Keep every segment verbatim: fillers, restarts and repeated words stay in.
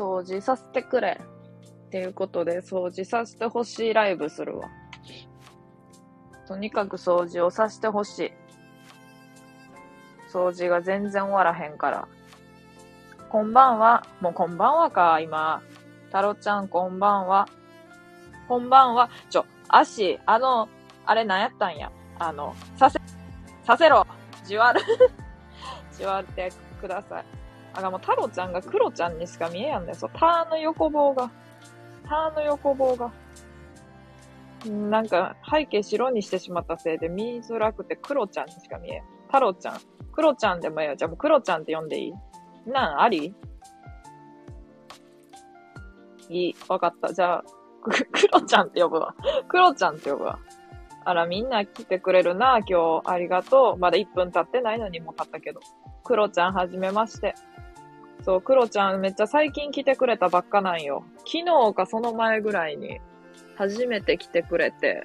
掃除させてくれっていうことで、掃除させてほしいライブするわ。とにかく掃除をさせてほしい。掃除が全然終わらへんから。こんばんは。もうこんばんはか、今。タロちゃん、こんばんは。こんばんは。ちょ、足、あの、あれなんやったんや。あの、させ、させろ。じわる。じわってください。あがもうタロちゃんがクロちゃんにしか見えやんねん。そう、ターの横棒が。ターの横棒が。なんか、背景白にしてしまったせいで見づらくてクロちゃんにしか見えん。タロちゃん。クロちゃんでもええよ。じゃあもうクロちゃんって呼んでいい？なんあり？いい。わかった。じゃあ、クロちゃんって呼ぶわ。クロちゃんって呼ぶわ。あら、みんな来てくれるな。今日、ありがとう。まだいっぷん経ってないのにもう経ったけど。クロちゃん、はじめまして。そう、クロちゃんめっちゃ最近来てくれたばっかなんよ。昨日かその前ぐらいに、初めて来てくれて、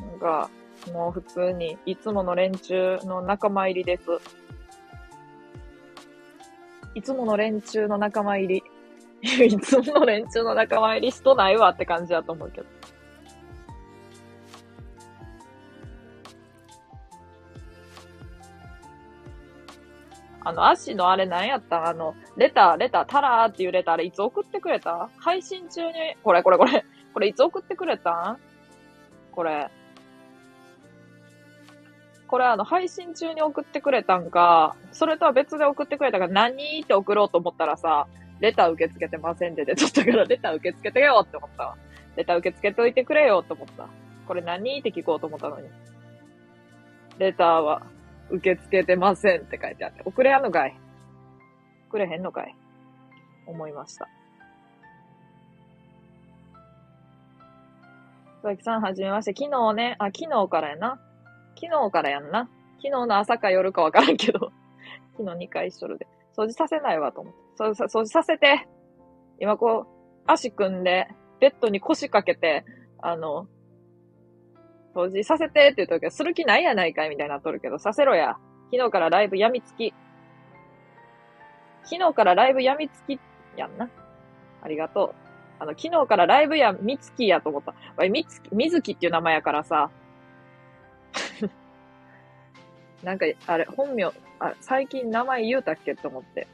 なんか、もう普通に、いつもの連中の仲間入りです。いつもの連中の仲間入り。いつもの連中の仲間入りしとないわって感じだと思うけど。あの、足のあれ何やったあの、レター、レター、タラーっていうレター、あれいつ送ってくれた？配信中に、これこれこれ、これいつ送ってくれたん？これ。これあの、配信中に送ってくれたんか、それとは別で送ってくれたから、何って送ろうと思ったらさ、レター受け付けてませんで出ちゃったから、レター受け付けてよって思ったわ。レター受け付けておいてくれよって思った。これ何って聞こうと思ったのに。レターは、受け付けてませんって書いてあって、送れやんのかい？送れへんのかい？思いました。佐々木さんはじめまして。昨日ね、あ、昨日からやな。昨日からやんな。昨日の朝か夜かわからんけど。昨日にかいしとるで。掃除させないわと思って。掃除、掃除させて。今こう、足組んで、ベッドに腰掛けて、あの、掃除させてって言うときは、する気ないやないかいみたいになっとるけど、させろや。昨日からライブやみつき。昨日からライブやみつきやんな。ありがとう。あの、昨日からライブやみつきやと思った。わい、みつき、みずきっていう名前やからさ。なんか、あれ、本名、あ、最近名前言うたっけと思って。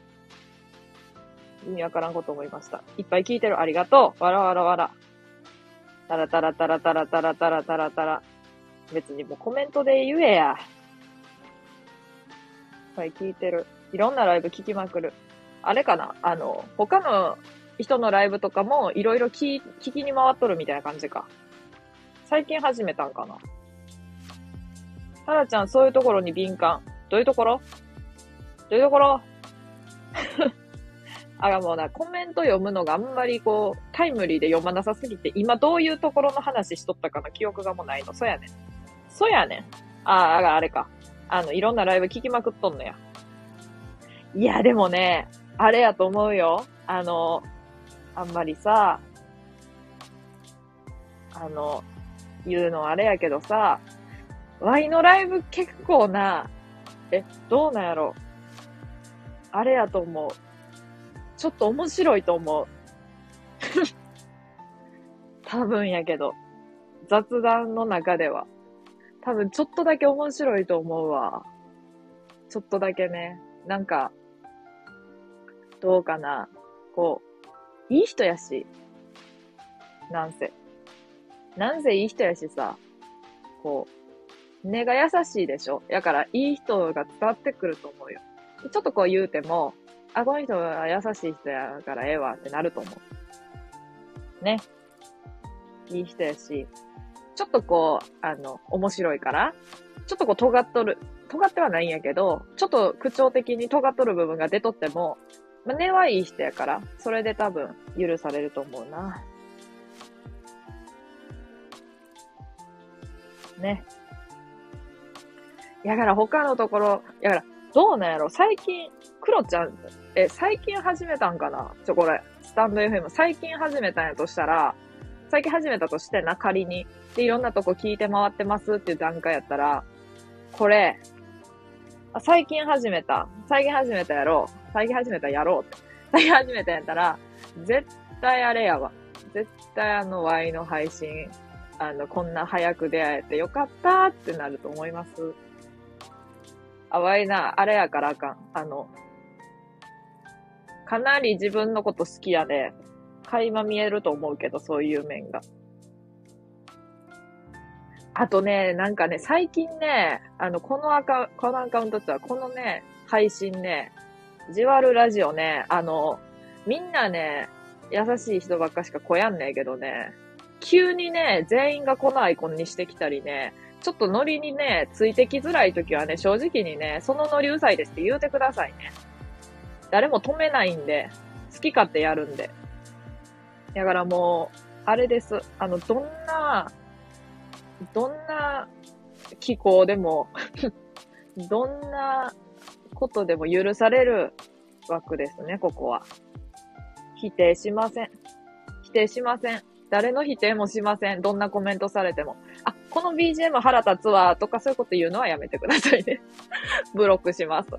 意味わからんこと思いました。いっぱい聞いてる。ありがとう。わらわらわら。タラタラタラタラタラタラタラタラ。別にもうコメントで言えや。はい、聞いてる。いろんなライブ聞きまくる。あれかな？あの、他の人のライブとかもいろいろ聞きに回っとるみたいな感じか。最近始めたんかな。タラちゃん、そういうところに敏感。どういうところ？どういうところ？あ、もうな、コメント読むのがあんまりこう、タイムリーで読まなさすぎて、今どういうところの話しとったかの記憶がもうないの。そやねん。そやねん。ああ、あれか。あの、いろんなライブ聞きまくっとんのや。いや、でもね、あれやと思うよ。あの、あんまりさ、あの、言うのあれやけどさ、ワイのライブ結構な、え、どうなんやろ。あれやと思う。ちょっと面白いと思う。多分やけど。雑談の中では。多分ちょっとだけ面白いと思うわ。ちょっとだけね。なんか、どうかな。こう、いい人やし。なんせ。なんせいい人やしさ。こう、根が優しいでしょ。だからいい人が伝わってくると思うよ。ちょっとこう言うても、あ、この人は優しい人やからええわってなると思う。ね。いい人やし、ちょっとこう、あの、面白いから、ちょっとこう尖っとる、尖ってはないんやけど、ちょっと口調的に尖っとる部分が出とっても、まあ、根はいい人やから、それで多分許されると思うな。ね。やから他のところ、やから、どうなんやろ最近、クロちゃん、え、最近始めたんかなちょ、これ、スタンド エフエム、最近始めたんやとしたら、最近始めたとしてな、仮に。で、いろんなとこ聞いて回ってますっていう段階やったら、これ、あ、最近始めた。最近始めたやろう。最近始めたやろうって。歌い始めたんやったら、絶対あれやわ。絶対あの Y の配信、あの、こんな早く出会えてよかったーってなると思います。あ、Y な、あれやからあかん。あの、かなり自分のこと好きやで、垣間見えると思うけど、そういう面が。あとね、なんかね、最近ね、あの、このアカ、このアカウントっては、このね、配信ね、じわるラジオね、あの、みんなね、優しい人ばっかしか来やんねえけどね、急にね、全員がこのアイコンにしてきたりね、ちょっとノリにね、ついてきづらいときはね、正直にね、そのノリうざいですって言うてくださいね。誰も止めないんで、好き勝手やるんで。だからもう、あれです。あの、どんな、どんな気候でも、どんなことでも許される枠ですね、ここは。否定しません。否定しません。誰の否定もしません。どんなコメントされても。あ、この ビージーエム 腹立つわとかそういうこと言うのはやめてくださいね。ブロックします。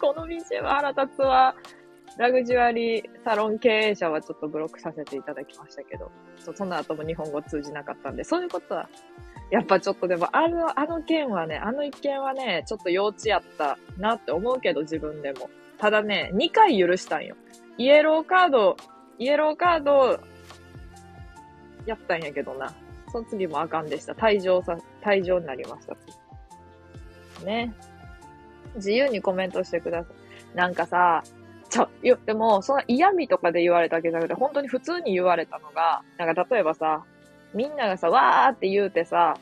この ビージーエム 腹立つわ。ラグジュアリーサロン経営者はちょっとブロックさせていただきましたけど、その後も日本語通じなかったんで、そういうことは、やっぱちょっとでも、あの、あの件はね、あの一件はね、ちょっと幼稚やったなって思うけど、自分でも。ただね、にかい許したんよ。イエローカード、イエローカード、やったんやけどな。その次もあかんでした。退場さ、退場になりました。ね。自由にコメントしてください。なんかさ、ちょ、いや、でも、その嫌味とかで言われたわけじゃなくて、本当に普通に言われたのが、なんか例えばさ、みんながさ、わーって言うてさ、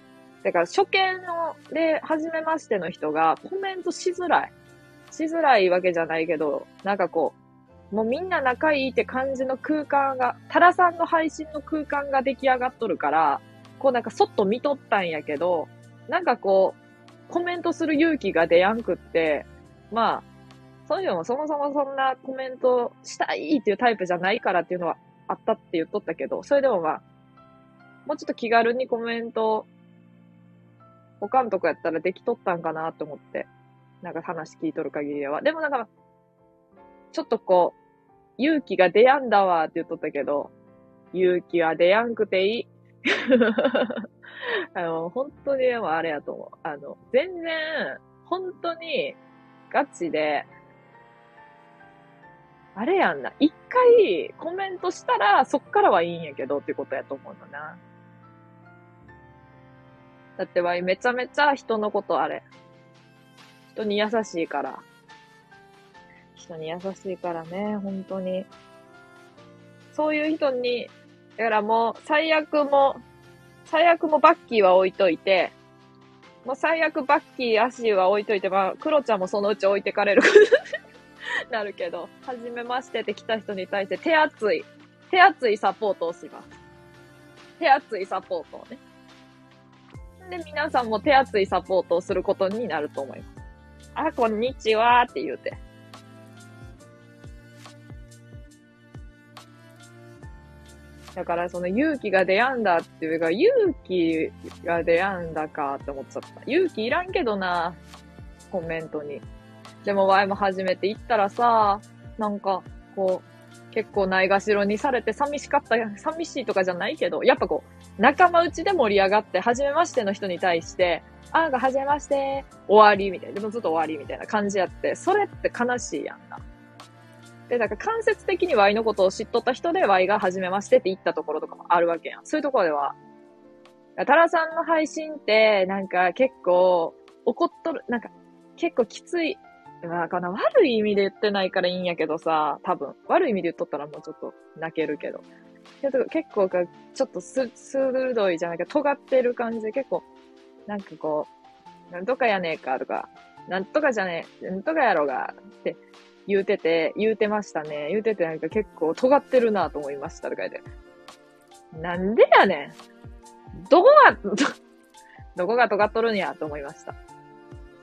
だから初見の、で、初めましての人がコメントしづらい。しづらいわけじゃないけど、なんかこう、もうみんな仲いいって感じの空間が、タラさんの配信の空間が出来上がっとるから、こうなんかそっと見とったんやけど、なんかこう、コメントする勇気が出やんくって、まあ、そういうのもそもそもそんなコメントしたいっていうタイプじゃないからっていうのはあったって言っとったけど、それでもまあ、もうちょっと気軽にコメント、他のとこやったらできとったんかなと思って、なんか話聞いとる限りは。でもなんか、ちょっとこう、勇気が出やんだわって言っとったけど、勇気は出やんくていい。あの、本当にでもあれやと思う。あの、全然、本当にガチで、あれやんな。一回コメントしたらそっからはいいんやけどってことやと思うのな。だってわいめちゃめちゃ人のことあれ。人に優しいから。人に優しいからね、本当に。そういう人に、だからもう最悪も、最悪もバッキーは置いといて、もう最悪バッキー、アシーは置いといて、まあ、クロちゃんもそのうち置いてかれる。なるけど、はじめましてって来た人に対して手厚い、手厚いサポートをします。手厚いサポートをね。で、皆さんも手厚いサポートをすることになると思います。あ、こんにちはーって言うて。だからその勇気が出やんだっていうか、勇気が出やんだかって思っちゃった。勇気いらんけどな、コメントに。でもワイも初めて行ったらさ、なんか、こう、結構ないがしろにされて寂しかった、寂しいとかじゃないけど、やっぱこう、仲間内で盛り上がって、初めましての人に対して、あーが初めまして、終わりみたいな、でもずっと終わりみたいな感じやって、それって悲しいやんな。で、だから間接的にワイのことを知っとった人でワイが初めましてって言ったところとかもあるわけやん。そういうところでは、タラさんの配信って、なんか結構、怒っとる、なんか、結構きつい、まあ、かな、悪い意味で言ってないからいいんやけどさ、多分。悪い意味で言っとったらもうちょっと泣けるけど。結構、ちょっとす、鋭いじゃないか、尖ってる感じで結構、なんかこう、なんとかやねえかとか、なんとかじゃねえ、なんとかやろが、って言うてて、言うてましたね。言うててなんか結構尖ってるなと思いましたとか言って。なんでやねん。どこが、どこが尖っとるんやと思いました。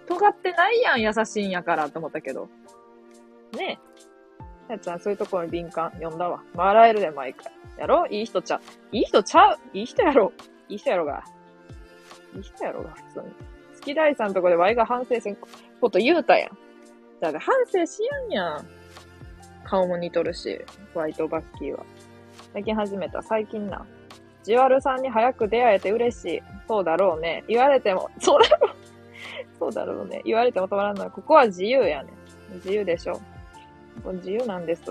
尖ってないやん、優しいんやからと思ったけど。ねえ。やつはそういうところに敏感、呼んだわ。笑えるで、毎回。やろいい人ちゃう。いい人ちゃう。いい人やろ。いい人やろが。いい人やろが、普通に。好き大さんとこでワイが反省せんこと言うたやん。だから反省しやんやん。顔も似とるし、ホワイトバッキーは。最近始めた、最近な。じわるさんに早く出会えて嬉しい。そうだろうね。言われても、そうだろう。そうだろうね。言われても止まらない。ここは自由やね。自由でしょ。自由なんです。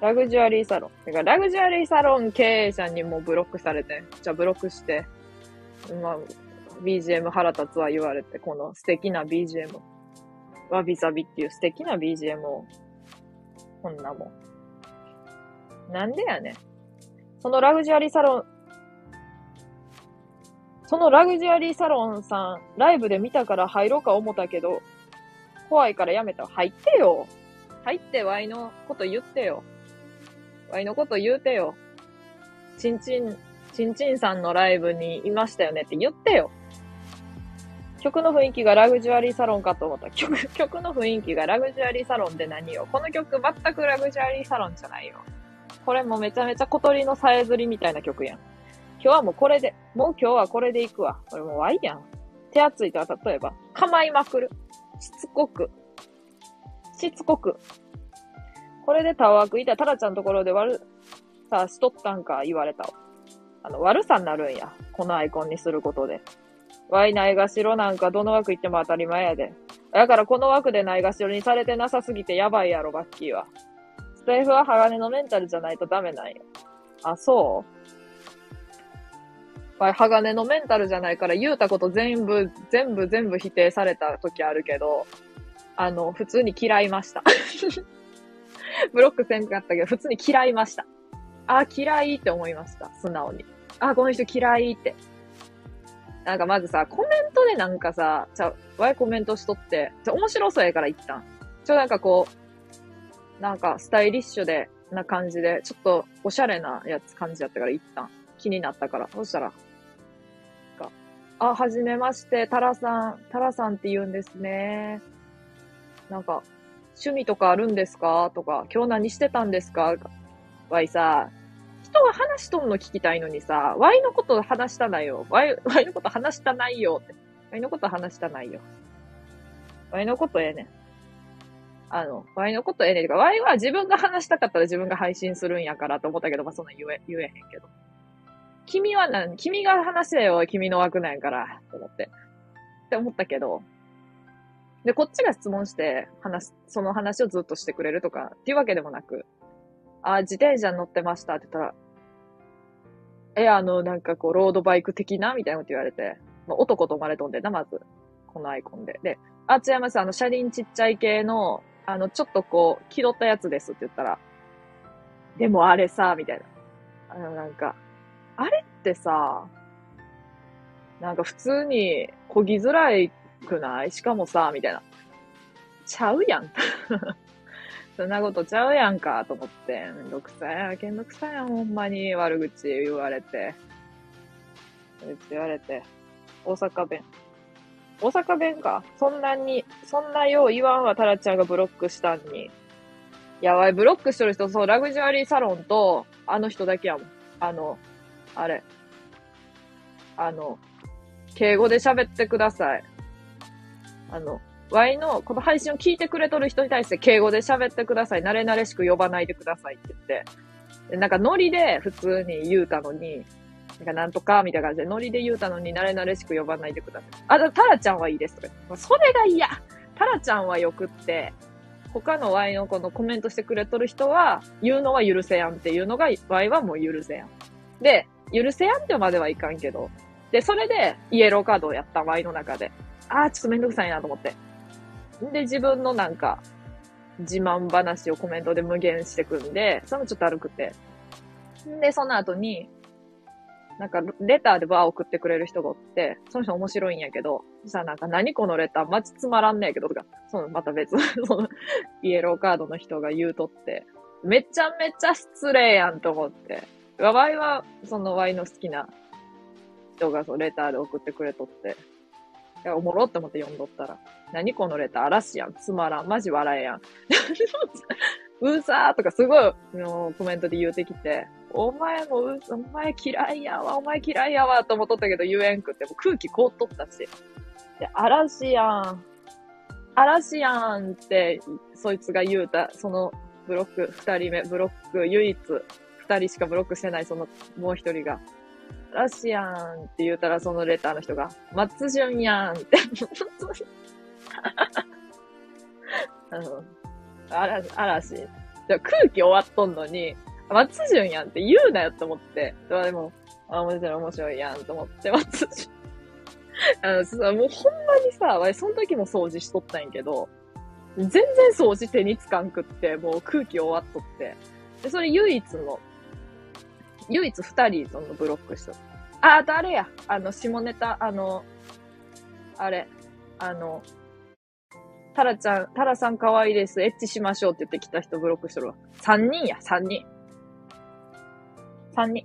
ラグジュアリーサロン。だからラグジュアリーサロン経営者にもブロックされて、じゃあブロックして、まあ、ビージーエム 腹立つは言われて、この素敵な ビージーエム、わびさびっていう素敵な ビージーエム を、こんなもん。なんでやねん。そのラグジュアリーサロン、そのラグジュアリーサロンさん、ライブで見たから入ろうか思ったけど、怖いからやめた。入ってよ。入ってワイのこと言ってよ。ワイのこと言うてよ。ちんちん、ちんちんさんのライブにいましたよねって言ってよ。曲の雰囲気がラグジュアリーサロンかと思った。曲、曲の雰囲気がラグジュアリーサロンで何よ。この曲全くラグジュアリーサロンじゃないよ。これもめちゃめちゃ小鳥のさえずりみたいな曲やん。今日はもうこれで、もう今日はこれで行くわ。これもうワイやん。手厚いとは例えば、構いまくる。しつこく。しつこく。これでタワークいたらタラちゃんのところで悪さしとったんか言われたわ。あの、悪さになるんや。このアイコンにすることで。ワイないがしろなんかどの枠行っても当たり前やで。だからこの枠でないがしろにされてなさすぎてやばいやろ、バッキーは。ステーフは鋼のメンタルじゃないとダメなんや。あ、そうまあ、鋼のメンタルじゃないから言うたこと全部、全部全部否定された時あるけど、あの、普通に嫌いました。ブロックせんかったけど、普通に嫌いました。あ、嫌いって思いました。素直に。あ、この人嫌いって。なんかまずさ、コメントでなんかさ、ちゃ、わいコメントしとって、ちょ、面白そうやから一旦。ちょ、なんかこう、なんかスタイリッシュで、な感じで、ちょっとおしゃれなやつ感じだったから一旦。気になったから。そしたら、あ、はじめまして、タラさん、タラさんって言うんですね。なんか、趣味とかあるんですかとか、今日何してたんですかわいさ、人が話しとんの聞きたいのにさ、わいのこと話したないよ。わい、わいのこと話したないよって。わいのこと話したないよ。わいのことええねん。あの、わいのことええねん。てか、わいは自分が話したかったら自分が配信するんやからと思ったけど、まあ、そんな言え、言えへんけど。君は何君が話せよ、君の枠なんやから、と思って。って思ったけど。で、こっちが質問して、話す、その話をずっとしてくれるとか、っていうわけでもなく、あ、自転車に乗ってましたって言ったら、え、あの、なんかこう、ロードバイク的なみたいなこと言われて、まあ、男と生まれ飛んでんな、まず。このアイコンで。で、あ、違います、あの、車輪ちっちゃい系の、あの、ちょっとこう、気取ったやつですって言ったら、でもあれさ、みたいな。あの、なんか、あれってさ、なんか普通に漕ぎづらくない？しかもさ、みたいな。ちゃうやん。そんなことちゃうやんか、と思って。めんどくさいや、めんどくさいやん、ほんまに。悪口言われて。悪口言われて。大阪弁。大阪弁か。そんなに、そんなよう言わんわ、タラちゃんがブロックしたんに。やばい、ブロックしてる人、そう、ラグジュアリーサロンと、あの人だけやもん。あの、あれ。あの、敬語で喋ってください。あの、ワイのこの配信を聞いてくれとる人に対して敬語で喋ってください。慣れ慣れしく呼ばないでくださいって言って。なんかノリで普通に言うたのに、なんかなんとかみたいな感じでノリで言うたのに慣れ慣れしく呼ばないでください。あ、だからタラちゃんはいいですとか。それが嫌。タラちゃんはよくって、他のワイのこのコメントしてくれとる人は言うのは許せやんっていうのがワイはもう許せやん。で、許せやんってまではいかんけど。で、それで、イエローカードをやった場合の中で。あー、ちょっとめんどくさいなと思って。で、自分のなんか、自慢話をコメントで無限してくんで、それもちょっと悪くて。で、その後に、なんか、レターでバーを送ってくれる人がおって、その人面白いんやけど、そしたらなんか、何このレター、マジつまらんねやけど、とか、その、また別の、その、イエローカードの人が言うとって、めちゃめちゃ失礼やんと思って。ワイは、そのワイの好きな人がそうレターで送ってくれとって、いやおもろって思って読んどったら、何このレター嵐やん、つまらん、マジ笑えやん。うざーとかすごいもうコメントで言うてきて、お前もう、お前嫌いやわ、お前嫌いやわと思っとったけど言えんくって、もう空気凍っとったし。で、嵐やん。嵐やんって、そいつが言うた、そのブロック、二人目、ブロック、唯一、二人しかブロックしてない、その、もう一人が、嵐やんって言うたら、そのレターの人が、松潤やんって、あの、嵐、嵐。じゃ空気終わっとんのに、松潤やんって言うなよって思って、でも、あ、面白い面白いやんと思って、松潤。あの、そのもうほんまにさ、わいその時も掃除しとったんやけど、全然掃除手につかんくって、もう空気終わっとって。で、それ唯一の、唯一二人のブロックしとった。あ、あとあれや、あの、下ネタ、あの、あれ、あの、タラちゃん、タラさん可愛いです、エッチしましょうって言ってきた人ブロックしとるわ。三人や、三人。三人。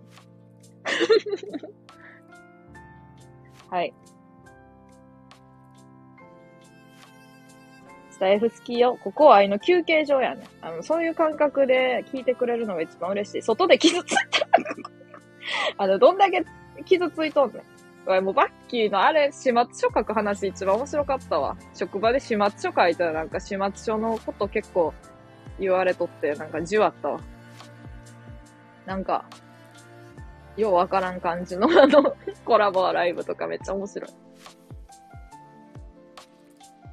はい。スタイフ好きよ。ここは愛の休憩所やね。あの、そういう感覚で聞いてくれるのが一番嬉しい。外で傷ついたあの、どんだけ傷ついとんねん。もうバッキーのあれ、始末書書く話一番面白かったわ。職場で始末書書いたらなんか始末書のこと結構言われとって、なんかじわったわ。なんか、ようわからん感じのあの、コラボライブとかめっちゃ面白い。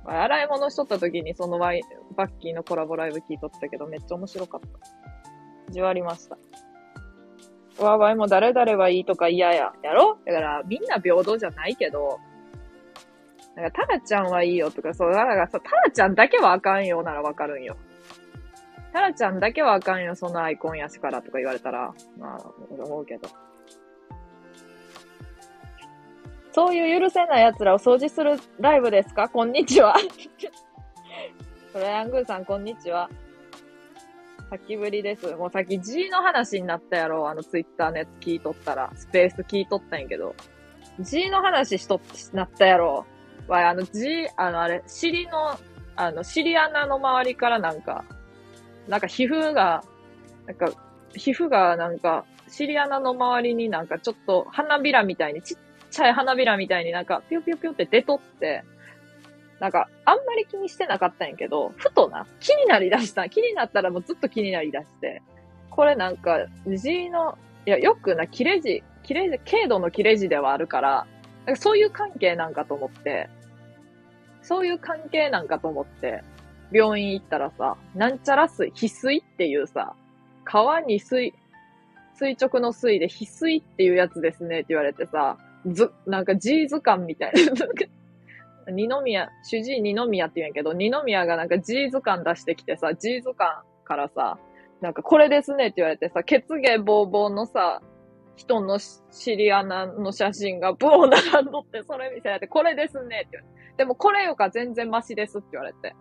洗い物しとった時にそのワイバッキーのコラボライブ聞いとったけどめっちゃ面白かった。じわりました。わわいも誰々はいいとか嫌や。やろ?だからみんな平等じゃないけど、なんかタラちゃんはいいよとか、そう、なんかさ、タラちゃんだけはあかんよならわかるんよ。タラちゃんだけはあかんよ、そのアイコンやしからとか言われたら、まあ、思うけど。そういう許せない奴らを掃除するライブですか?こんにちは。トライアングルさん、こんにちは。先ぶりです。もうさっき G の話になったやろ。あのツイッターのやつ聞いとったら、スペース聞いとったんやけど。G の話しとってなったやろ。わい、あの G、あのあれ、尻の、あの、尻穴の周りからなんか、なんか皮膚が、なんか、皮膚がなんか、尻穴の周りになんかちょっと花びらみたいにちっちゃい花びらみたいになんか、ぴょぴょぴょって出とって、なんか、あんまり気にしてなかったんやけど、ふとな、気になりだした。気になったらもうずっと気になりだして。これなんか、字の、いや、よくな、切れ字、切れ字、軽度の切れ字ではあるから、なんかそういう関係なんかと思って、そういう関係なんかと思って、病院行ったらさ、なんちゃら水、翡翠っていうさ、川に水、垂直の水で翡翠っていうやつですねって言われてさ、ず、なんか G 図鑑みたいな。二宮、主治医二宮って言うんやけど、二宮がなんか G 図鑑出してきてさ、G 図鑑からさ、なんかこれですねって言われてさ、血芸ボーボーのさ、人の尻穴の写真がブオー並んどって、それ見せられて、これですねって言われて。でもこれよか全然マシですって言われて。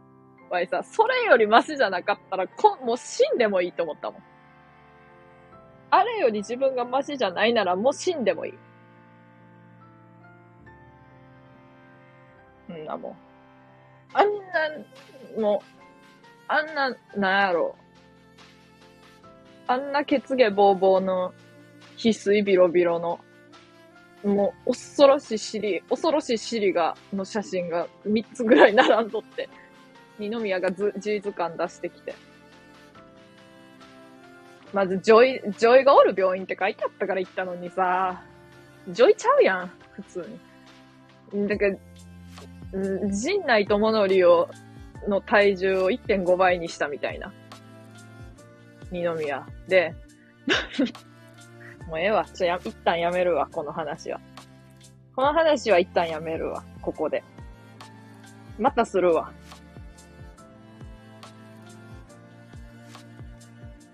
わいさ、それよりマシじゃなかったら、こ、もう死んでもいいと思ったもん。あれより自分がマシじゃないなら、もう死んでもいい。んなもん。あんな、もう、あんな、なんやろ。あんな血毛ボーボーの、翡翠ビロビロの、もう、恐ろしい尻、恐ろしい尻が、の写真がみっつぐらい並んどって、二宮がず、G図鑑出してきて。まず、女医、女医がおる病院って書いてあったから行ったのにさ、女医ちゃうやん、普通に。だから、陣内智則を、の体重を いってんご 倍にしたみたいな。二宮。で、もうええわ。ちょ、や、一旦やめるわ、この話は。この話は一旦やめるわ、ここで。またするわ。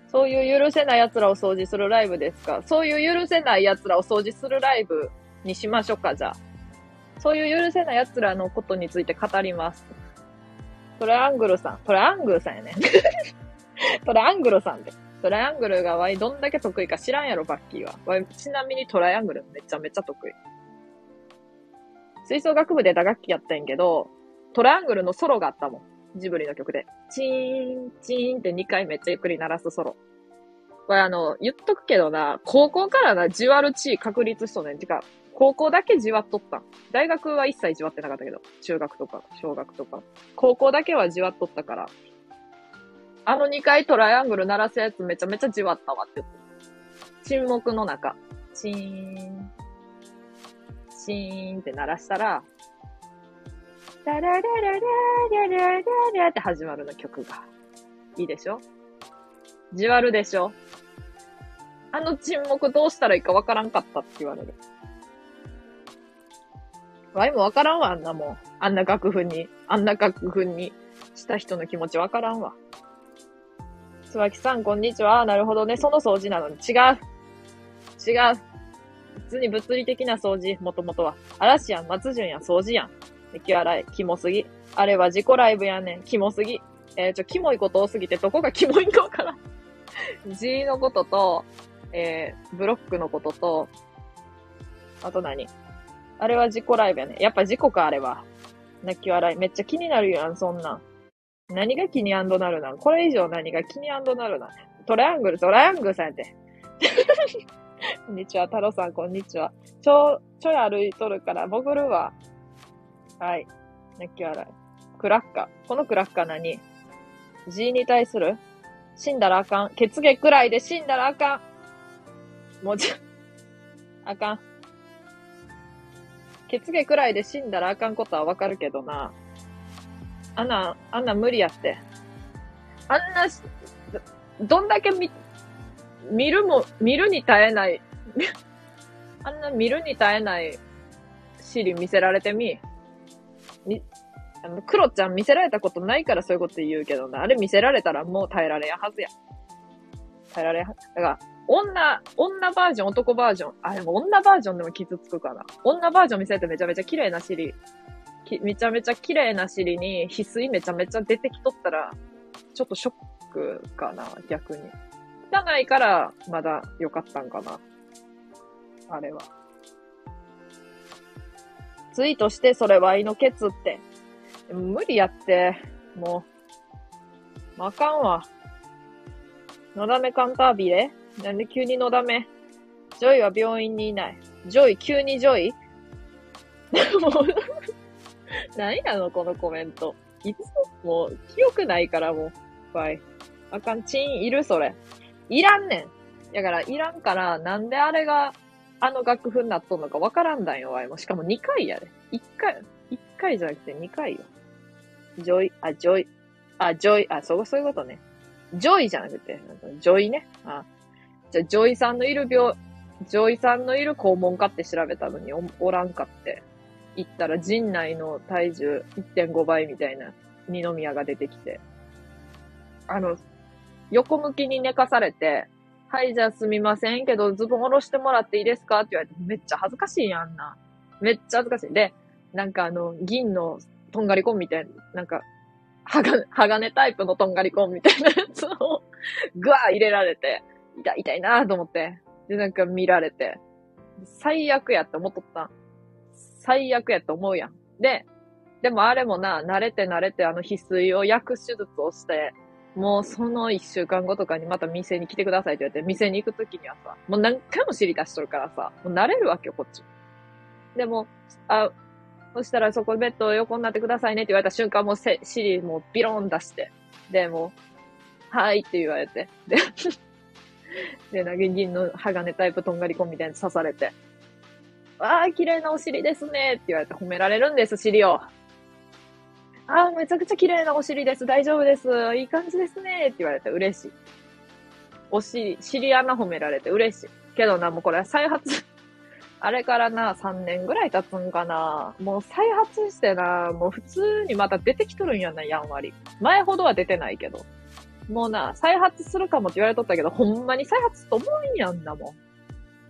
そういう許せない奴らを掃除するライブですか?そういう許せない奴らを掃除するライブにしましょうか、じゃあ。そういう許せない奴らのことについて語ります。トライアングルさん。トライアングルさんやね。トライアングルさんで。トライアングルがわいどんだけ得意か知らんやろ、バッキーは。わいちなみにトライアングルめちゃめちゃ得意。吹奏楽部で打楽器やったんやけど、トライアングルのソロがあったもん。ジブリの曲で。チーン、チーンってにかいめっちゃゆっくり鳴らすソロ。これあの、言っとくけどな、高校からな、じわる地位確立しとんねん。てか、高校だけじわっとったん。大学は一切じわってなかったけど、中学とか小学とか高校だけはじわっとったから、あのにかいトライアングル鳴らすやつめちゃめちゃじわったわって言って。沈黙の中、チーン、チーンって鳴らしたら、ダララララララララって始まるの曲が。いいでしょ？じわるでしょ？あの沈黙どうしたらいいかわからんかったって言われる。わいもわからんわ、あんなもん。あんな楽譜に、あんな楽譜にした人の気持ちわからんわ。つばきさん、こんにちは。なるほどね。その掃除なのに。違う。違う。普通に物理的な掃除、もともとは。嵐やん、松潤やん、掃除やん。息荒い、キモすぎ。あれは自己ライブやねん。キモすぎ。えー、ちょ、キモいこと多すぎて、どこがキモいかわからん。G のことと、えー、ブロックのことと、あと何？あれは自己ライブやねん。やっぱ事故か、あれは。泣き笑い。めっちゃ気になるやん、そんなん。何が気に&なるなん？これ以上何が気に&なるなん？トライアングル、トライアングルさんやて。こんにちは、太郎さん、こんにちは。ちょ、ちょい歩いとるから、潜るわ。はい。泣き笑い。クラッカー。このクラッカー何？ G に対する？死んだらあかん。血下くらいで死んだらあかん。もうちょ、あかん。血下くらいで死んだらあかんことはわかるけどな。あんな、あんな無理やって。あんな、どんだけ見、見るも、見るに耐えない、あんな見るに耐えない尻見せられてみ。み、あの、クロちゃん見せられたことないからそういうこと言うけどな。あれ見せられたらもう耐えられやはずや。耐えられやはず。だから、女、女バージョン、男バージョン。あ、でも女バージョンでも傷つくかな。女バージョン見せられてめちゃめちゃ綺麗な尻。めちゃめちゃ綺麗な尻に翡翠めちゃめちゃ出てきとったら、ちょっとショックかな、逆に。汚いから、まだ良かったんかな。あれは。ツイートして、それは胃のケツって。無理やって、もう。まあかんわ。のだめカンタービレ？なんで急にのだめ？ジョイは病院にいない。ジョイ、急にジョイ？もう何なのこのコメント。いつもう、記憶ないからもう。はい。あかん、チンいるそれ。いらんねん。だから、いらんから、なんであれが、あの楽譜になっとんのかわからんだんよ、わいも。しかもにかいやで。いっかい、いっかいじゃなくてにかいよ。ジョイ、あ、ジョイ、あ、ジョイ、あ、そう、そういうことね。ジョイじゃなくて、ジョイね。あ、じゃ、ジョイさんのいる病、ジョイさんのいる肛門科って調べたのに お, おらんかって。行ったら陣内の体重 いってんご 倍みたいな二宮が出てきて。あの、横向きに寝かされて、はいじゃあすみませんけどズボン下ろしてもらっていいですかって言われて、めっちゃ恥ずかしいやん、あんな。めっちゃ恥ずかしい。で、なんかあの、銀のとんがりコンみたいな、なんか、鋼、鋼タイプのとんがりコンみたいなやつをぐわー入れられて、痛い痛いなーと思って。で、なんか見られて、最悪やって思っとった。最悪やと思うやん。で、でもあれもな、慣れて慣れてあの翡翠を焼く手術をして、もうその一週間後とかにまた店に来てくださいって言われて、店に行くときにはさ、もう何回も尻出しとるからさ、もう慣れるわけよ、こっち。でも、あ、そしたらそこベッド横になってくださいねって言われた瞬間、もうせ尻もうビローン出して、で、もう、はーいって言われて、で、で、なげ銀の鋼タイプとんがりコンみたいに刺されて、ああ、綺麗なお尻ですねって言われて褒められるんです、尻を。ああ、めちゃくちゃ綺麗なお尻です。大丈夫です。いい感じですねって言われて嬉しい。お尻、尻穴褒められて嬉しい。けどな、もうこれ再発。あれからな、さんねんぐらい経つんかな。もう再発してな、もう普通にまた出てきとるんやな、やんわり。前ほどは出てないけど。もうな、再発するかもって言われとったけど、ほんまに再発と思うんやんだもん。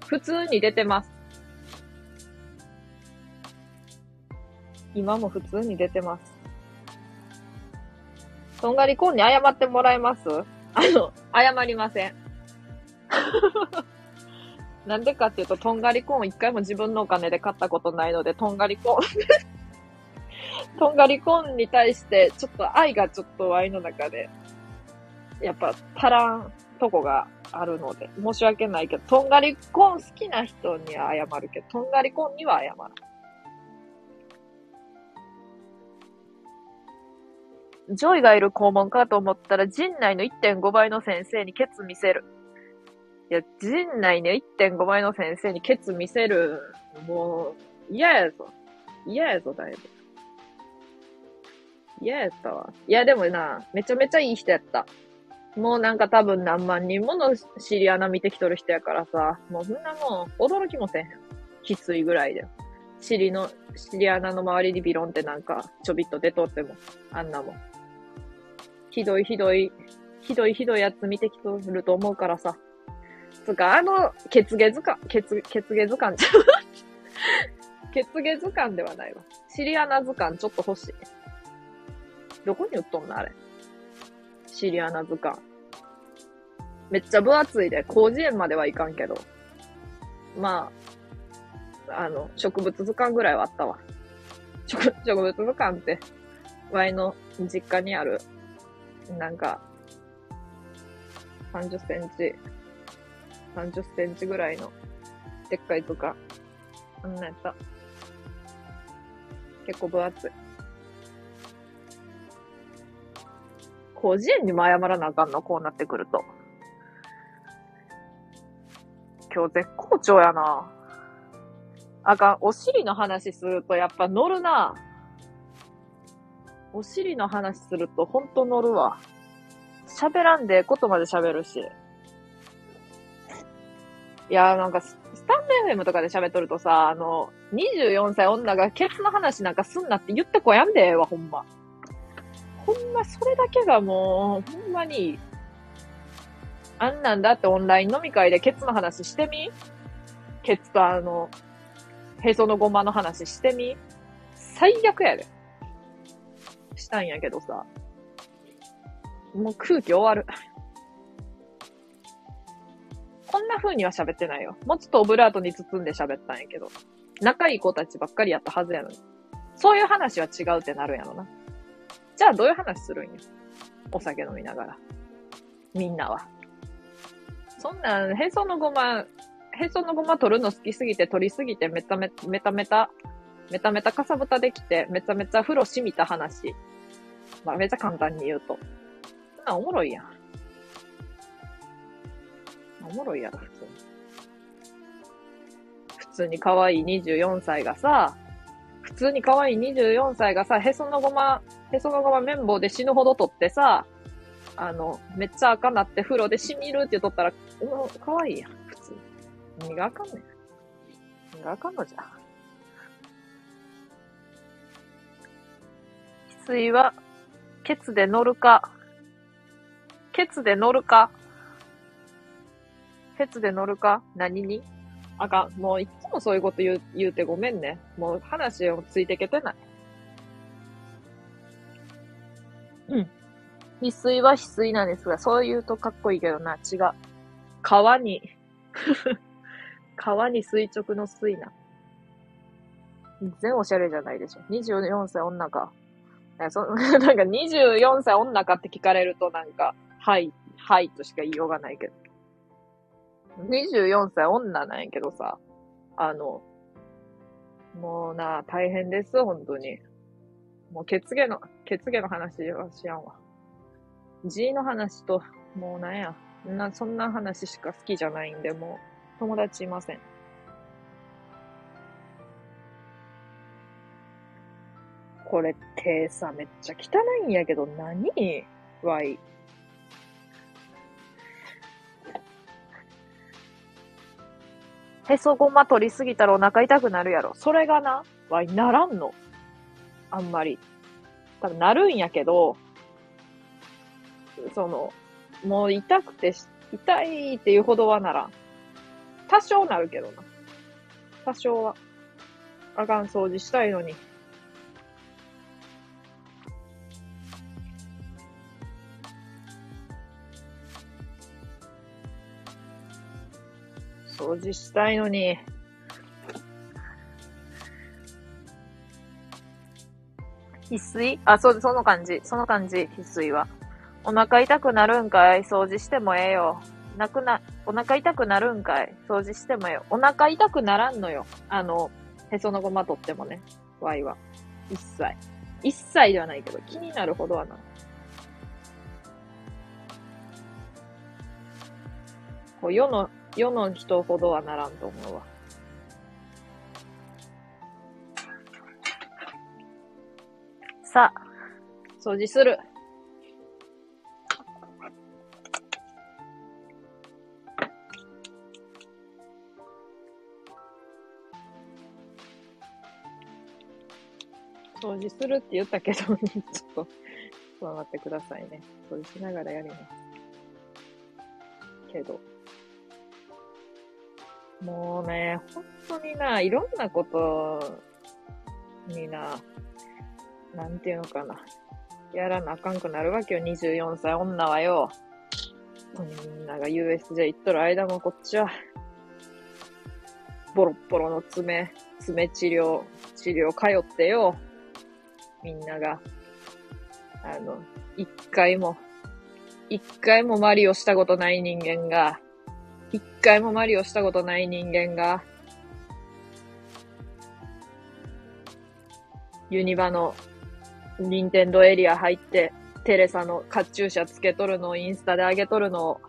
普通に出てます。今も普通に出てます。とんがりコーンに謝ってもらえます？あの、謝りません。なんでかっていうと、とんがりコーン一回も自分のお金で買ったことないので、とんがりコーン。とんがりコーンに対して、ちょっと愛がちょっと愛の中で、やっぱ足らん、とこがあるので、申し訳ないけど、とんがりコーン好きな人には謝るけど、とんがりコーンには謝らない。ジョイがいる校門かと思ったら、陣内の いってんご 倍の先生にケツ見せる。いや、陣内の いってんご 倍の先生にケツ見せる。もう、嫌やぞ。嫌やぞ、だいぶ。嫌やったわ。いや、でもな、めちゃめちゃいい人やった。もうなんか多分何万人もの知り穴見てきとる人やからさ、もうそんなもん、驚きもせん。きついぐらいで。尻の、尻穴の周りにビロンってなんか、ちょびっと出とっても、あんなもん。ひどいひどい、ひどいひどいやつ見てきとると思うからさ。つか、あの、血下図鑑、血、血下図鑑ちゃう。血下図鑑ではないわ。尻穴図鑑ちょっと欲しい。どこに売っとんのあれ。尻穴図鑑。めっちゃ分厚いで、広辞苑まではいかんけど。まあ、あの、植物図鑑ぐらいはあったわ。植物図鑑って、ワイの実家にある、なんか、さんじゅっセンチ、さんじゅっセンチぐらいの、でっかい図鑑。あんなやった。結構分厚い。広辞苑にも謝らなあかんの、こうなってくると。今日絶好調やな。あかん、お尻の話するとやっぱ乗るな。お尻の話するとほんと乗るわ。喋らんでことまで喋るし。いやーなんか、スタンド エフエム とかで喋っとるとさ、あの、にじゅうよんさい女がケツの話なんかすんなって言ってこやんでええわ、ほんま。ほんま、それだけがもう、ほんまに、あんなんだってオンライン飲み会でケツの話してみ？ケツとあの、へそのごまの話してみ？最悪やで。したんやけどさ。もう空気終わる。こんな風には喋ってないよ。もうちょっとオブラートに包んで喋ったんやけど。仲いい子たちばっかりやったはずやのに。そういう話は違うってなるんやろな。じゃあどういう話するんや。お酒飲みながら。みんなは。そんな、へそのごま、へそのごま取るの好きすぎて取りすぎてめためた、めためた、めためたかさぶたできてめちゃめちゃ風呂しみた話。まあめちゃ簡単に言うと。そんなんおもろいやん。おもろいやろ、普通に。普通に可愛いにじゅうよんさいがさ、普通に可愛いにじゅうよんさいがさ、へそのごま、へそのごま綿棒で死ぬほど取ってさ、あの、めっちゃ赤なって風呂でしみるって取ったら、うん、可愛いやん、普通に。何があかんねん。何があかんのじゃ。翡翠は、ケツで乗るか。ケツで乗るか。ケツで乗るか何にあかん。もういつもそういうこと言う、言うてごめんね。もう話をついていけてない。うん。翡翠は翡翠なんですが、そう言うとかっこいいけどな。違う。川に。川に垂直の水な。全おしゃれじゃないでしょ。にじゅうよんさい女か。そなんかにじゅうよんさい女かって聞かれるとなんか、はい、はいとしか言いようがないけど。にじゅうよんさい女なんやけどさ、あの、もうな、大変です、本当に。もう、血毛の、血毛の話はしやんわ。G の話と、もうなんや。な、そんな話しか好きじゃないんで、もう、友達いません。これってさ、めっちゃ汚いんやけど、何？わい。へそごま取りすぎたらお腹痛くなるやろ。それがな、わい、ならんの。あんまり。多分、なるんやけど、その、もう痛くて、痛いっていうほどはならん。多少なるけどな。多少は。あかん掃除したいのに。掃除したいのに。翡翠？あ、そう、その感じ。その感じ、翡翠は。お腹痛くなるんかい？掃除してもええよ。なくな、お腹痛くなるんかい。掃除してもよ。お腹痛くならんのよ。あの、へそのごま取ってもね。ワイは。一切。一切ではないけど、気になるほどはない。こう、世の、世の人ほどはならんと思うわ。さあ、掃除する。掃除するって言ったけど、ちょっと、ちょっと待ってくださいね。掃除しながらやります。けど。もうね、本当にな、いろんなことにな、なんていうのかな。やらなあかんくなるわけよ、にじゅうよんさい女はよ。みんなが ユーエスジェー 行っとる間もこっちは、ボロッボロの爪、爪治療、治療通ってよ。みんなが、あの、一回も、一回もマリオしたことない人間が、一回もマリオしたことない人間が、ユニバのニンテンドーエリア入って、テレサのカチューシャつけとるのをインスタで上げとるのを、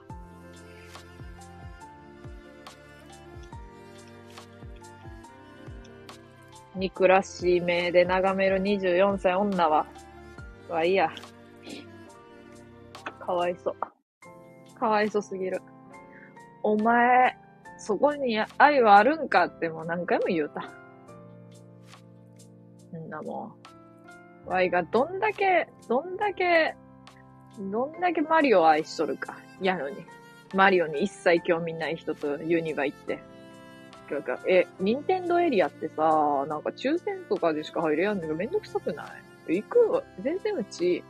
憎らしい目で眺めるにじゅうよんさい女は、わいや。かわいそう。かわいそうすぎる。お前、そこに愛はあるんかってもう何回も言うた。んなもん。わいがどんだけ、どんだけ、どんだけマリオを愛しとるか。やのに。マリオに一切興味ない人とユニバ行って。なんかえ、ニンテンドーエリアってさ、なんか抽選とかでしか入れやんのがめんどくさくない？行く、全然うち、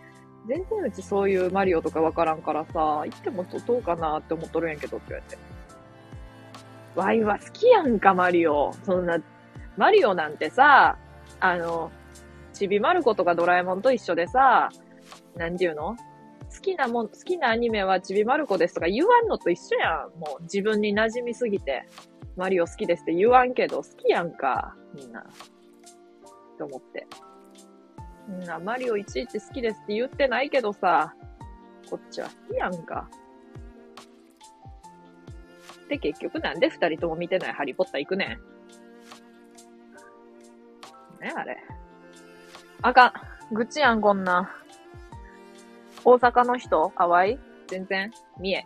全然うちそういうマリオとかわからんからさ、行ってもどうかなって思っとるんやけどって言われて。ワイは好きやんか、マリオ。そんな、マリオなんてさ、あの、ちびまる子とかドラえもんと一緒でさ、なんていうの？好きなもん、好きなアニメはちびまる子ですとか言わんのと一緒やん。もう自分に馴染みすぎて。マリオ好きですって言わんけど、好きやんか、みんな。と思って。みんな、マリオいちいち好きですって言ってないけどさ、こっちは好きやんか。で、結局なんで二人とも見てないハリーポッター行くねん。ね、あれ。あかん。愚痴やん、こんな。大阪の人かわいい全然見え。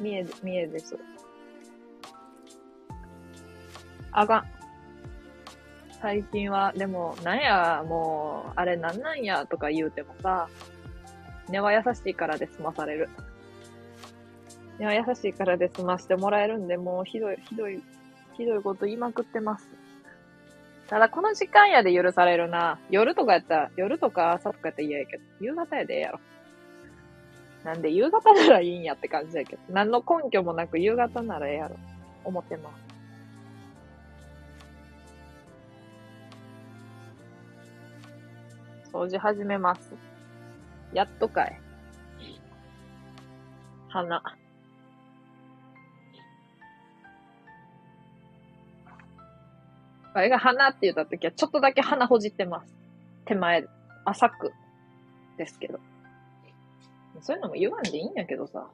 見え、見えです。あかん。最近は、でも、なんや、もう、あれなんなんや、とか言うてもさ、根は優しいからで済まされる。根は優しいからで済ましてもらえるんで、もう、ひどい、ひどい、ひどいこと言いまくってます。ただ、この時間やで許されるな。夜とかやったら、夜とか朝とかやったら嫌やけど、夕方やでええやろ。なんで夕方ならいいんやって感じだけど。何の根拠もなく夕方ならええやろ。思ってます。掃除始めます。やっとかい。花。あれが花って言ったときはちょっとだけ花ほじってます。手前、浅くですけど。そういうのも言わんでいいんやけどさ。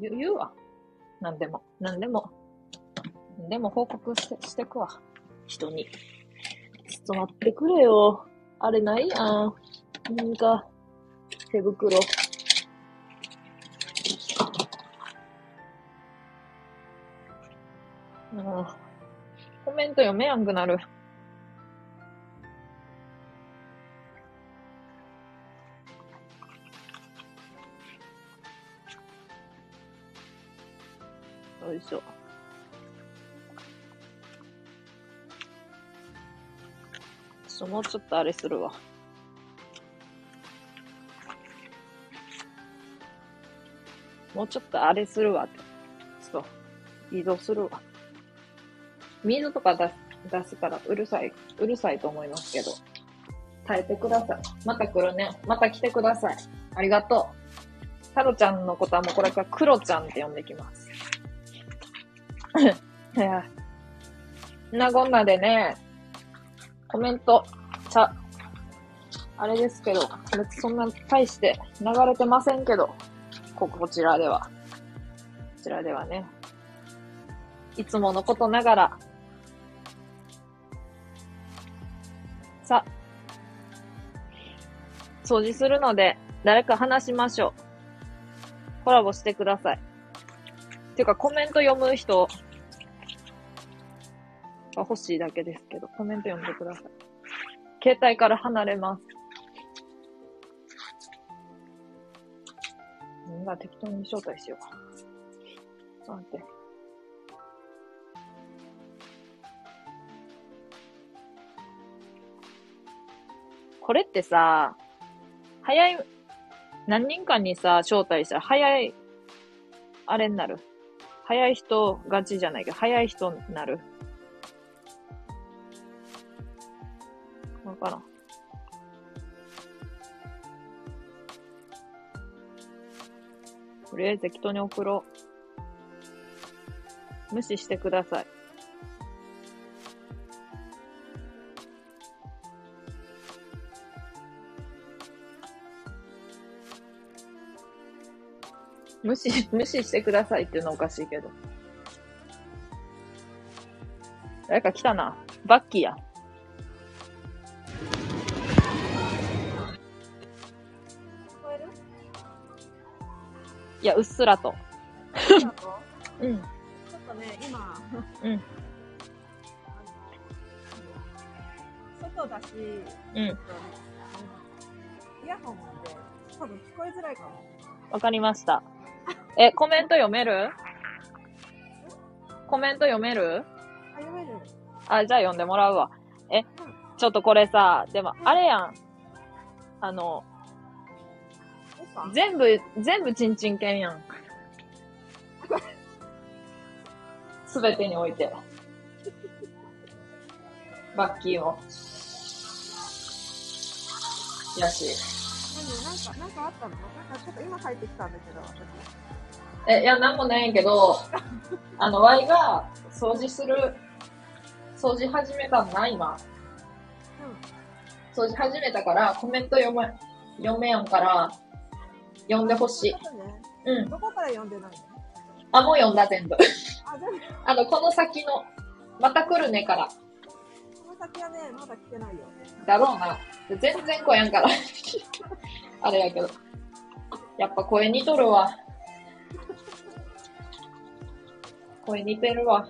言う、言うわ。なんでも、なんでも。なんでも報告して、してくわ。人に。ちょっと待ってくれよ。あれないやん。なんか、手袋。もう、コメント読めやんくなる。よいしょ。ちょっともうちょっとあれするわ。もうちょっとあれするわって。ちょっと移動するわ。水とか出す、出すからうるさい、うるさいと思いますけど。耐えてください。また来るね。また来てください。ありがとう。タロちゃんのことはもうこれからクロちゃんって呼んできます。なこんなでね、コメント、ちゃ、あれですけど、別にそんな大して流れてませんけど、こ、こちらでは。こちらではね。いつものことながら。さ、掃除するので、誰か話しましょう。コラボしてください。ていうか、コメント読む人、欲しいだけですけど、コメント読んでください。携帯から離れます。今適当に招待しようかな。ちょっと待って。これってさ、早い、何人かにさ、招待したら早い、あれになる。早い人勝ちじゃないけど、早い人になる。わからん。とりあえず適当に送ろう。無視してください。無視、無視してくださいっていうのはおかしいけど。誰か来たな。バッキーや。いや、うっすらと。うっすらとうん。ちょっとね、今、うん。外だし、うん。イヤホンなんで、多分聞こえづらいかも。わかりました。え、コメント読める？コメント読める？あ、読める。あ、じゃあ読んでもらうわ。え、うん、ちょっとこれさ、でも、あれやん。あの、全部、全部チンチン犬やん。すべてにおいて。バッキーを。やし。何、なんか、なんかあったの？なんかちょっと今入ってきたんだけど、私。え、いや、なんもないんやけど、あの、ワイが掃除する、掃除始めたんだ、今。うん。掃除始めたから、コメント読め、読めやんから、読んでほしい。うん。どこから読んでないの？あ、もう読んだ、全部。あ、全部。あの、この先の、また来るねから。この先はね、まだ来てないよ。だろうな。全然来やんから。あれやけど。やっぱ声似とるわ。声似てるわ。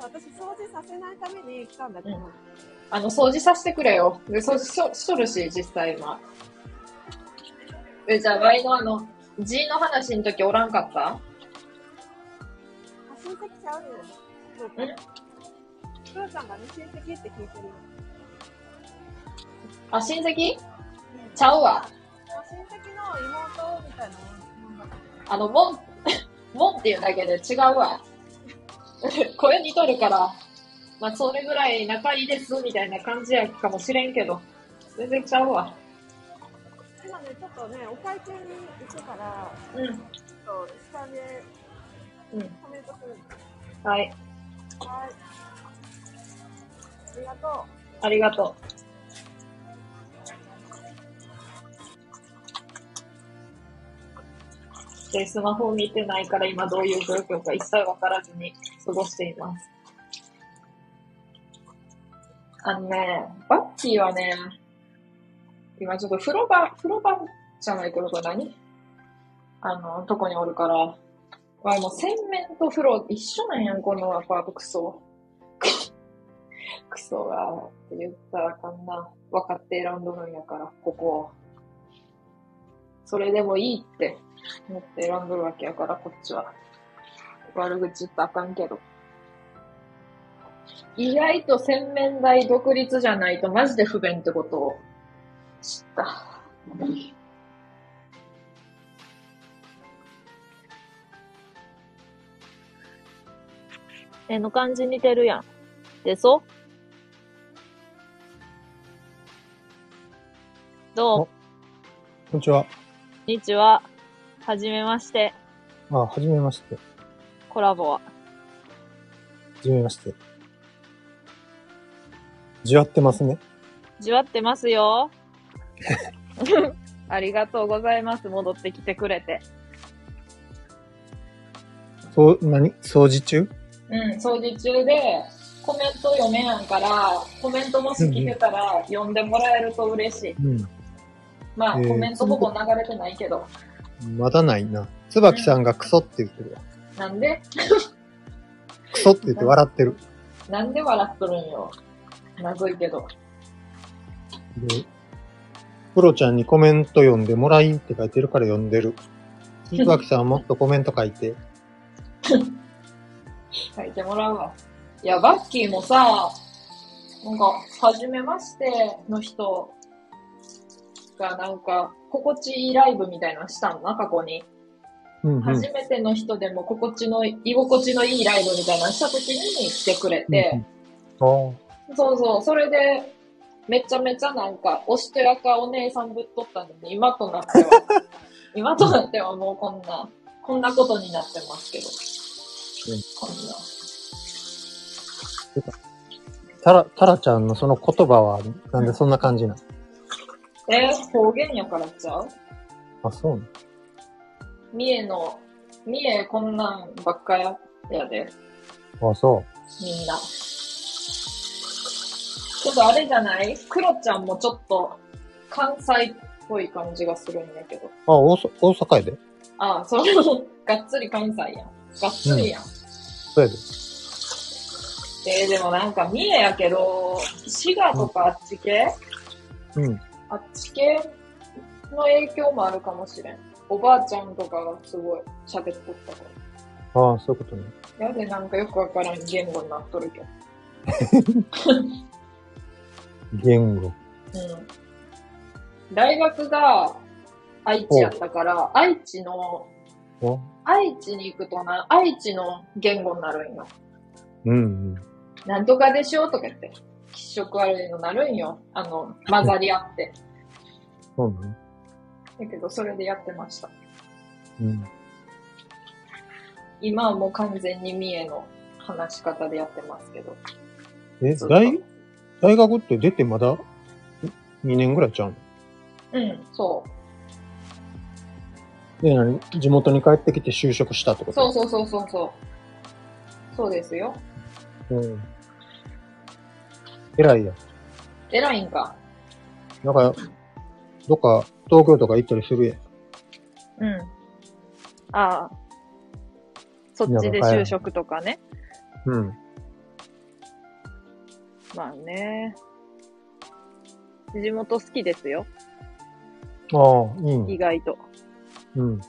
私、掃除させないために来たんだけど。うん、あの、掃除させてくれよ。で、掃除しと、しとるし、実際今。え、じゃあ、ワイのあの、G の話の時おらんかった？あ、親戚ちゃうよ。ん？クロちゃんがね、親戚って聞いてるよ。あ、親戚？ちゃうわ。親戚の妹みたいなもんだ。あの、もん、もんっていうだけで違うわ。声にとるから、まあ、それぐらい仲いいです、みたいな感じやかもしれんけど、全然ちゃうわ。今ね、ちょっとね、お会計に行くから、うん、ちょっと下でコメントする、うん、はい。はい。ありがとう。ありがとう。で、スマホを見てないから今どういう状況か一切わからずに過ごしています。あのね、バッキーはね、今ちょっと風呂場、風呂場じゃないけど、これ何？あの、とこにおるから。わ、もう洗面と風呂一緒なんやん、このアパートクソ。クソが、って言ったらあかんな。分かって選んどるんやから、ここ。それでもいいって思って選んどるわけやから、こっちは。悪口言ったらあかんけど。意外と洗面台独立じゃないとマジで不便ってことを。知った。絵の感じ似てるやん。でそ？どう？こんにちは。こんにちは。はじめまして。ああ、はじめまして。コラボは。はじめまして。じわってますね。じわってますよ。ありがとうございます。戻ってきてくれて。そう、何？掃除中？うん、掃除中でコメント読めやんから、コメントもし来てたら読んでもらえると嬉しい。うん。まあ、えー、コメントほぼ流れてないけど。まだないな。椿さんがクソって言ってるわ。うん、なんで？クソって言って笑ってる。なんで笑っとるんよ。謎いけど。で、プロちゃんにコメント読んでもらいって書いてるから読んでる。椿さんもっとコメント書いて。書いてもらうわ。いや、バッキーもさ、なんか、はじめましての人がなんか、心地いいライブみたいなのしたのな、過去に。うんうん、初めての人でも心地の、居心地のいいライブみたいなのした時に来てくれて、うんうん、そうそう、それで、めちゃめちゃなんか、おしとやかお姉さんぶっとったのに、今となっては、今となってはもうこんな、こんなことになってますけど。うん、こんな。タラ、タラちゃんのその言葉は、なんでそんな感じなの？えー、方言やからちゃう？あ、そうね。三重の、三重こんなんばっかや、やで。あ、そう。みんな。ちょっとあれじゃない？クロちゃんもちょっと、関西っぽい感じがするんやけど。あ、大、大阪やで。ああ、それも、がっつり関西やん。がっつりやん。うん、そうやで。えー、でもなんか三重やけど、滋賀とかあっち系、うん、あっち系の影響もあるかもしれん。おばあちゃんとかがすごい喋っとったから。ああ、そういうことね。やで、なんかよくわからん言語になっとるけど。言語、うん、大学が愛知やったから、愛知の愛知に行くとな、愛知の言語になるんよ。うんうん、なんとかでしょとか言って、気色悪いのなるんよ。あの、混ざり合って。そうなの？だけど、それでやってました。うん、今はもう完全に三重の話し方でやってますけど。え、大、大学って出てまだにねんぐらいちゃうの？うん、そう。で、何？地元に帰ってきて就職したってこと？そうそうそうそうそう。そうですよ。うん。偉いや。偉いんか。なんか、どっか東京とか行ったりするや。うん。ああ。そっちで就職とかね。うん。まあね。地元好きですよ。ああ、いいね。意外と。うん。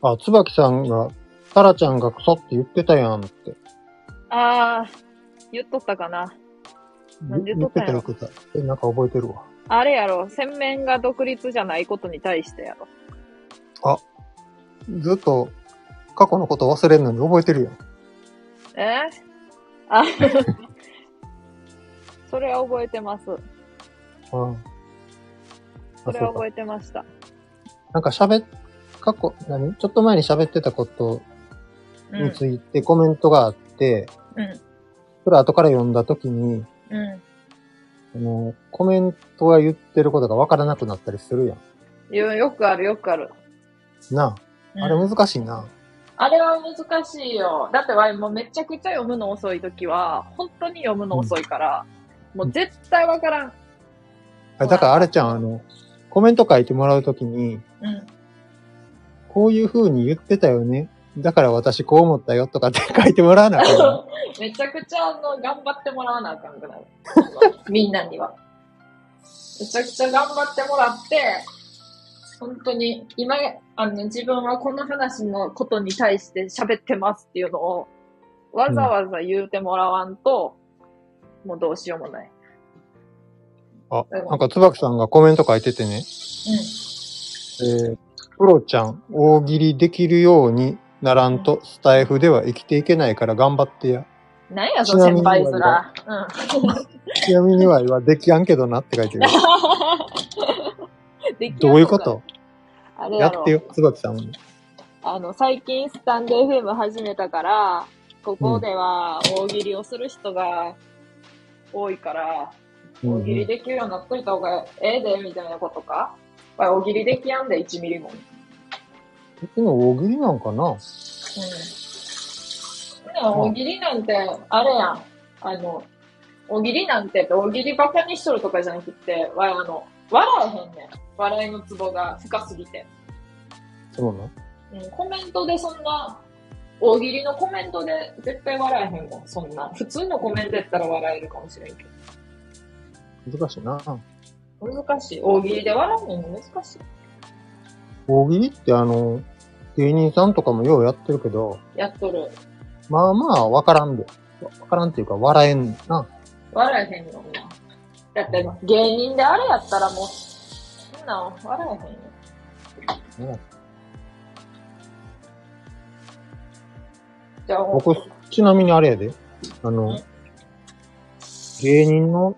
あ、椿さんが、タラちゃんがクソって言ってたやんって。ああ、言っとったかな。なんで言っとったんやろ。言ってた言ってた。え、なんか覚えてるわ。あれやろ、洗面が独立じゃないことに対してやろ。あ、ずっと過去のこと忘れんのに覚えてるやん。え？あ、それは覚えてます。ああ。それは覚えてました。なんか喋、過去、何？ちょっと前に喋ってたこと、についてコメントがあって、うん、それ後から読んだときに、うん、のコメントが言ってることがわからなくなったりするやん。よ、よくあるよくある。なあ、あれ難しいな。うん、あれは難しいよ。だってわいもうめちゃくちゃ読むの遅いときは、本当に読むの遅いから、うん、もう絶対わからん。だからあれちゃん、あの、コメント書いてもらうときに、うん、こういう風に言ってたよね。だから私こう思ったよとかって書いてもらわなあかんな。めちゃくちゃあの頑張ってもらわなあかんくなる。みんなには。めちゃくちゃ頑張ってもらって、本当に今、あの自分はこの話のことに対して喋ってますっていうのをわざわざ言うてもらわんと、うん、もうどうしようもない。あ、なんか椿さんがコメント書いててね。うん。えー、プロちゃん、大喜利できるように、ならんとスタイフでは生きていけないから頑張ってや。なんやその先輩面。うん。ちなみには、できやんけどなって書いてる。できやん。どういうこと？あれやってよ、椿さんも。あの、最近スタンド エフエム 始めたから、ここでは大喜利をする人が多いから、うん、大喜利できるようになっといた方がええで、みたいなことか。大喜利できやんで、いちミリも。今大喜利なんかな、うん。大喜利なんて、あれやん。あの、大喜利なんて、大喜利バカにしとるとかじゃなくて、わ、あの、笑えへんねん。笑いのツボが深すぎて。そうなの？うん、コメントでそんな、大喜利のコメントで絶対笑えへんもん、そんな。普通のコメントやったら笑えるかもしれんけど。難しいな。難しい。大喜利で笑うのも難しい。大喜利ってあの、芸人さんとかもようやってるけど。やっとる。まあまあ、わからんで。わからんっていうか、笑えんな。笑えへんのな。だって、芸人であれやったらもう、そんなの笑えへんよ。ね、じゃあ、僕、ちなみにあれやで。あの、芸人の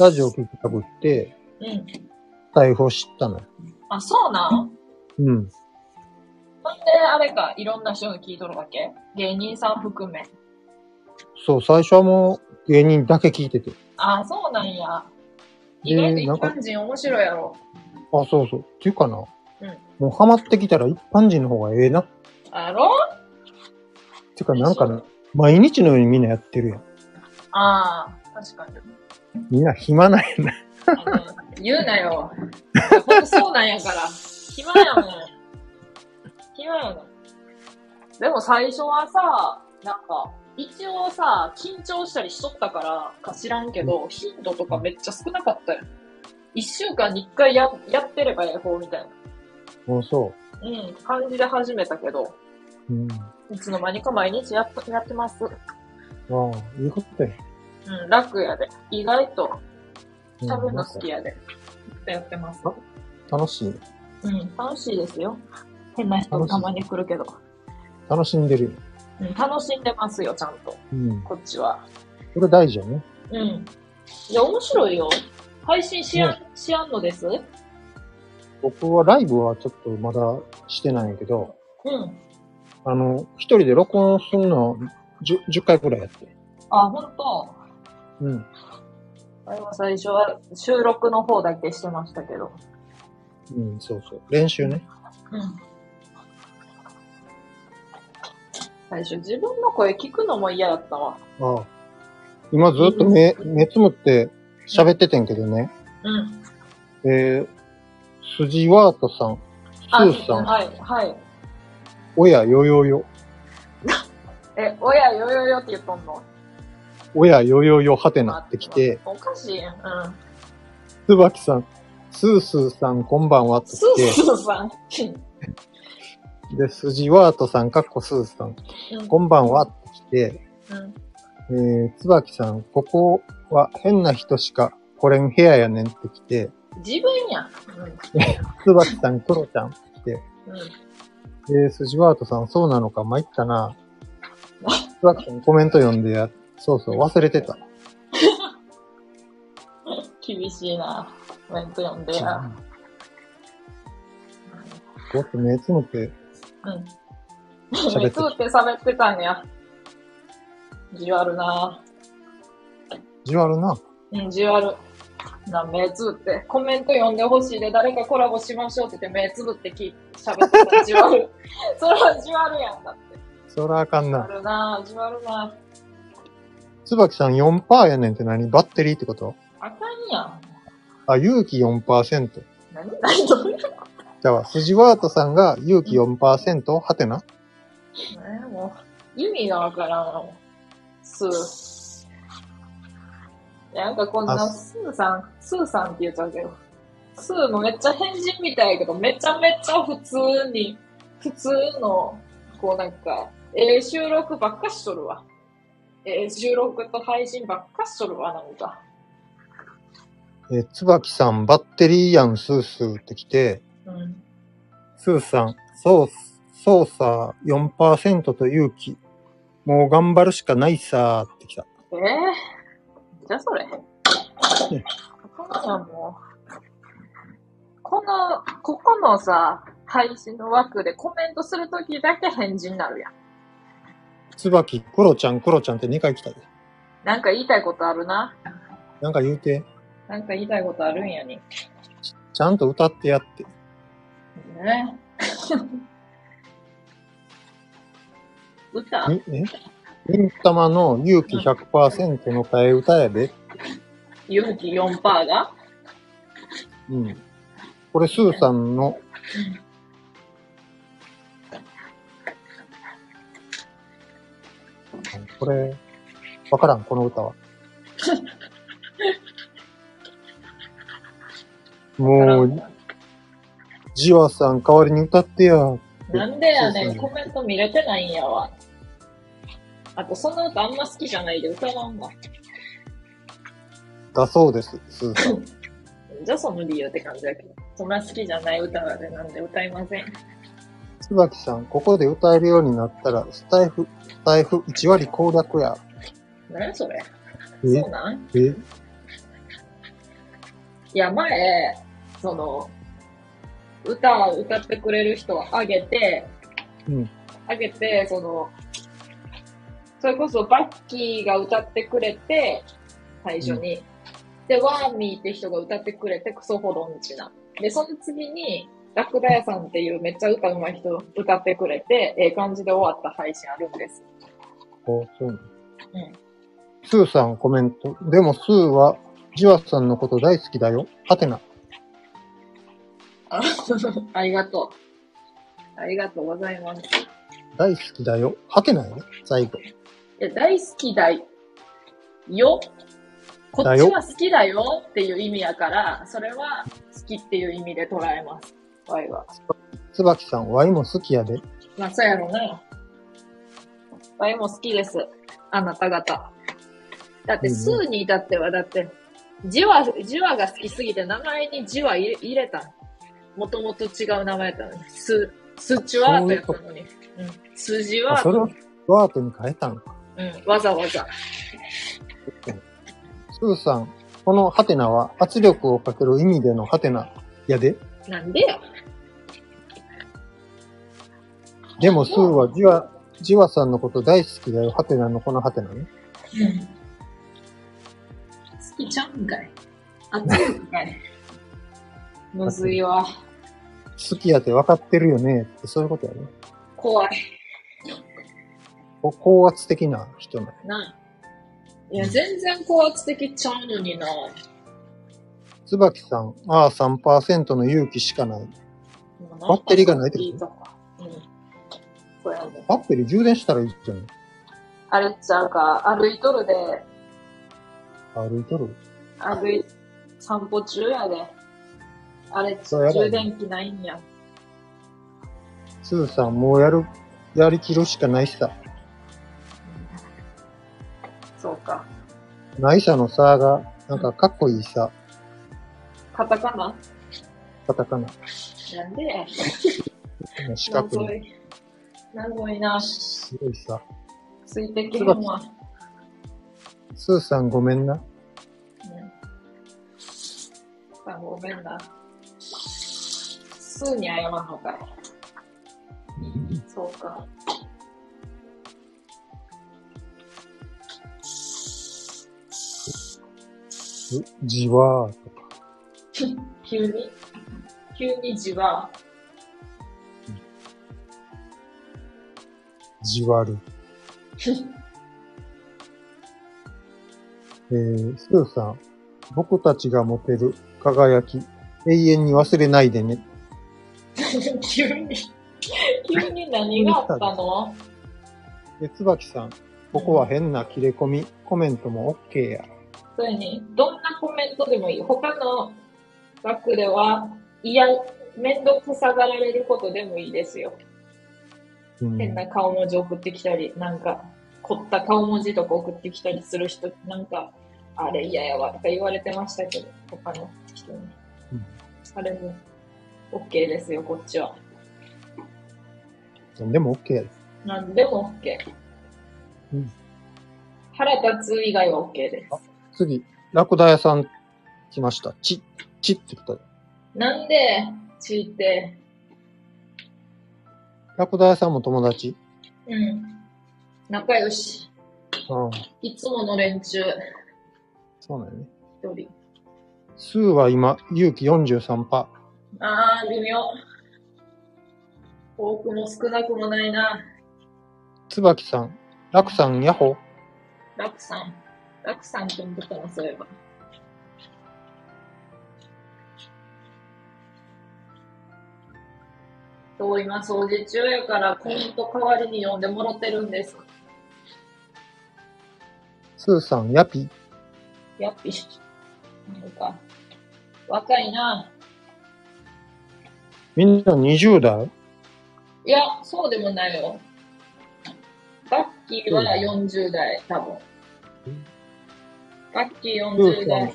ラジオ聞きたくって、うん。財布を知ったの。あ、そうなん？うん。なんで、あれか、いろんな人が聞いとるわけ？芸人さん含め。そう、最初はもう芸人だけ聞いてて。ああ、そうなんや。意外と一般人面白いやろ。あ、そうそう。っていうかな。うん。もうハマってきたら一般人の方がええな。やろ？っていうかなんか、ね、毎日のようにみんなやってるやん。ああ、確かに。みんな暇ないな。言うなよ。ほんとそうなんやから。暇やもん。暇やもん。でも最初はさ、なんか、一応さ、緊張したりしとったからか知らんけど、頻度とかめっちゃ少なかったよ。一週間に一回 や, やってればええ方みたいな。もうそう。うん、感じで始めたけど、うん、いつの間にか毎日 や, っやってます。ああ、いいことや。うん、楽やで。意外と、食べるの好きやで。うん、やってます。楽しい。うん、楽しいですよ。変な人もたまに来るけど。楽しんでるよ。うん、楽しんでますよ、ちゃんと。うん、こっちは。これ大事よね。うん。いや、面白いよ。配信しやん、ね、しやんのです？僕はライブはちょっとまだしてないけど、うん。あの、一人で録音するの 10, 10回くらいやって。あ、ほんと？うん。あれは最初は収録の方だけしてましたけど。うん、そうそう。練習ね。うん。最初自分の声聞くのも嫌だったわ。ああ、今ずっと目、目つむって喋っててんけどね。うん。えー、スジワートさん、スーさん。はい、はい。おやよよよ。え、おやよよよって言っとんの？おやよよよはてなってきて。おかしいやん。うん。つばきさん、スースーさんこんばんはってきて。スースーさん。で、スジワートさん、かっこスーさん、うん、こんばんはって来て、うん、えー、つばきさん、ここは変な人しか来れん部屋やねんって来て、自分やん。つばきさん、クロちゃんって来て、うん、で、スジワートさん、そうなのか、参ったな。つばきさん、コメント読んでや、そうそう、忘れてた。厳しいな。コメント読んでや。うん、ちょっと目つむって。うん。目つぶって喋ってたんや。じわるなぁ。じわるな。うん、じわる。な、目つぶって。コメント読んでほしいで、誰かコラボしましょうって言って目つぶって聞いて喋ってた。じわる。そらじわるやんだって。そらあかんな。じわるなぁ、じわるなぁ。つばきさん よんパーセント やねんって何？バッテリーってこと？あかんやん。あ、勇気 よんパーセント。何？何？どういうの？じゃあ、スジワートさんが勇気 よんパーセント？ はてな？え、もう、意味がわからんわ。スー。なんかこんな、スーさん、スーさんって言っちゃうけど、スーもめっちゃ変人みたいやけど、めちゃめちゃ普通に、普通の、こうなんか、ええ収録ばっかしとるわ。ええ収録と配信ばっかしとるわ、なんか。え、つばきさん、バッテリーやん、スースーって来て、うん、スーさん、そう、そうさ、よんパーセント と勇気。もう頑張るしかないさーってきた。えぇ、ー、じゃあそれ。ここの、もう、この、ここのさ、配信の枠でコメントするときだけ返事になるやん。椿、クロちゃん、クロちゃんってにかい来たで。なんか言いたいことあるな。なんか言うて。なんか言いたいことあるんやね。ちゃんと歌ってやって。ね歌え忍たまの勇気 ひゃくパーセント の替え歌やで。勇気 よんパーセント がうん。これ、スーさんの。これ、わからん、この歌は。もう、ジワさん代わりに歌ってや。なんでやねん、コメント見れてないんやわ。あと、その歌あんま好きじゃないで歌わんわ。だそうです、スーさん。じゃあその理由って感じだけど、そんな好きじゃない歌でなんで歌いません。椿さん、ここで歌えるようになったらスタイフ、スタイフいち割攻略や。何それ？そうなん？え？いや前その歌を歌ってくれる人をあげて、うん、あげてそのそれこそバッキーが歌ってくれて最初に。うんで、ワーミーって人が歌ってくれてクソほどんちな。で、その次に、ラクダヤさんっていうめっちゃ歌うまい人歌ってくれて、ええ感じで終わった配信あるんです。お、そうね。うん。スーさんコメント。でもスーは、ジワさんのこと大好きだよ。ハテナ。あ、ありがとう。ありがとうございます。大好きだよ。ハテナよね。最後。いや、大好きだよ。こっちは好きだよっていう意味やから、それは好きっていう意味で捉えます。ワイは。椿さん、ワイも好きやで。まあ、そうやろな。ワイも好きです。あなた方。だって、スーに至っては、だって、ジワ、ジワが好きすぎて名前にジワ入れた。もともと違う名前やったのに。ス、スチュワートやったのに。ううん。スジワート。それをスワートに変えたのか。うん。わざわざ。スーさん、このハテナは圧力をかける意味でのハテナやで。なんでや。でもスーはジワ、ジワさんのこと大好きだよ。ハテナのこのハテナね。うん。好きちゃうんかい。圧力かい。むずいわ。好きやって分かってるよねってそういうことやね。怖い。高圧的な人な。な。いや、全然高圧的ちゃうのにな。椿さん、ああ さんパーセント の勇気しかない。バッテリーがないってこと、うん、これね、バッテリー充電したらいいじゃん。あれちゃうか、歩いとるで。歩いとる歩い、散歩中やで。あれ、充電器ないんや。スーさん、もうやる、やりきるしかないさ。そうか。内者のさが、なんかかっこいいさ。カタカナカタカナ。なんで四角い。謎いな。すごいさ。ついてけんわ。スーさんごめんな。うん。スーさんごめんな。スーに謝るのかい。そうか。じわーとか急に急にじわー、うん、じわるえー、スーさん僕たちが持てる輝き永遠に忘れないでね急に急に何があったので椿さんここは変な切れ込みコメントも OK やそれに、どんなコメントでもいい。他の枠では、いや、めんどくさがられることでもいいですよ。うん、変な顔文字送ってきたり、なんか、凝った顔文字とか送ってきたりする人、なんか、あれ嫌やわとか言われてましたけど、他の人に。うん、あれも、OK ですよ、こっちは。なんでも OK です。なんでも OK。うん、腹立つ以外は OK です。次、ラクダ屋さん来ました。チッ、チッって来た。なんで、チーって、ラクダ屋さんも友達？うん。仲良し。うん。いつもの連中。そうなのね。一人。スーは今、勇気 よんじゅうさんパーセント。あー、微妙。多くも少なくもないな。つばきさん、ラクさん、ヤホ？ラクさん。ラクさん飛んでたな、そういえば。そう、今掃除中やからコメント代わりに読んでもらってるんです。スーさん、ヤピ。ヤピ。なんか、若いな。みんなにじゅう代？いや、そうでもないよ。バッキーはよんじゅう代、多分。バッキーよんじゅう代。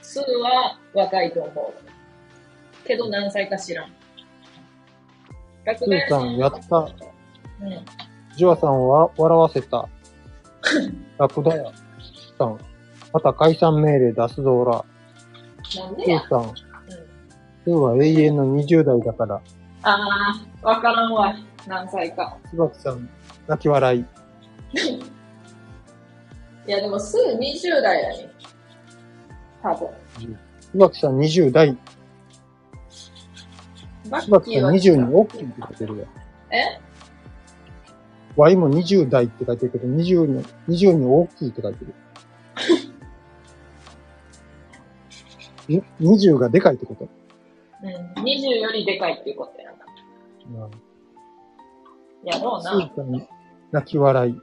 スーは若いと思う。けど何歳か知らん。スーさん、やった。うん、ジュアさんは笑わせた。ラクダやさん。また解散命令出すぞ、おら。なんでや？スーさん、うん。スーは永遠のにじゅう代だから。ああ、わからんわ。何歳か。つばきさん、泣き笑い。いや、でもスーにじゅう代やね。多分。つばきさんにじゅう代。つばきさんにじゅうに大きいって書いてるよ。え？ Y もにじゅう代って書いてるけど、にじゅうに、にじゅうに大きいって書いてる。え？ にじゅう がでかいってこと？うん。にじゅうよりでかいっていうことやな。うん。やろうな。スーさん、泣き笑い。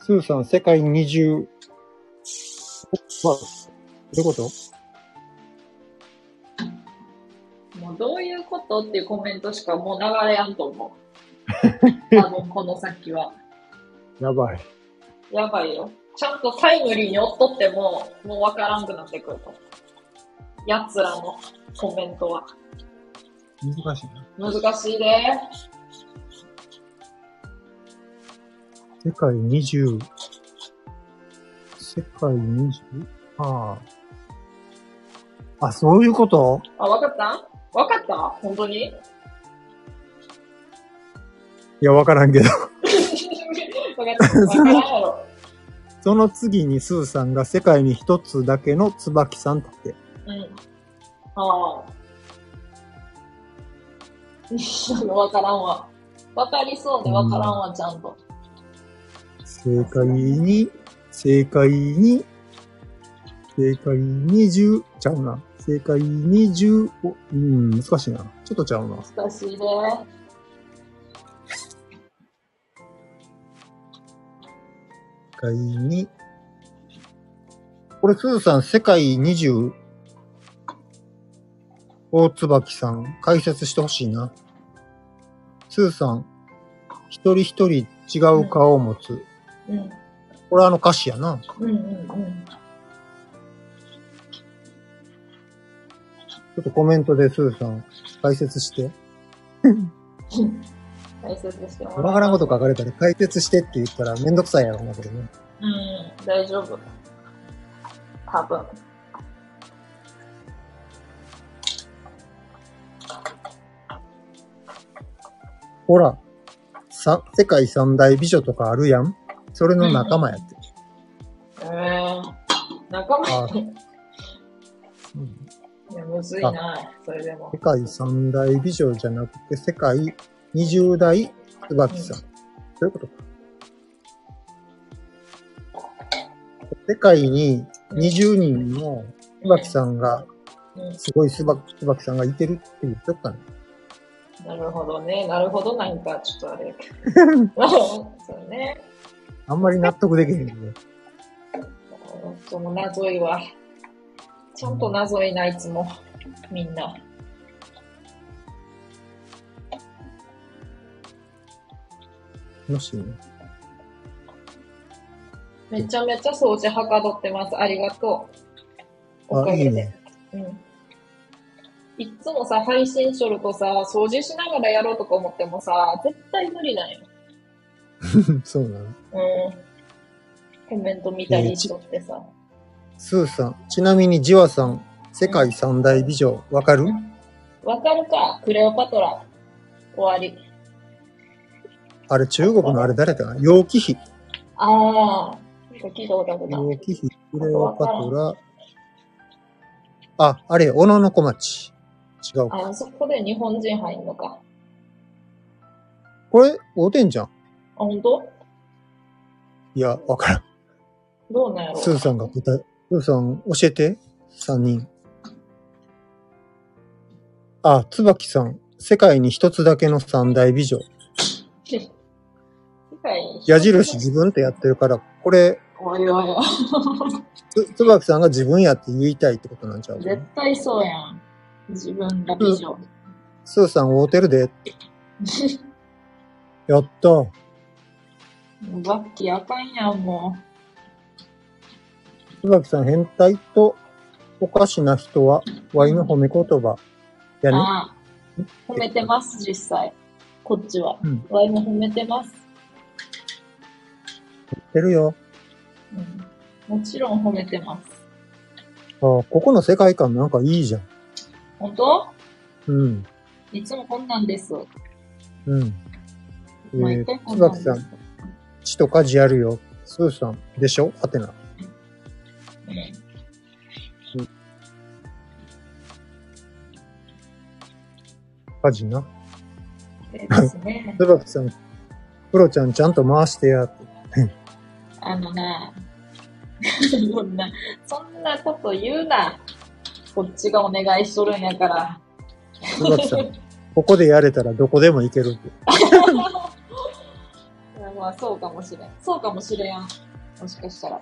スーさん、世界にじゅう。まあ、どういうこと？もうどういうことっていうコメントしかもう流れやんと思う。多分この先は。やばい。やばいよ。ちゃんとタイムリーに追っとっても、もうわからんくなってくると。奴らのコメントは。難しいな。難しいで。世界にじゅう。世界 にじゅう？ ああ。あ、そういうこと？あ、わかったわかった本当に？いや、わからんけど。わかった。わからんやろ。その次にスーさんが世界に一つだけの椿さんって。うん。ああ。わからんわ。わかりそうでわからんわ、ちゃんと。正解に、正解に、正解にじゅう、ちゃうな。正解にじゅう、お、うん、難しいな。ちょっとちゃうな。難しいね。世界に。これ、スーさん、世界にじゅうを椿さん、解説してほしいな。スーさん、一人一人違う顔を持つ。うん、これ、あの歌詞やな。うんうんうん。ちょっとコメントでスーさん、解説して。解説してもらう。わからんこと書かれたら解説してって言ったらめんどくさいやろな、これね。うん、大丈夫。多分。ほら、さ、世界三大美女とかあるやん。それの仲間やって。え、うん、えー、仲間やって。いや、むずいな、それでも。世界三大美女じゃなくて、世界にじゅう代椿さん。うん、そういうことか。世界ににじゅうにんの椿さんが、すごい椿さんがいてるって言っちゃったね。なるほどね。なるほど、なんか、ちょっとあれ。そうね。あんまり納得できへんね。その謎いわ。ちゃんと謎いな、いつも。みんな。楽しいね。めちゃめちゃ掃除はかどってます。ありがとう。おかげで。いいね、うん。いつもさ、配信しょるとさ、掃除しながらやろうとか思ってもさ、絶対無理なんよ。そうなの？うん。コメント見たりしとってさ。スーさん、ちなみにジワさん、世界三大美女、わかる？わかるか、クレオパトラ。終わり。あれ中国のあれ誰かな、楊貴妃。ああ、聞いたことあるな。楊貴妃、クレオパトラ。あ、あれ小野の小町。違うか。あそこで日本人入んのか。これ合うてんじゃん。あ、本当？いや、わからん。どうなんやろ。スーさんが答え、スーさん教えて。さんにん。あ、椿さん。世界に一つだけの三大美女。世界に矢印自分ってやってるから、これ、おいおいおつ、椿さんが自分やって言いたいってことなんちゃう？絶対そうやん。自分が美女。スーさん合うてるで。やった。バッキーあかんやん、もう。椿さん、変態とおかしな人はワイの褒め言葉やね。ああ、褒めてます、実際。こっちは。うん、ワイも褒めてます。言ってるよ、うん。もちろん褒めてます。ああ、ここの世界観なんかいいじゃん。本当？うん。いつもこんなんです。うん。えー、つばきさん、血と家事やるよ。スーさん、でしょ？はてな。うん。家事な。ですね。つばきさん、プロちゃんちゃんと回してやって。あのな、そんな、そんなこと言うな。こっちがお願いしとるんやから。つばきさん、ここでやれたらどこでも行けるって。まあ、そうかもしれん。そうかもしれん。もしかしたら。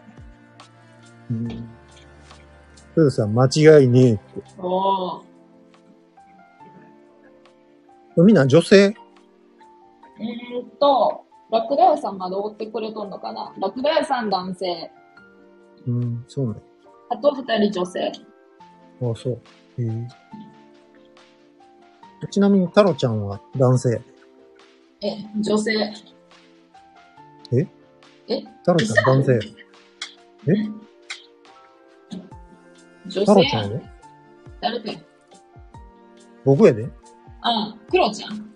うん。プーさん、間違いねえって。おー。みんな女性？うーんと、ラクダ屋さんまで追ってくれとんのかな？ラクダ屋さん男性。うん、そうね。あと二人女性。ああ、そう。へえ。ちなみに、太郎ちゃんは男性？え、女性。ええタロちゃん男性え女性タロちゃんやね誰か僕やでああ、クロちゃん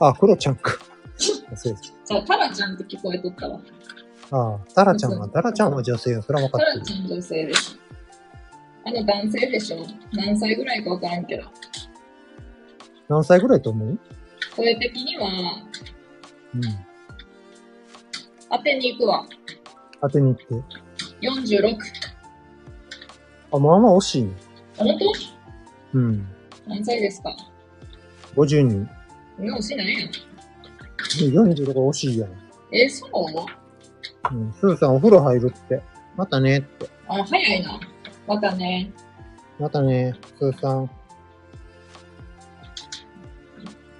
ああ、クロちゃんかそうですじゃあ、タラちゃんって聞こえとったわああ、タラちゃんは、タラちゃんは女性よそれは分かってるタラちゃん女性ですあの男性でしょ何歳ぐらいか分からんけど何歳ぐらいと思う声的にはうん当てに行くわ。当てに行って。よんじゅうろく。あ、まあまあ惜しいね。本当？うん。何歳ですか？ごじゅうに。惜しいないやん。よんじゅうろく惜しいやん。えー、そう？うん。スーさんお風呂入るって。またねって。あ、早いな。またね。またね、スーさん。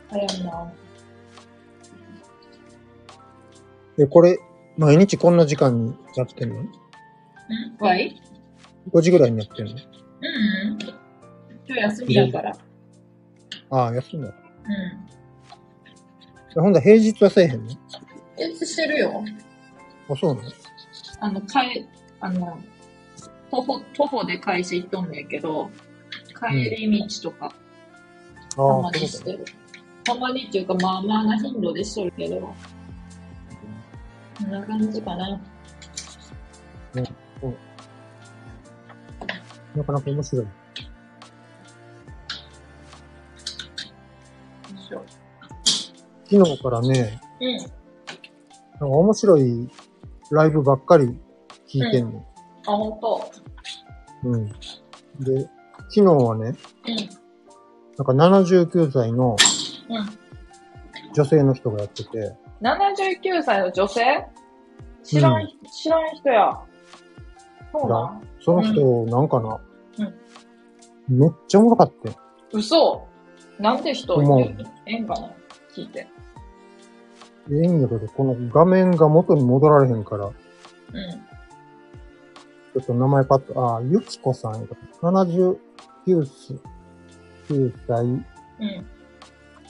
早いな。え、これ、毎日こんな時間にやってんの？ん？わい？ごじぐらいにやってんの？うん、うん。今日休みだから。ああ、休みだ。うん。ほんだ平日はせえへんの？平日してるよ。あ、そうなの？あの、かえ、あの、徒歩、徒歩で会社行っとんねんけど、帰り道とか、うん、たまにしてる。たまにっていうか、まあまあな頻度でしとるけど、こんな感じかな。ね、そう。なかなか面白い。よいしょ。昨日からね、うん、なんか面白いライブばっかり聞いてんの。うん、あ、ほんと？うん。で、昨日はね、うん、なんかななじゅうきゅうさいの女性の人がやってて、ななじゅうきゅうさいの女性？知らん、うん、知らん人や。そうなん？その人、なんかな、うん、めっちゃおもろかったよ。嘘？なんで人言うの？ええんかな？聞いて。ええんだけど、この画面が元に戻られへんから。うん。ちょっと名前パッと、あ、ゆきこさんやから。ななじゅうきゅうさい。うん。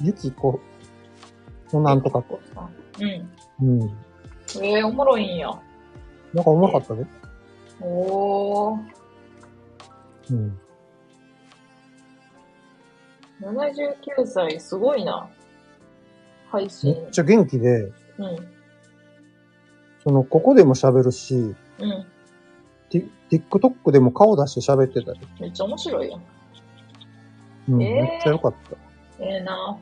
ゆきこ。なんとかと。うん。うん。ええー、おもろいんや。なんかうまかったで。おー。うん。ななじゅうきゅうさい、すごいな。配信。めっちゃ元気で、うん、その、ここでも喋るし、うん、TikTok でも顔出して喋ってたり。めっちゃ面白いやん。うん、えー、めっちゃ良かった。ええー、な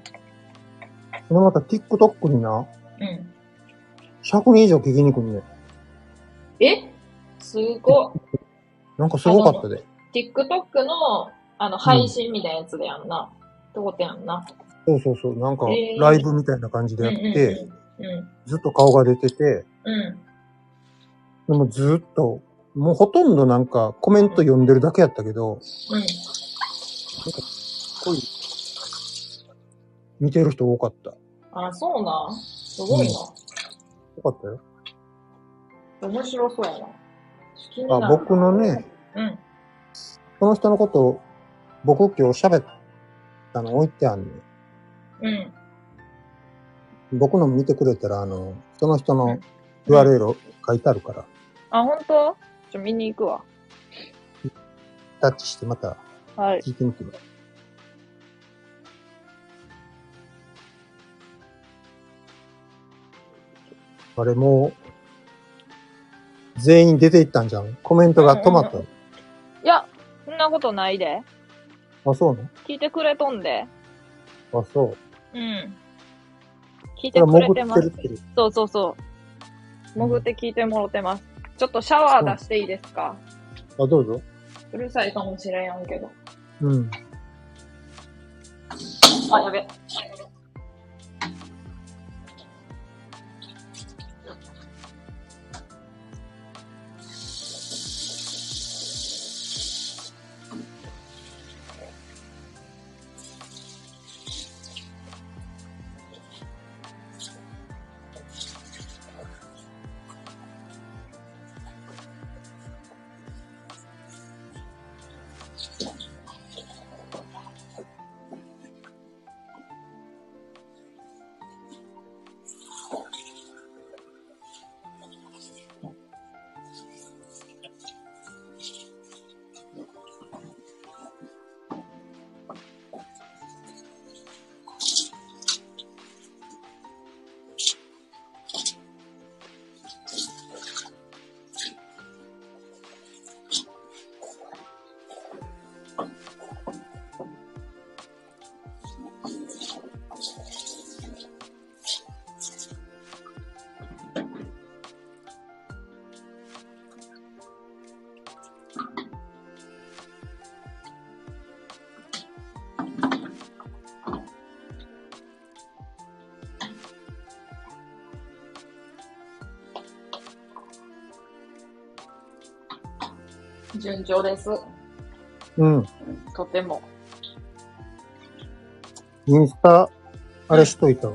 ぁ。また TikTok にな、うん。ひゃくにん以上聞きに来るね。え？すごい。なんかすごかったで。TikTok の、あの、配信みたいなやつでやんな。ってことやんな。そうそうそう。なんか、えー、ライブみたいな感じでやって、うんうんうんうん、ずっと顔が出てて、うん、でもずっと、もうほとんどなんかコメント読んでるだけやったけど、うん、なんかすごい、見てる人多かった。あ、そうな。すごいな。うん、よかったよ。面白そうやな。気になるな。あ、僕のね、うん、この人のことを、僕今日喋ったの置いてあんね。うん。僕の見てくれたら、あの、その人の ユーアールエル 書いてあるから。うん、あ、ほんと？ちょ、見に行くわ。タッチしてまた、聞いてみてもらう。はい、あれもう全員出ていったんじゃん。コメントが止まった、うんうんうん、いや、そんなことないで。あ、そうね。聞いてくれとんで。あ、そう。うん。聞いてくれてます。そうそうそう。潜って聞いてもろてます。ちょっとシャワー出していいですか？うん、あ、どうぞ。うるさいかもしれんけど。うん。あ、やべ。順調です。うん。とても。インスタ、あれしといたわ。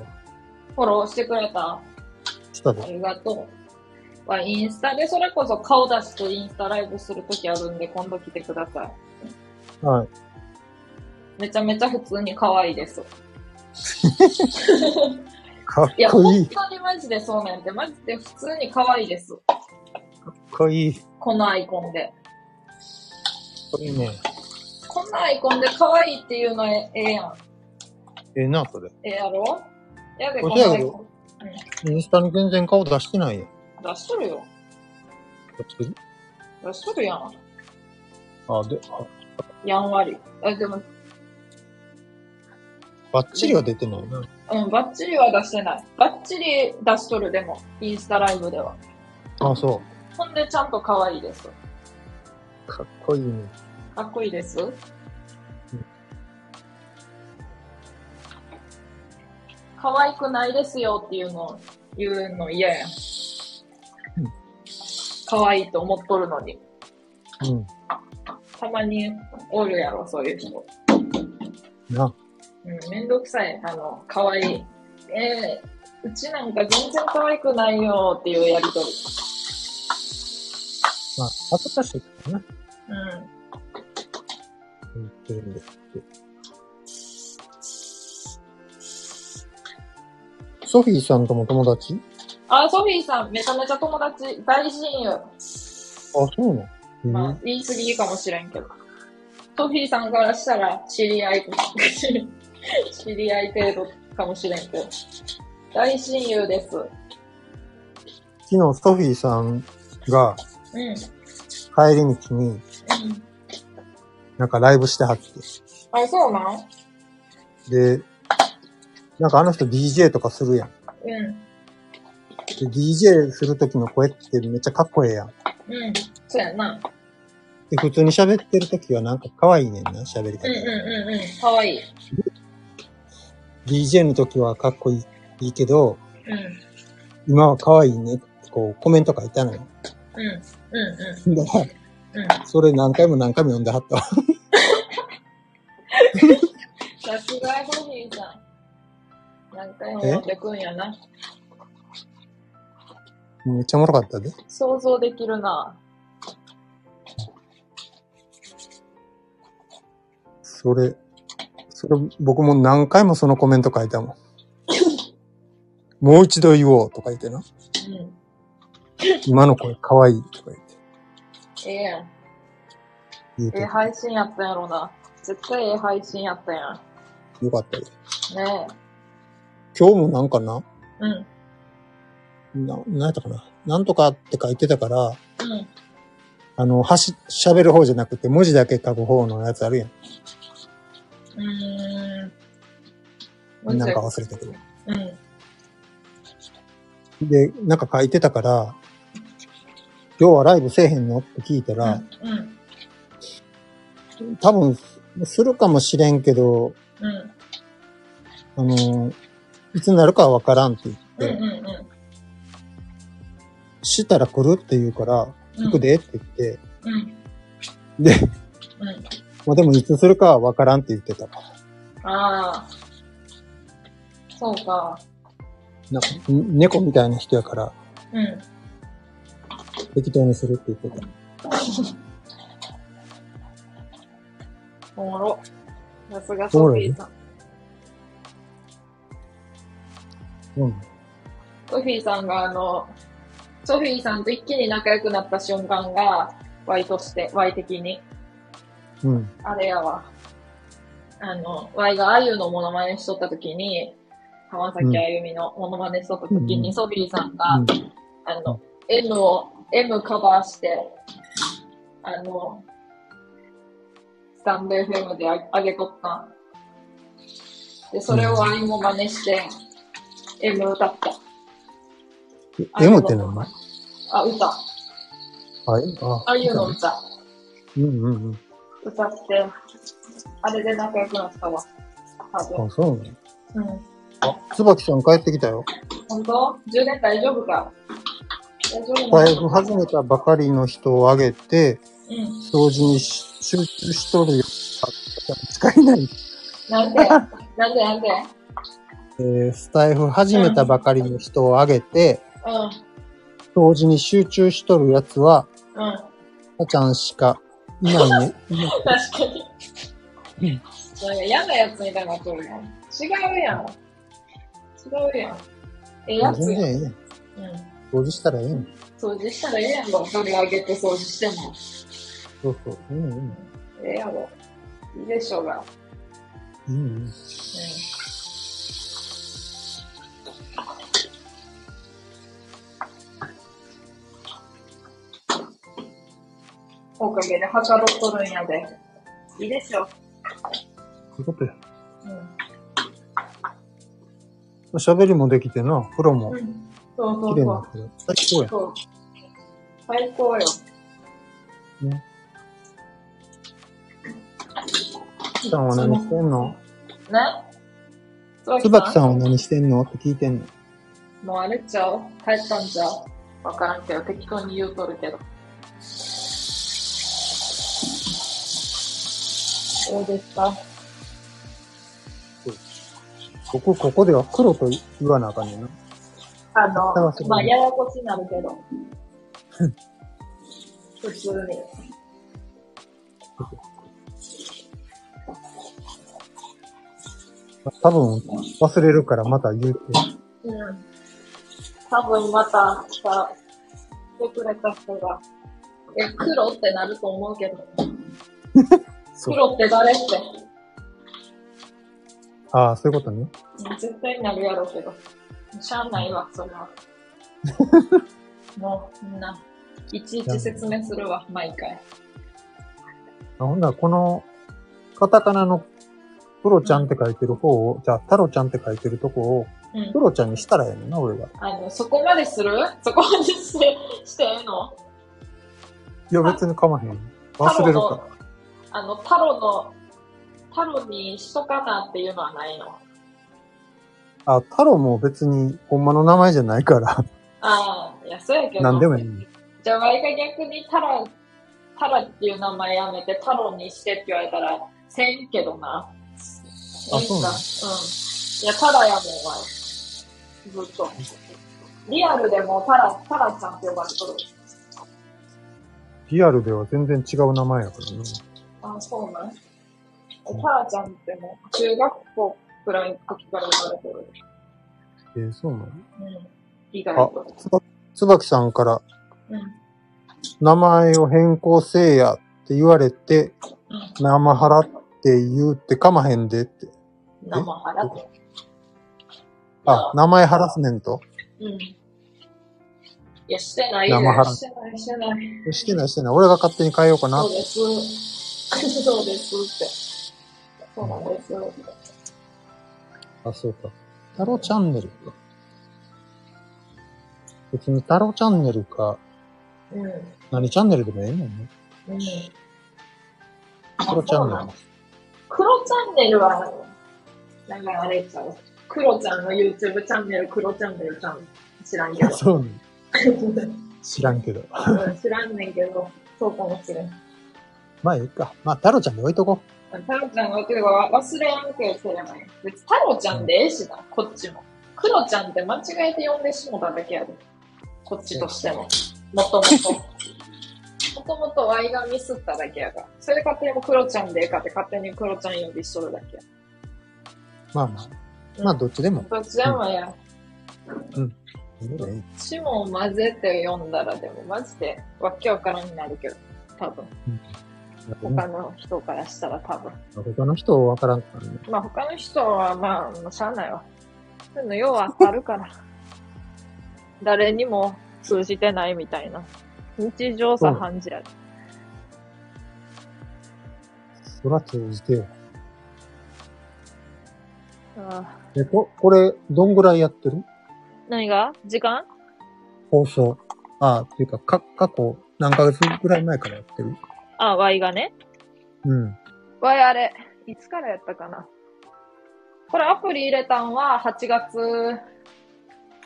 フォローしてくれた？したで。ありがとう。インスタでそれこそ顔出しとインスタライブするときあるんで、今度来てください。はい。めちゃめちゃ普通に可愛いです。かっこいい。いや、本当にマジでそうなんで、マジで普通に可愛いです。かっこいい。このアイコンで。いいね。こんなアイコンで可愛いっていうのええやん。ええな、それ。ええやろ？やで、このアイコン。インスタに全然顔出してないよ。出しとるよ。出しとる？出しとるやん。あ、で、あ、やんわり。あ、でも。バッチリは出てないな。うん、バッチリは出してない。バッチリ出しとる、でも。インスタライブでは。あ、そう。ほんで、ちゃんと可愛いです。かっこいいね。かっこいいです。うん、可愛くないですよっていうの言うの嫌やん。うん、可愛いと思っとるのに。うん。たまにおるやろそういう人。な。うん、めんどくさい、あの可愛い。えー、うちなんか全然可愛くないよっていうやりとり。まあ恥ずかしいかな。うん。言ってるんですって。ソフィーさんとも友達？あ、ソフィーさんめちゃめちゃ友達、大親友。あ、そうなの？まあ、言い過ぎかもしれんけど。ソフィーさんからしたら知り合い、知り合い程度かもしれんけど。大親友です。昨日ソフィーさんが帰り道になんかライブしてはって、うん、あ、そうなんで、なんかあの人 ディージェー とかするやん、うん、で ディージェー する時の声ってめっちゃかっこええやん。うん、そうやな。で普通に喋ってる時はなんか可愛いねんな、喋り方。うんうんうんうん、可愛い。ディージェー の時はかっこいい、いいけど、うん、今は可愛いねってこうコメント書いたのよ。うんうんうん。だから、うん、それ何回も何回も読んではったわ。さすがソフィーさん。何回も読んでくんやな。めっちゃおもろかったで。想像できるな。それ、それ僕も何回もそのコメント書いたもん。もう一度言おうとか言ってな。うん、今の声可愛いとか言って。ええやん。ええ配信やったんやろな。絶対ええ配信やったんや。よかったよ。ねえ。今日もなんかな。うん。な、何やったかな。なんとかって書いてたから、うん、あの、はし、喋る方じゃなくて、文字だけ書く方のやつあるやん。うーん。なんか忘れたけど。うん。で、なんか書いてたから、今日はライブせえへんのって聞いたら、うんうん、多分、するかもしれんけど、うん、あの、いつになるかはわからんって言って、うんうんうん、したら来るって言うから、うん、行くでって言って、うん、で、うん、まあでもいつするかはわからんって言ってた。ああ、そうか。なんか猫みたいな人やから、うん、適当にするって言ってた。おもろ。さすがソフィーさん。うん。ソフィーさんがあの。ソフィーさんと一気に仲良くなった瞬間が、ワイとして、ワイ的に。うん。あれやわ。あの、ワイがあゆのモノマネしとったときに、浜崎あゆみのモノマネしとったときに、うん、ソフィーさんが、うん、あの、M を、M カバーして、あの、スタンド エフエム であげとった。で、それをワイも真似して、M 歌った。M って何だ？あ、歌。はい。ああいうの歌。うんうんうん。歌って、あれで仲良くなったわ。あ、そうね。うん。あ、椿さん帰ってきたよ。ほんと？充電大丈夫か？大丈夫なの？始めたばかりの人をあげて、うん、掃除に集中しとるよ。使えない。なんで？なんでなんで？えー、スタイフ始めたばかりの人をあげて、うんうん、掃除に集中しとるやつは、うん、たちゃんしかいないね。確かに。うん。なんか嫌なやつみたいになっとるやん。違うやん。違うやん。ええやつやん。全然ええやん。うん。掃除したらええやん。掃除したらええやんば。それあげて掃除しても。そうそう。うんうん。ええやろ。いいでしょうが。うんうん。うんおかげではかどっとるんやで。いいでしょ。よかったよ。うん。喋りもできてな、風呂も。うん。そうそうそう。綺麗な風呂。最高や。最高よ。ね。つばきさんは何してんの？ね？つばきさんは何してんのって聞いてんの。もうあれちゃう？帰ったんじゃう？わからんけど、適当に言うとるけど。どうですか？僕、ここでは黒と言わなあかんねんな。あの、まあ、ややこしになるけど。普通に。多分、忘れるからまた言うて。うん。多分また、さ、来てくれた人が、え、黒ってなると思うけど。黒って誰って。ああ、そういうことね。絶対になるやろうけど。しゃあないわ、そんな。もう、みんな、いちいち説明するわ、毎回。ほんなら、この、カタカナの、プロちゃんって書いてる方を、じゃあ、タロちゃんって書いてるとこを、うん、プロちゃんにしたらええのな、俺が。あの、そこまでする？そこまでして、してええの？いや、別にかまへん。忘れるから。あの、タロの、タロにしとかなっていうのはないの？あ、タロも別に、ほんまの名前じゃないから。ああ、いや、そうやけど。なんでもいい。じゃあ、わいが逆にタロ、タロっていう名前やめて、タロにしてって言われたら、せんけどな。あ、そうなの？うん。いや、タラやもん、お前。ずっと。リアルでもタラ、タラちゃんって呼ばれてる。リアルでは全然違う名前やからね。あ、そうなの？タラちゃんってもう、中学校くらいの時から呼ばれてる。えー、そうなの？うん。意外と。あ、つばきさんから、うん、名前を変更せえやって言われて、うん、生払って言うってかまへんでって。名前払って。あ、名前ハラスメント？うん。いや、してないよ。してない、してない。してない、してない。俺が勝手に変えようかな。そうです。そうですって。そうなんです。あ、そうか。タロチャンネルか。別にタロチャンネルか、うん、何チャンネルでもいいもんね。うん。黒チャンネル。黒チャンネルは、なんかあれちゃう。黒ちゃんの YouTube チャンネル、黒チャンネルちゃん知らんけど。そうね。知らんけど。うん、知らんねんけど、そうかもしれん。まあいいか。まあタロちゃんに置いとこう。タロちゃんに置いとこう。忘れやんくすればいい。別にタロちゃんでええしな、うん、こっちも。黒ちゃんって間違えて呼んでしもただけやで。こっちとしても。もともと。もともとワイがミスっただけやから。それで勝手にも黒ちゃんでええかって勝手に黒ちゃん呼びしとるだけや。まあまあ。うん、まあどっちでも。どっちでもや。うん。うん、どっちも混ぜて呼んだらでもマジでわけわからんになるけど。多分。うん、他の人からしたら多分。他の人はわからんからね。まあ他の人はまあ、しゃあないわ。そういうの要はあるから。誰にも通じてないみたいな。日常茶飯事やる。そら通じてよ。ああ。え、こ、これ、どんぐらいやってる？何が？時間？放送。ああ、っていうか、か、過去、何ヶ月ぐらい前からやってる？ああ、Y がね。うん。Y あれ、いつからやったかな。これアプリ入れたんははちがつ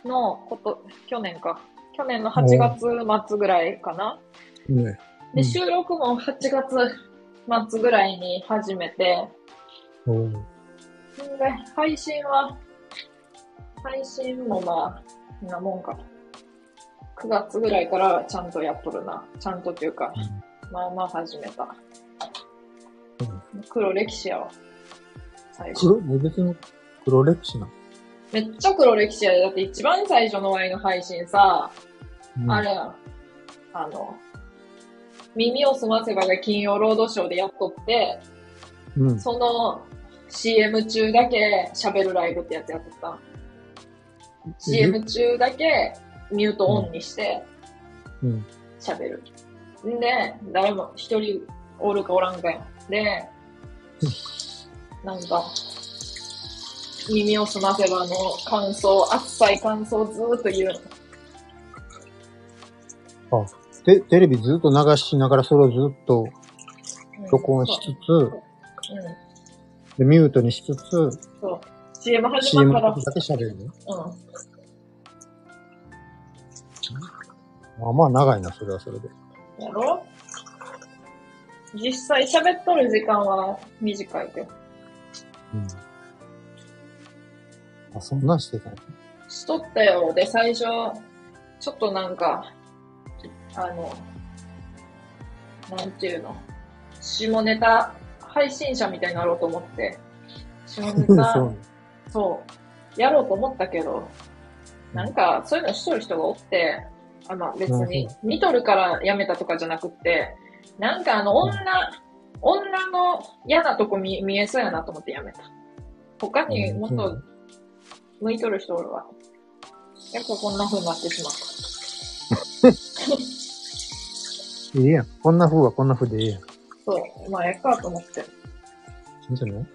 のこと、去年か。去年のはちがつ末ぐらいかな。ねうん、で、収録もはちがつ末ぐらいに始めて。うん、で、配信は、配信もまあ、なもんか。くがつぐらいからちゃんとやっとるな。ちゃんとというか、うん、まあまあ始めた。うん、黒歴史やわ。黒、別に黒歴史な。めっちゃ黒歴史やで。だって一番最初のワイの配信さ、うん、あれやん。あの、耳をすませばが金曜ロードショーでやっとって、うん、その シーエム 中だけ喋るライブってやつやっとった。シーエム 中だけミュートオンにして、喋る。うんうん、で、誰も一人おるかおらんかやん。で、うんなんか、耳をすませばの感想、あっさい感想ずーっと言う。あ、で、テレビずっと流しながらそれをずっと録音しつつ、うんうん、で、ミュートにしつつ、そう。シーエム 始まったら。シーエム だけ喋るね。うん。まあまあ長いな、それはそれで。やろ？実際喋っとる時間は短いけど。うん、あ、そんなんしてたの？しとったよ。で、最初、ちょっとなんか、あの、なんていうの、下ネタ配信者みたいになろうと思って、下ネタ、そう、そう、やろうと思ったけど、なんか、そういうのしとる人がおって、あ、まあ別に、見とるからやめたとかじゃなくって、なんかあの、女、うん女の嫌なとこ 見, 見えそうやなと思ってやめた。他にもっと向いとる人おるわ。やっぱこんな風になってしまった。いいやん。こんな風はこんな風でいいやん。そう。まあ、ええかと思って。いいんじゃない？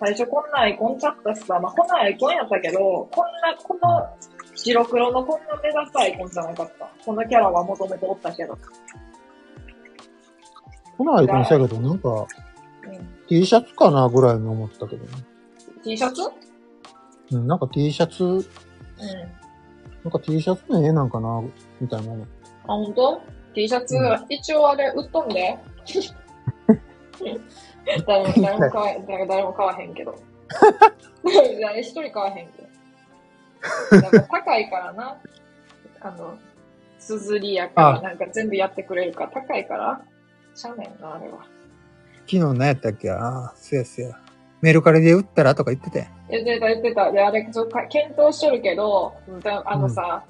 最初こんなアイコンちゃったしさ、まあ、こんなアイコンやったけど、こんな、この白黒のこんな目立つアイコンじゃなかった。こんなキャラは求めておったけど。このアイコンしたけど、なんか、うん、T シャツかなぐらいに思ったけどね。T シャツ？うん、なんか T シャツ、うん。なんか T シャツの絵なんかなみたいなの。あ、ほんと？ T シャツ、うん、一応あれ売っとんで。誰も、誰も買え、誰も買わへんけど。一人買わへんけど。なんか高いからな。あの、すずりやから、なんか全部やってくれるから高いから。しゃあねんな、あれは。昨日何やったっけ？ああ、すやすや。メルカリで売ったらとか言ってたやん。言ってた、言ってた。で、あれ、ちょっと検討しとるけど、あのさ、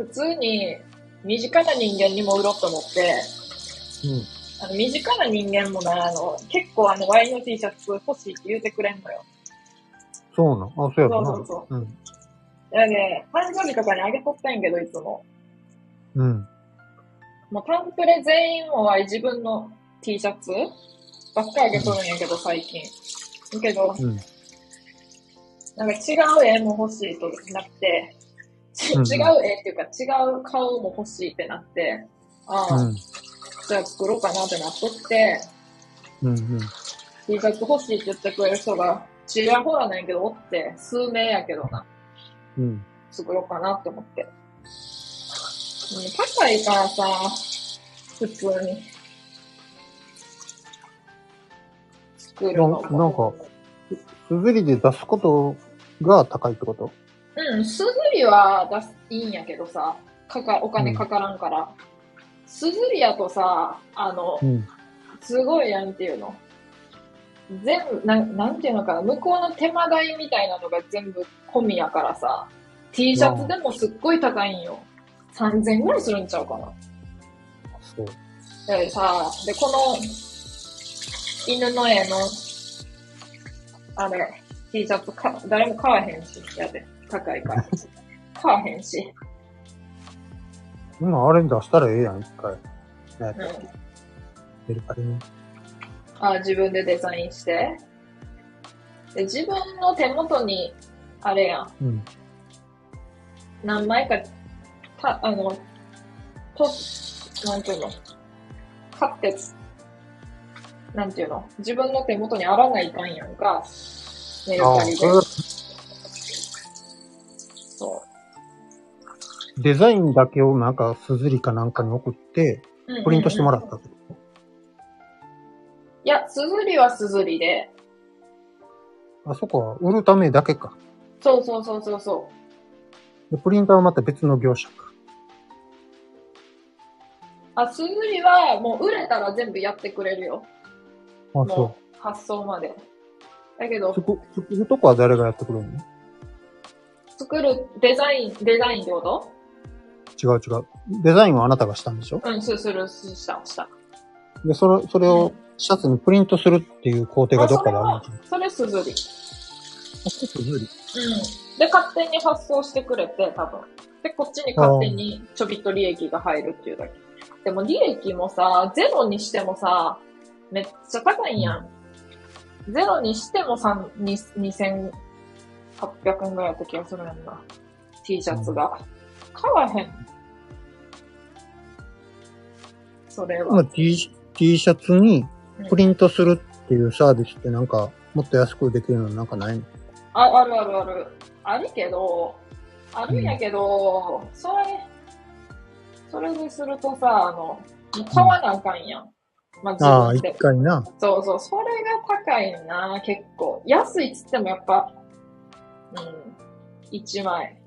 うん、普通に身近な人間にも売ろうと思って、うんあの身近な人間もな、あの、結構あの、ワインの T シャツ欲しいって言うてくれんのよ。そうなのあ、そうやろな。そうそうそう。うん。いやね、誕生日とかにあげとったんやけど、いつも。うん。もう、タンプレ全員も自分の T シャツばっかあげとるんやけど、最近。だけど、うん、なんか違う絵も欲しいとなって、違う絵っていうか、違う顔も欲しいってなって、ああ。うんじゃあ作ろうかなってなっとって、うんうん、T シャツ欲しいって言ってくれる人がちらほらないけどおって数名やけどな、うん、作ろうかなって思って、うん、高いからさ普通に作るのもなんかすずりで出すことが高いってこと？うんすずりは出すいいんやけどさかかお金かからんから、うんすずりやとさ、あの、うん、すごいなんていうの全部な、なんていうのかな向こうの手間代みたいなのが全部込みやからさ T シャツでもすっごい高いんよさんぜんえんぐらいするんちゃうかなそうでさ、で、この犬の絵のあれ、T シャツか誰も買わへんしやで、高いから買わへんし今あれに出したらええやん、一回。うん。メルカリに。あ、自分でデザインして。で、自分の手元に、あれやん。うん。何枚か、た、あの、と、なんていうの。買って、なんていうの。自分の手元にあらないかんやんか。メルカリで。そう。デザインだけをなんかすずりかなんかに送ってプリントしてもらったってこと、うんうんうん、いやすずりはすずりであそこは売るためだけかそうそうそうそうそうでプリントはまた別の業者かあすずりはもう売れたら全部やってくれるよあそう発送までだけど作るとこは誰がやってくれるの作るデザインデザインってこと違う違う。デザインはあなたがしたんでしょうん、する、する、した、した。で、それ、それをシャツにプリントするっていう工程がどっかであるの、うん、それは、それすずり。あ、それすずり。うん。で、勝手に発送してくれて、多分。で、こっちに勝手にちょびっと利益が入るっていうだけ。でも利益もさ、ゼロにしてもさ、めっちゃ高いんやん。うん、ゼロにしてもさん、にせんはっぴゃくえんぐらいだった気がするんだ。T シャツが。うん買わへん。それは。T、T シャツにプリントするっていうサービスってなんか、もっと安くできるのなんかないの？あ、あるあるある。あるけど、あるんやけど、うん、それ、それにするとさ、あの、買わなあかんやん。うん、まあ、自分ああ、一回な。そうそう、それが高いな、結構。安いっつってもやっぱ、うん、一枚。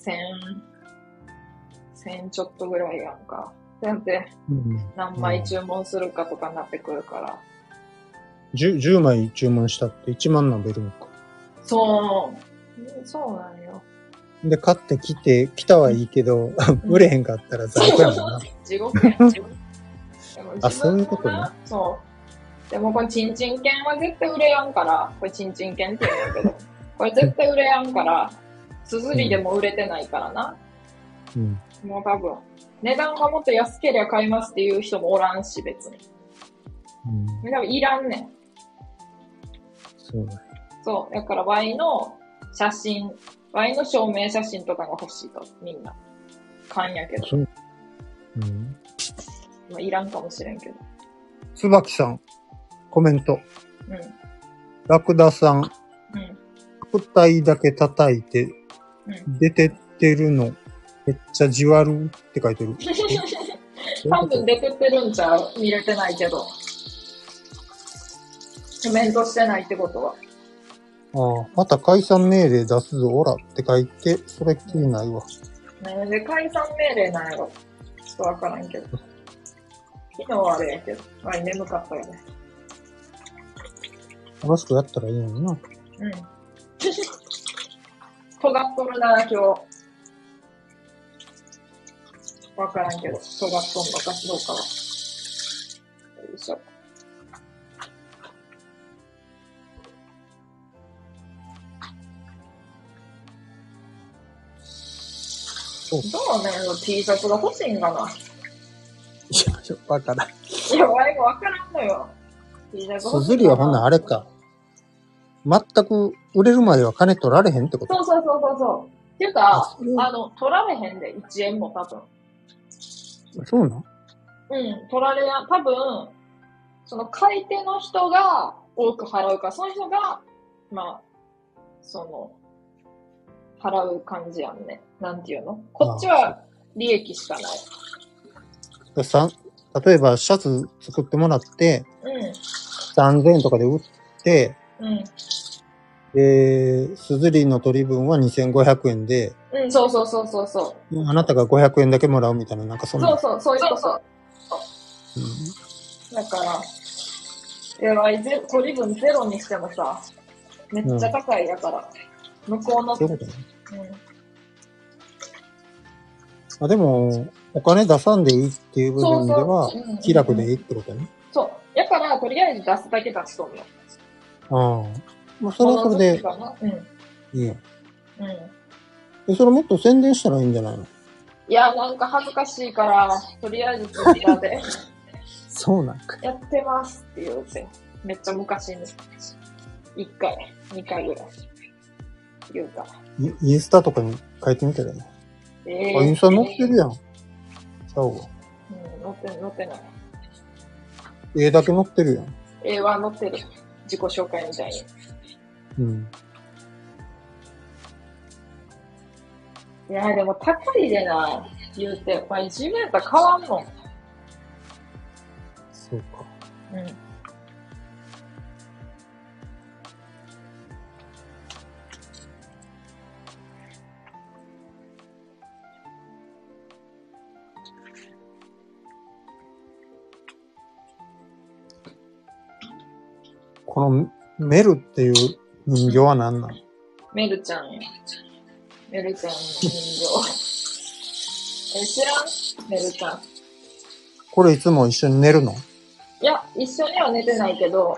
千、千ちょっとぐらいやんか。だって、何枚注文するかとかになってくるから。十、うんうん、十枚注文したっていちまんなんぼいるのか。そう。そうなんよ。で、買ってきて、来たはいいけど、うん、売れへんかったら残酷やもんな。地獄やん。あ、そういうことね。そう。でもこれ、チンチン券は絶対売れやんから、これチンチン券って言うんやけど、これ絶対売れやんから、すずりでも売れてないからな。うん。もう多分、値段がもっと安ければ買いますっていう人もおらんし、別に。うん。多分いらんねん。そうだね。そう。だからワイの写真、ワイの証明写真とかが欲しいと、みんな。買うんやけど。そう。うん。まあ、いらんかもしれんけど。つばきさん、コメント。うん。ラクダさん。うん。個体だけ叩いて、うん、出てってるの、めっちゃじわるって書いてる。多分出てってるんちゃう？見れてないけど。コメントしてないってことは。ああ、また解散命令出すぞ、オラって書いて、それっきりないわ。なんで解散命令なんやろ？ちょっとわからんけど。昨日はあれやけど、あれ眠かったよね。楽しくやったらいいのにな。うん。尖っとるな、今日。わからんけど、尖っとんのかどうかは。よいしょ。どうね、T シャツが欲しいんかな。いや、ちょっとわからん。いや、わいがわからんのよ。T シャツ欲しいんかな。すずりはほんなあれか。全く売れるまでは金取られへんってこと？そうそうそうそうそう。っていうか、あの、取られへんで、いちえんも多分。そうなん？うん、取られや、多分、その買い手の人が多く払うから、その人が、まあ、その、払う感じやんね。なんていうの？こっちは利益しかない。さ、例えばシャツ作ってもらって、うん、さんぜんえんとかで売って、うん。で、すずりの取り分はにせんごひゃくえんで。うん、そうそうそうそうそう。あなたがごひゃくえんだけもらうみたいな、なんかそんな。そうそう、そういうこと。うん。だから、えらいぜ、取り分ゼロにしてもさ、めっちゃ高いやから。うん、向こうの。そうだね。うん。あ、でも、お金出さんでいいっていう部分では、そうそう、うん、気楽でいいってことね。そう。やから、とりあえず出すだけ出しとるよ。ああ。まあ、それはそれで。うん。いいや。うん。それもっと宣伝したらいいんじゃないの？いや、なんか恥ずかしいから、とりあえずツイッターで。そうなんか。やってますって言うて。めっちゃ昔に。いっかい、にかいぐらい。言うた。インスタとかに書いてみたらね。えー、あ、インスタ載ってるやん。ちゃうわ。うん、載って、載ってない。絵だけ載ってるやん。絵は載ってる。自己紹介みたいに。うん。いやーでも高いでな、言うて。まあいちメートルやったら変わんもん。そうか。うん。このメルっていう人形は何なの？メルちゃんや。メルちゃんの人形。え、知らん？メルちゃん。これいつも一緒に寝るの？いや、一緒には寝てないけど、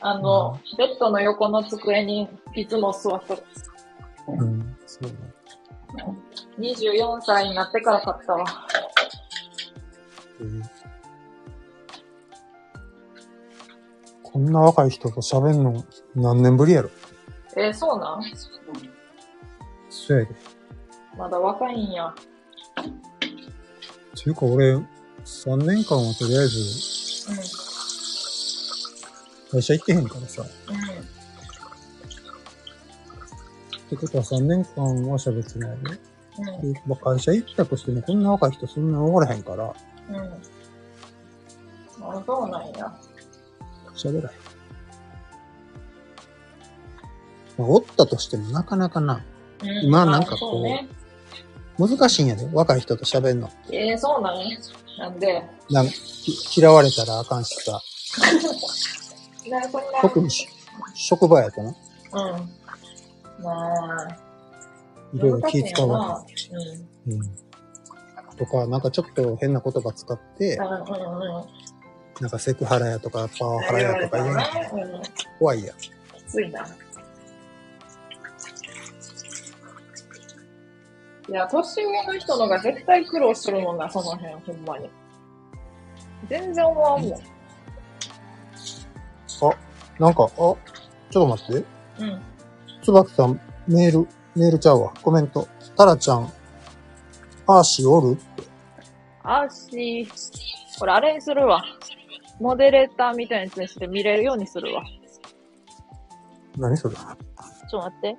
あの、ベッドの横の机にいつも座ってる。うん、そうね。にじゅうよんさいになってから買ったわ。えーこんな若い人と喋んの何年ぶりやろ？えー、そうなん？そうやで。まだ若いんや。ていうか俺、さんねんかんはとりあえず、うん、会社行ってへんからさ。うん。ってことはさんねんかんは喋ってないね。うん。まあ、会社行ったとしてもこんな若い人そんなおらへんから。うん。まあ、そうなんや。喋らへん。まあ、おったとしてもなかなかな。うん、今なんかこう、ね、難しいんやで、若い人と喋るの。ええー、そうなんなんでなん嫌われたらあかんしさ。特に職場やとな。うん。まあ。いろいろ気使うわけ。うん。うん。とか、なんかちょっと変な言葉使って、うんうんうん。なんかセクハラやとかパワハラやとか言うの怖いや。きついな。いや、年上の人のが絶対苦労するもんな、その辺、ほんまに。全然思わんもん。あ、なんか、あ、ちょっと待って。うん。つばきさん、メール、メールちゃうわ。コメント。タラちゃん、アーシーおる？アーシー、これあれにするわ。モデレーターみたいなやつにして見れるようにするわ。何それ？ちょっと待って。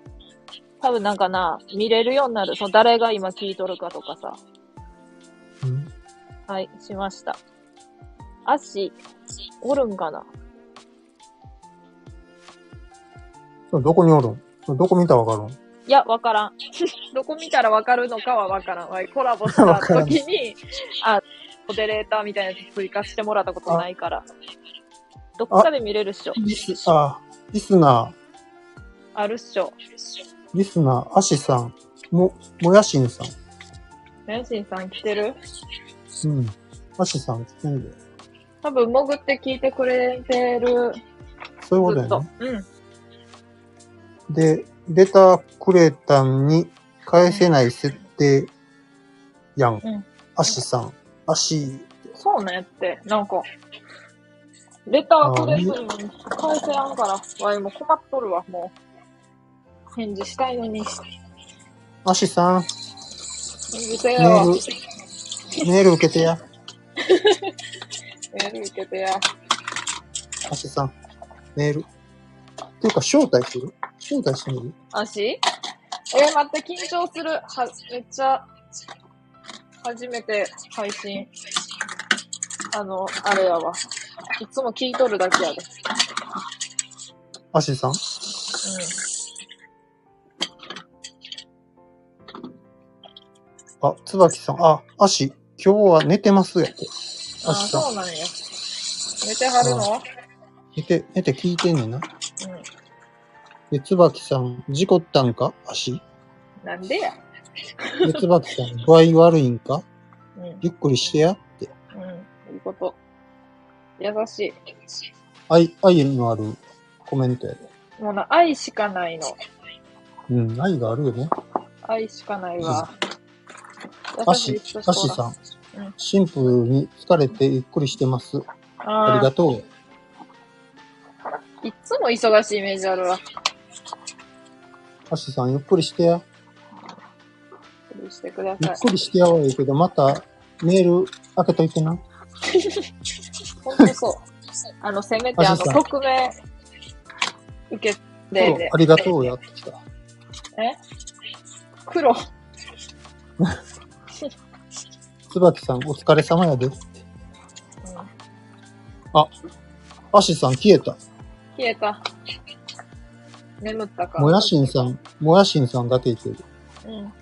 多分なんかな、見れるようになる。その誰が今聞いとるかとかさ。うん。はい、しました。足、おるんかな？どこにおるん？どこ見たらわかるん？いや、わからん。どこ見たらわかるのかはわからん。コラボした時に、あ、モデレーターみたいなやつ追加してもらったことないから。どっかで見れるっしょ。あ、リスナー。あるっしょ。リスナー、アシさん、も、もやしんさん。もやしんさん来てる？うん。アシさん来てる。多分、潜って聞いてくれてる。そういうことだよね。うん。で、レターくれたんに返せない設定やん。うん。アシさん、アシ。そうねって、なんか、レターくれずに返せやんから、わいも困っとるわ、もう。返事したいのに。アシさん。メール、メール受けてや。メール受けてや。アシさん、メール。っていうか、招待する？招待してみる？アシ？えー、待って、緊張する。は、めっちゃ、初めて配信。あの、あれやわ。いつも聞いとるだけやで。アシさん？うん。あ、つばきさん、あ、あし、今日は寝てますやって。あ、そうなんや。寝てはるの？寝て、寝て聞いてんねんな。うん。で、つばきさん、事故ったんか？あし？なんでや。で、つばきさん、具合悪いんか？うん。ゆっくりしてやって。うん、いいこと。優しい。愛、愛のあるコメントやで。もうな、愛しかないの。うん、愛があるよね。愛しかないわ。うん、アシ、アシさん、うん、シンプルに疲れてゆっくりしてます。 あ, ありがとう。いつも忙しいイメージあるわ。アシさん、ゆっくりしてや。ゆっくりしてください。ゆっくりしてやは言うけど、またメール開けといてな。ほんとそう。あの、せめてあの匿名受けて、ね、ありがとうやってきた。え、黒つばきさん、お疲れ様やで。うん、あ、アシさん消えた。消えた。眠ったか。もやしんさん、もやしんさんが出てる。うん。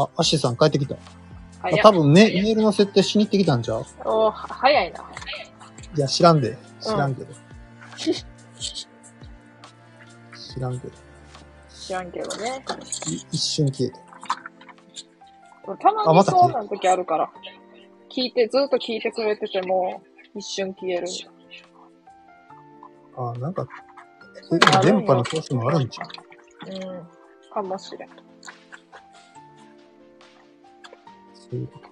あ、アシさん帰ってきた。あ、多分ね、メールの設定しに行ってきたんちゃう？おー、早いな。いや、知らんで。知らんけど。うん、知らんけど。知らんけどね。一瞬消えた。たまにそうな時あるから、聞いて、ずっと聞いてくれてても、一瞬消える。ああ、なんか、電波の調子もあるんちゃう？うん、かもしれん。そういうこと。そ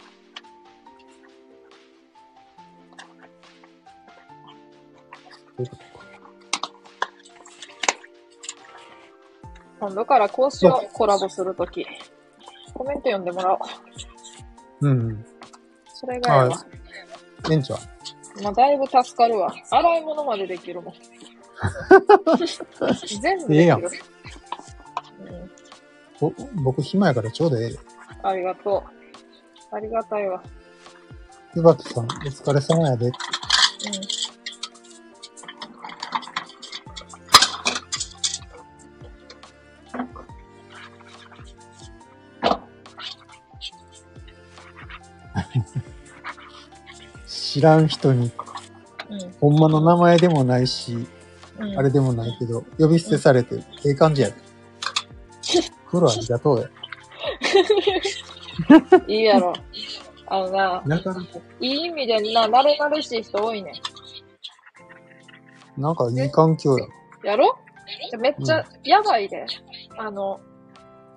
ういうことか。今度から講師をコラボするとき。コメント読んでもらおう。うん、うん。それがいいわ。えんちゃん。まあ、だいぶ助かるわ。洗い物までできるもん。全部できる。ええやん。うん、ぼ僕、暇やからちょうどええ。ありがとう。ありがたいわ。つばきさん、お疲れ様やで。うん。知らん人に、うん、ほんまの名前でもないし、うん、あれでもないけど、呼び捨てされて、うん、ええ感じやで。風呂ありがとうや。いいやろ。あのな、なかなかいい意味でな、慣れ慣れしい人多いね。なんかいい環境や。やろ？めっちゃやばいで。うん、あの、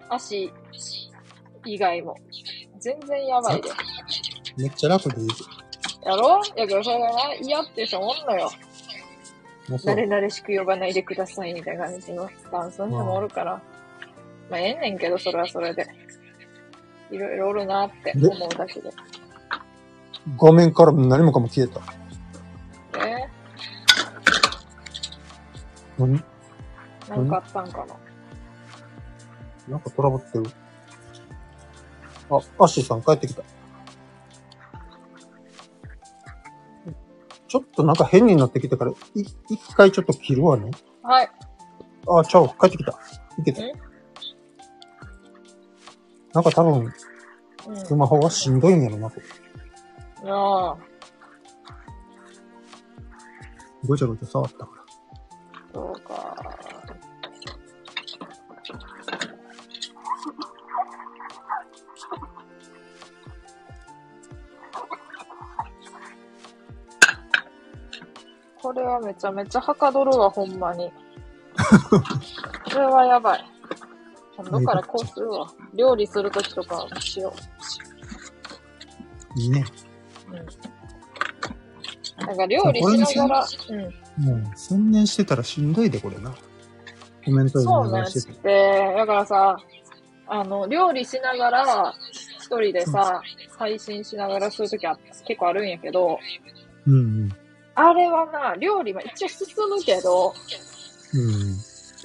足以外も全然やばいで。めっちゃ楽でいいやろ。やけどそれがな、嫌って人おんのよ。慣れ慣れしく呼ばないでくださいみたいな感じのスタンスの人もおるから、まあ、まあ、ええねんけど、それはそれでいろいろおるなって思うだけで。画面からも何もかも消えた。えー、何何かあったんかな。なんかトラブってる。あ、アッシーさん帰ってきた。ちょっとなんか変になってきたから、い一回ちょっと切るわね。はい。あ、ちゃう。帰ってきた。いけた。なんか多分、スマホはしんどいんやろな、と。ああ。ごちゃごちゃ触ったから。そうか。これはめちゃめちゃはかどるわ、ほんまに。これはやばい。今度からこうするわ。料理するときとかしよう。いいね。うん。なんか料理しながら、うん。もう専念してたらしんどいで、これな。コメントでお願いしてて。そうね。だからさ、あの、料理しながら、一人でさ、うん、配信しながらするときは結構あるんやけど、うんうん。あれはな、料理は一応進むけど、うん、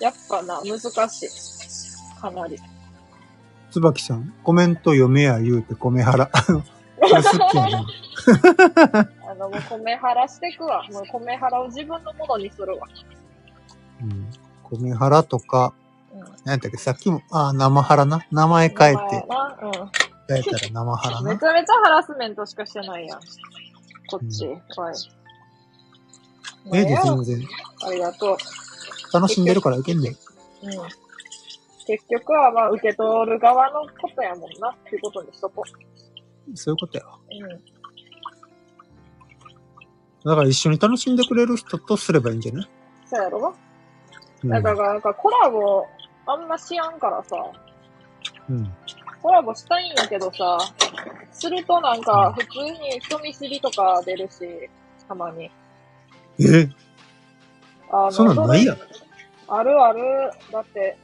やっぱな、難しい。かなり。つばきさん、コメント読めや言うて、米原。これすっきやな。あの、もう米原してくわ。もう米原を自分のものにするわ。うん。米原とか、うん、何やったっけ、さっきも、あ、生原な。名前変えて。変えたら生原な。めちゃめちゃハラスメントしかしてないやん。こっち。うん、はい。ええで、全然。ありがとう。楽しんでるから受けんねん。うん。結局は、まあ、受け取る側のことやもんな、っていうことにしとこう。そういうことや。うん。だから一緒に楽しんでくれる人とすればいいんじゃない？そうやろ？うん。だから、なんかコラボ、あんましやんからさ。うん。コラボしたいんやけどさ、するとなんか、普通に人見知りとか出るし、たまに。え？あの、そんなんないやん。あるある。だって、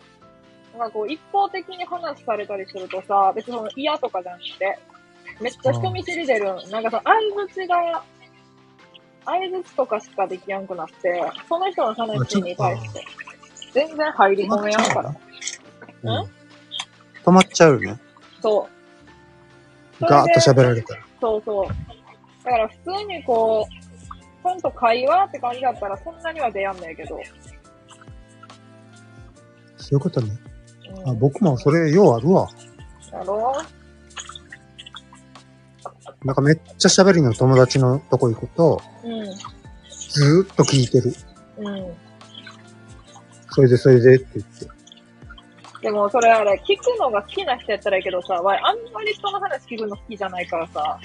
なんかこう一方的に話されたりするとさ、別にその嫌とかじゃなくて、めっちゃ人見知り出る。なんかさ、相槌が、相槌とかしかできやんくなって、その人の話に対して、全然入り込めやんから。うん、止まっちゃうよね。そう。ガーッと喋られたら。そうそう。だから普通にこう、ほんと会話って感じだったらそんなには出やんないけど。そういうことね。うん、あ、僕もそれようあるわ。だろ？なんかめっちゃ喋りの友達のとこ行くと、うん、ずーっと聞いてる。うん。それでそれでって言って。でもそれあれ、聞くのが好きな人やったらいいけどさ、わい、あんまり人の話聞くの好きじゃないからさ。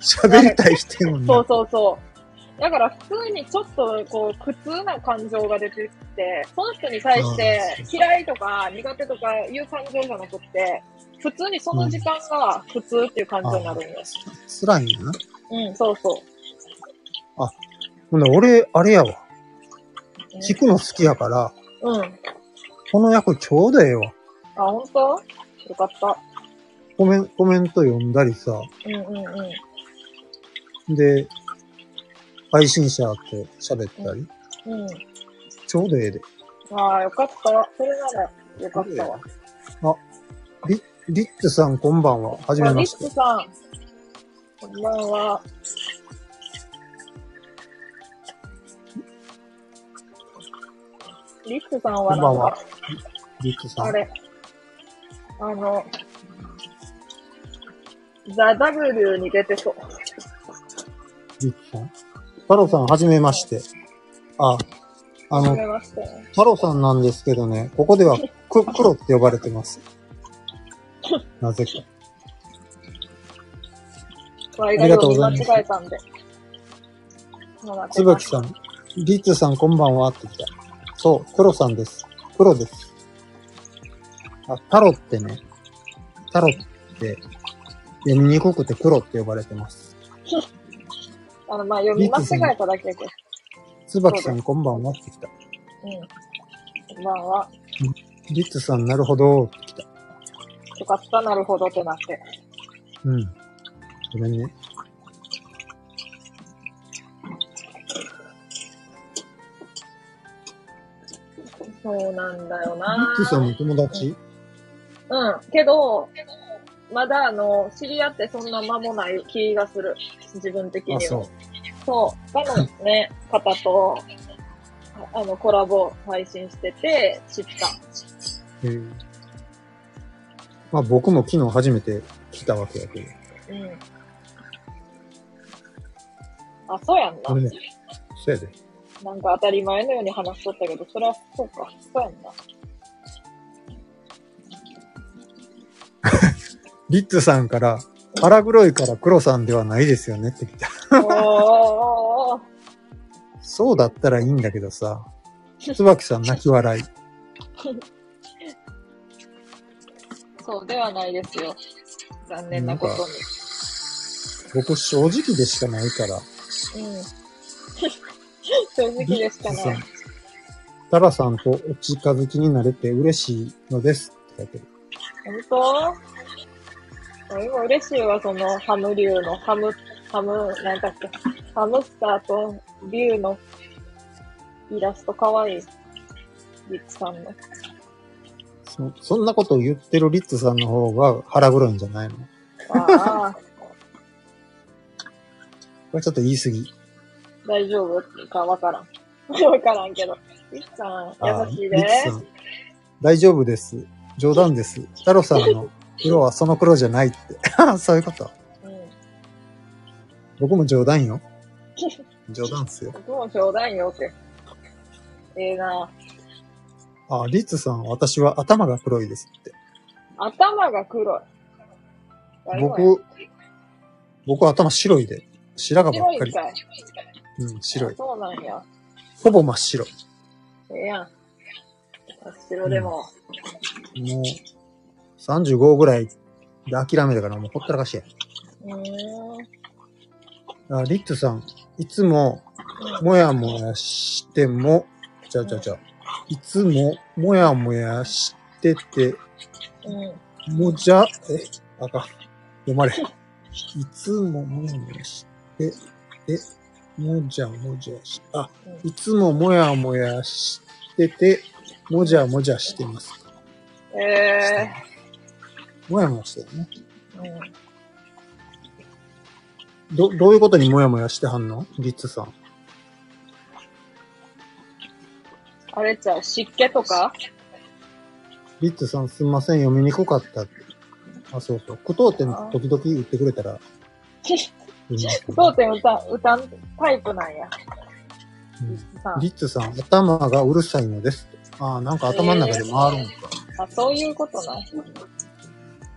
喋りたい人やもんね。そうそうそう。だから普通にちょっとこう、苦痛な感情が出てきて、その人に対して嫌いとか苦手とかいう感情じゃなくて、普通にその時間が普通っていう感情になるんよ。辛いんやな。うん、そうそう。あ、ほんで俺、あれやわ。聞くの好きやから。うん。この役ちょうどええわ。あ、ほんと？よかった。コメン、コメント読んだりさ。うんうんうん。で、配信者と喋ったり。うん。うん、ちょうどええで。ああ、よかったわ。それなら、よかったわ。あ、リ、リッツさんこんばんは。はじめまして。リッツさん。こんばんは。リッツさんはなんか、こんばんはリッツさん。あれ、あの、ザ・ダブリューに出てそう。リッツさん。太郎さん、はじめまして。あ、あの、太郎さんなんですけどね、ここではく黒って呼ばれてます。なぜか。ありがとうございます。間違えたんで。つぶきさん、リッツさんこんばんはって言った。そう、黒さんです。黒です。あ、タロってね、タロって読みにくくて黒って呼ばれてます。あの、まあ、読み間違えただけで。つばきさん、こんばんはってきた。うん。こんばんは。リッツさん、なるほどってきた。よかった、なるほどってなって。うん。ごめんね。そうなんだよな。リッツさんの友達？うん、うん、けど、まだあの、知り合ってそんな間もない気がする。自分的には。そう。そう。他のね、方と、あの、コラボ配信してて、知った。へえ。まあ僕も昨日初めて来たわけやけど。うん。あ、そうやんな。あれね。そうやで。なんか当たり前のように話しとったけど、それはそうか、そうやんな。リッツさんから、腹黒いから黒さんではないですよねって来た。おーそうだったらいいんだけどさ、椿さん泣き笑い。そうではないですよ。残念なことに。僕正直でしかないから。うん。正直でしかない。タラさんとお近づきになれて嬉しいのですって書いてる。本当？今嬉しいわ、そのハムリュウのハム、ハム、なんだっけ、ハムスターとリュウのイラストかわいい。リッツさんの。そ、そんなことを言ってるリッツさんの方が腹黒いんじゃないの？ああ。これちょっと言い過ぎ。大丈夫かわからん。わからんけど。リッツさん、優しいです。大丈夫です。冗談です。太郎さんの黒はその黒じゃないって。そういうこと、うん。僕も冗談よ。冗談っすよ。僕も冗談よって。ええー、なあ。あ、リッツさん、私は頭が黒いですって。頭が黒い。僕、僕は頭白いで。白髪ばっかり。白いかい。うん、白い。そうなんや。ほぼ真っ白。ええやん。真っ白でも。うん、もう、さんじゅうごぐらいで諦めたから、もうほったらかしや。うーん。あ、リッツさん、いつも、もやもやしても、ちゃうちゃうちゃう。いつも、もやもやしてて、うん、もじゃ、え、あかん。読まれ。いつも、もやもやして、え、もじゃもじゃし、あ、いつももやもやしてて、もじゃもじゃしてます。えー。もやもやしてるね。うん。ど、どういうことにもやもやしてはんの？リッツさん。あれちゃう、湿気とか？リッツさんすんません、読みにくかったって。あ、そうそう。句読点時々言ってくれたら。当店歌、歌タイプなんや。うん、リッツさん、頭がうるさいのです。ああ、なんか頭の中で回るんか。えー、あ、そういうことな。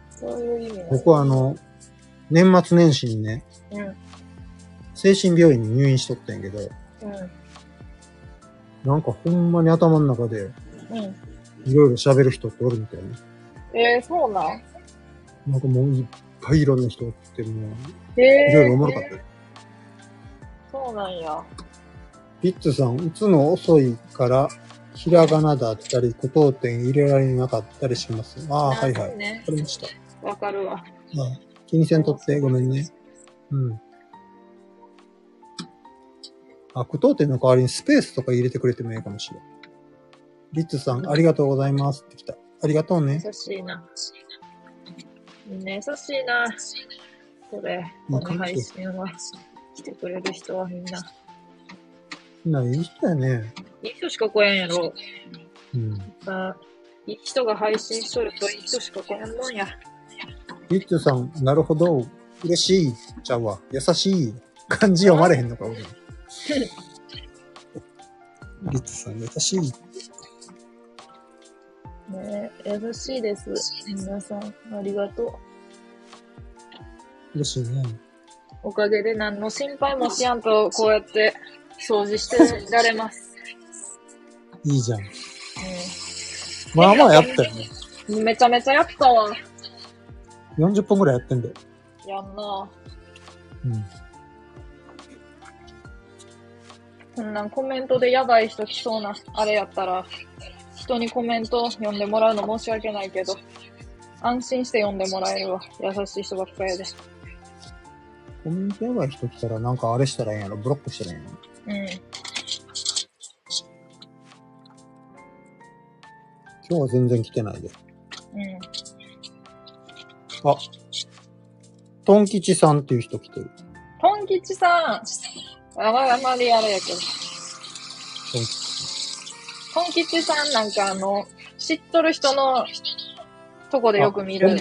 そういう意味な。僕はあの、年末年始にね、うん、精神病院に入院しとったんやけど、うん、なんかほんまに頭の中で、いろいろ喋る人っておるみたいな。えー、そうなん？なんかもういっぱいいろんな人ってもう、いろいろおもろかったよ。そうなんや。リッツさん、打つの遅いから、ひらがなだったり、句読点入れられなかったりします。ああ、はいはい。わ、ね、かりました。わかるわ。ああ、気にせんとって、ごめんね。うん。あ、句読点の代わりにスペースとか入れてくれてもいいかもしれん。リッツさん、ありがとうございますって来た。ありがとうね。優しいな。いいね、優しいな。これ、この配信は、来てくれる人はみんな。みんないい人やね。いい人しか来やんやろ。うん。まあ、いい人が配信しとるといい人しか来やんもんや。リッツさん、なるほど。嬉しい。ちゃうわ。優しい。漢字読まれへんのか、俺。リッツさん、優しい。ねえ、優しいです。皆さん、ありがとう。嬉しいね。おかげで何の心配もしやんと、こうやって掃除してられます。いいじゃん。うん、まあまあやったよね。めちゃめちゃやったわ。よんじゅっぽんぐらいやってんで。やんな。うん。こんなんコメントでやばい人来そうな、あれやったら、人にコメント読んでもらうの申し訳ないけど、安心して読んでもらえるわ。優しい人ばっかりで。コメントやばい人来たらなんかあれしたらええんやろ、ブロックしたらええんやろ。うん。今日は全然来てないで。うん。あ、トン吉さんっていう人来てる。トン吉さん、あま、あまりあれやけど。トン吉さん。トン吉さんなんかあの、知っとる人のとこでよく見る。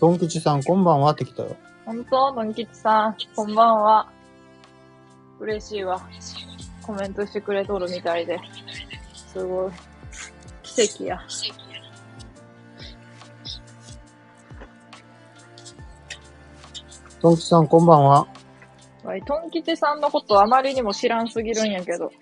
トン吉さん、こんばんはって来たよ。ほんと？トン吉さん、こんばんは。嬉しいわ。コメントしてくれとるみたいで。すごい。奇跡や。トン吉さん、こんばんは。わい、トン吉さんのことあまりにも知らんすぎるんやけど。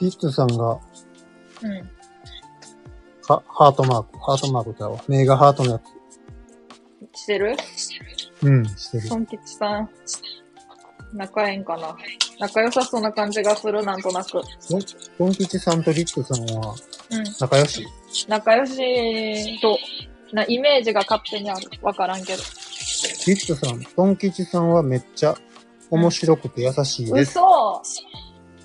ピッツさんが、うん。は、ハートマーク、ハートマークだわ。メガハートのやつ。してる？うん、してる。トン吉さん、仲ええんかな。仲良さそうな感じがする、なんとなく。トン吉さんとリックさんは、仲良し、うん、仲良しと、な、イメージが勝手にある。わからんけど。リックさん、トン吉さんはめっちゃ面白くて優しいです。嘘！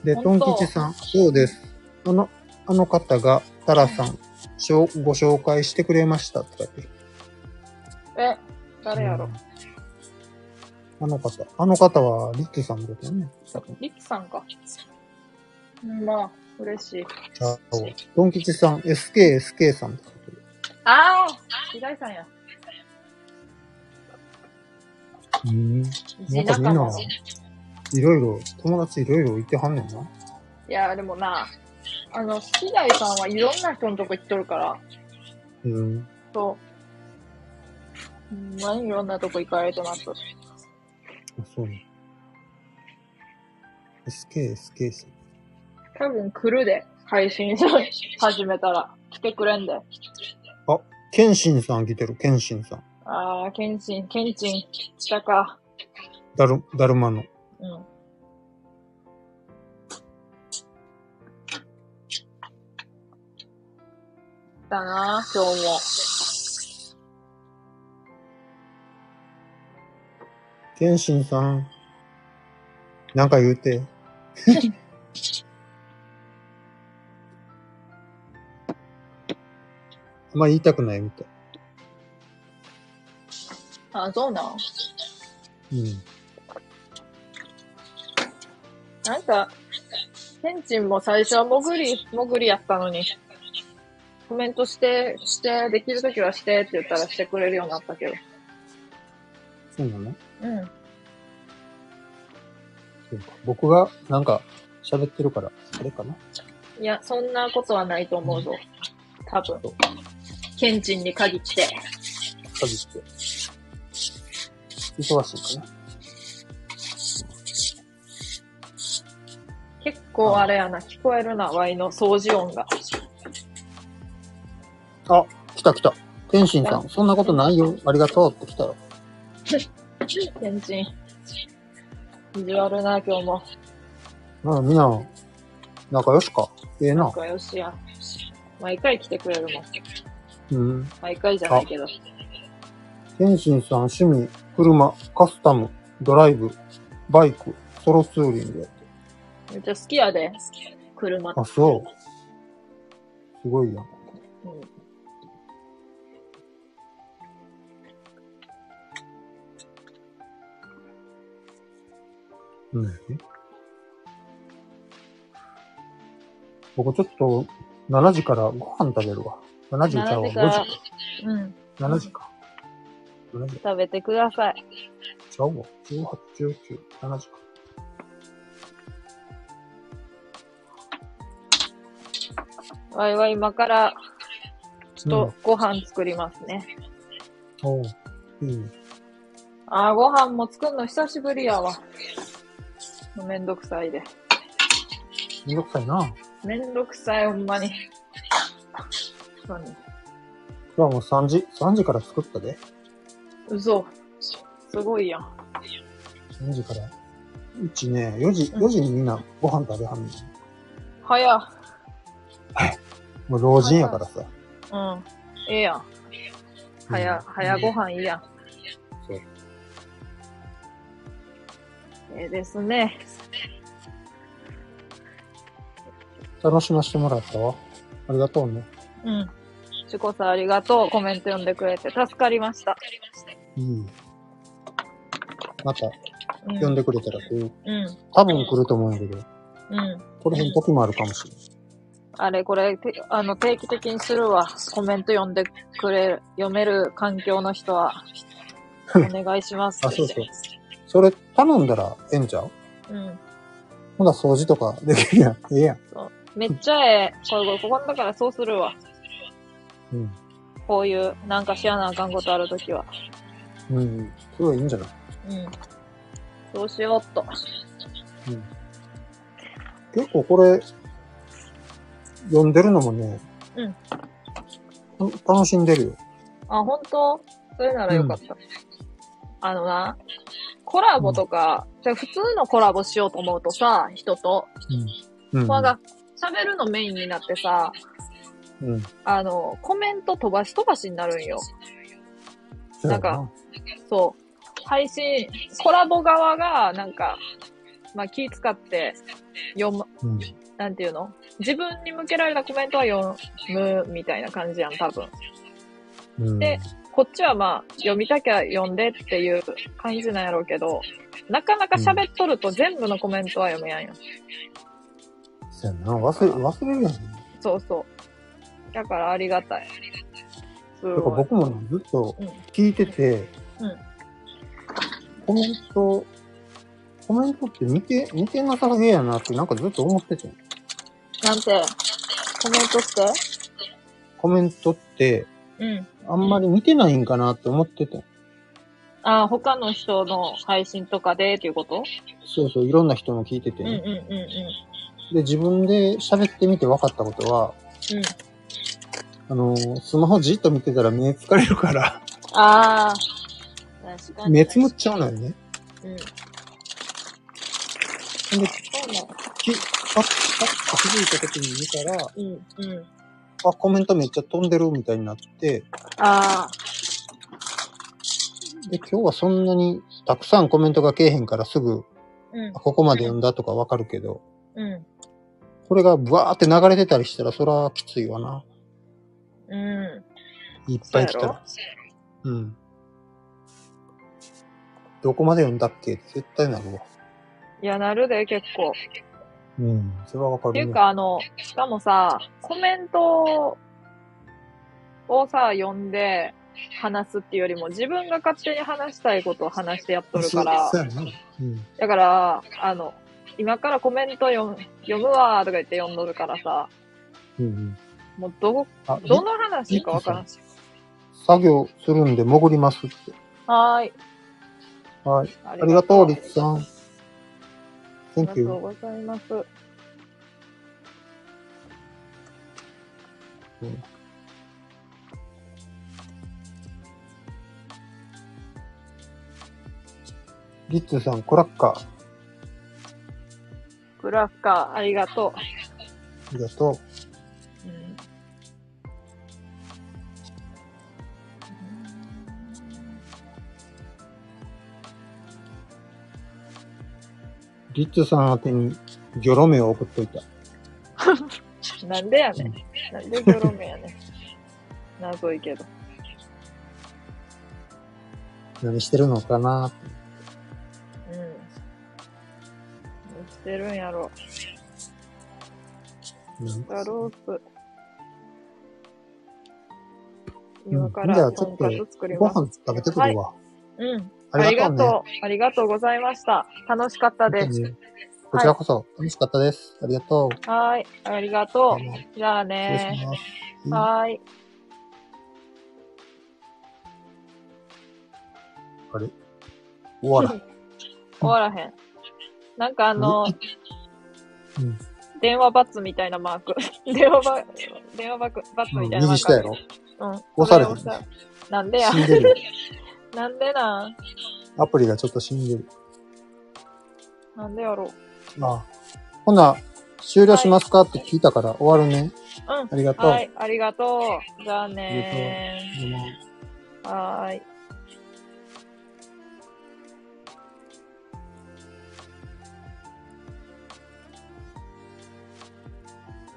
で、トン吉さん、そうです。あの、あの方が、タラさん、うん、ご紹介してくれましたって書いて。え、誰やろ？うん、あの方。あの方は、リッキーさんのことね。リッキーさんか。まあ、嬉しい。あ、ドン吉さん、エスケー、エスケー さんってことで。ああ、平井さんや。うーん。なんかみんな、いろいろ、友達いろいろいてはんねんな。いや、でもな、あの、平井さんはいろんな人のとこ行っとるから。うん。そう。何いろんなとこ行かれてます。そうね。エスケー、エスケー さん。多分来るで、配信始めたら。来てくれんで。あ、ケンシンさん来てる、ケンシンさん。あー、ケンシン、ケンチン、来たか。だる、だるまの。うん。だなぁ、今日も。天心さん、なんか言うて。あんま言いたくないみたい。あ、そうなの？うん。なんか、天心も最初は潜り、潜りやったのに、コメントして、して、できるときはしてって言ったらしてくれるようになったけど。そうなの？うん。そうか。僕がなんか喋ってるから、あれかな？いや、そんなことはないと思うぞ。うん、多分。ケンチンに限って。限って。忙しいかな。結構あれやな、聞こえるな、ワイの掃除音が。あ、来た来た。天心さん、そんなことないよ。ありがとうって来たよ。けんちん。意地悪な、今日も。まあ、みんな、仲良しか。ええな。仲良しや。毎回来てくれるもん。うん。毎回じゃないけど。けんちんさん、趣味、車、カスタム、ドライブ、バイク、ソロツーリングやって。めっちゃ好きやで。車って。あ、そう。すごいやん。うん、うん、僕ちょっとしちじからご飯食べるわ。しちじからごじか。うん。しちじか。しちじ。食べてください。ちゃうわ。じゅうはち、じゅうきゅう、しちじか。わいわい、今から、ちょっとご飯作りますね。うん、おう、いいね。あー、ご飯も作るの久しぶりやわ。めんどくさいで。めんどくさいな。めんどくさい、ほんまに。今日はもうさんじ、さんじから作ったで。嘘。すごいやん。さんじから。うちね、よじ、よじにみんなご飯食べはんねん。早っ。はい。もう老人やからさ。うん。ええやん。早、うん、早ご飯いいやん。そう。ええですね。楽しませてもらったわ。ありがとうね。うん。しこさんありがとう。コメント読んでくれて助かりました。うん。また、うん、読んでくれたらこう、うん。多分来ると思うんだけど。うん。この辺時もあるかもしれない。あれ、これ、あの、定期的にするわ。コメント読んでくれ、読める環境の人は、お願いします。あ、そうそう。それ、頼んだら、ええんちゃう？うん。ほんだ掃除とかできるやん。ええやん。そう。めっちゃええ。これ、ここだからそうするわ。うん。こういう、なんかしやなあかんことあるときは。うん。すごいいいんじゃない？うん。そうしようっと。うん。結構これ、読んでるのもね、うん、楽しんでるよ。あ、本当？それならよかった。うん、あのな、コラボとか、うん、じゃ普通のコラボしようと思うとさ、人と、うんうん、まだ喋るのメインになってさ、うん、あのコメント飛ばし飛ばしになるんよ。うん、なんか、うん、そう配信コラボ側がなんかまあ気使って読む、うん、なんていうの？自分に向けられたコメントは読むみたいな感じやん、多分。うん、で、こっちはまあ、読みたきゃ読んでっていう感じなんやろうけど、なかなか喋っとると全部のコメントは読めやんよ。そうやな、忘れ、忘れるやん。そうそう。だからありがたい。すごい。だから僕もずっと聞いてて、うんうん、コメント、コメントって見て、見てなさげやなってなんかずっと思ってて。なんて、コメントってコメントって、うん。あんまり見てないんかなって思ってて。ああ、他の人の配信とかでっていうこと？そうそう、いろんな人も聞いてて、ね。うんうんうんうん。で、自分で喋ってみて分かったことは、うん。あの、スマホじっと見てたら目疲れるから。ああ。確かに。目つむっちゃうのよね。うん。で、そうなの。パッパッと気づいた時に見たら、うんうん、あ、コメントめっちゃ飛んでるみたいになって、あで今日はそんなにたくさんコメントがけえへんからすぐ、うん、ここまで読んだとかわかるけど、うん、これがブワーって流れてたりしたらそらきついわな。うん、いっぱい来たら。うん。どこまで読んだっけ絶対なるわ。いや、なるで結構。うん、それはわかる、ね。っていうか、あの、しかもさ、コメントをさ、読んで話すっていうよりも、自分が勝手に話したいことを話してやっとるから、そうそうやね。うん、だから、あの、今からコメント読む、読むわーとか言って読んどるからさ、うんうん、もうど、どの話かわからんし。作業するんで潜りますって。はーい。はい。ありがとう、リツさん。ありがとうございます。うん、リッツさん、クラッカー。クラッカー、ありがとう。ありがとう。うん、リッツさん宛てにギョロメを送っといた。なんでやねん。なんでギョロメやねん。謎いけど。何してるのかなーって。うん。何してるんやろ。ガロープ。今からとんかつ作ります。ご飯食べてくるわ。はい、うん。ありがとう、ね。ありがとうございました。楽しかったです。ね、こちらこそ、はい、楽しかったです。ありがとう。はい。ありがとう。じゃあねー。はい。あれ終わらへん。終わらへん。なんかあの、うん、電話バツみたいなマーク。電話バ、電話バツみたいなマーク。右下やろ？うん。押されへん。なんでや。死んでる。なんでなん。アプリがちょっと死んでる。なんでやろう。まあ。ほな、終了しますか、はい、って聞いたから終わるね。うん。ありがとう。はい、ありがとう。じゃあねー。はーい。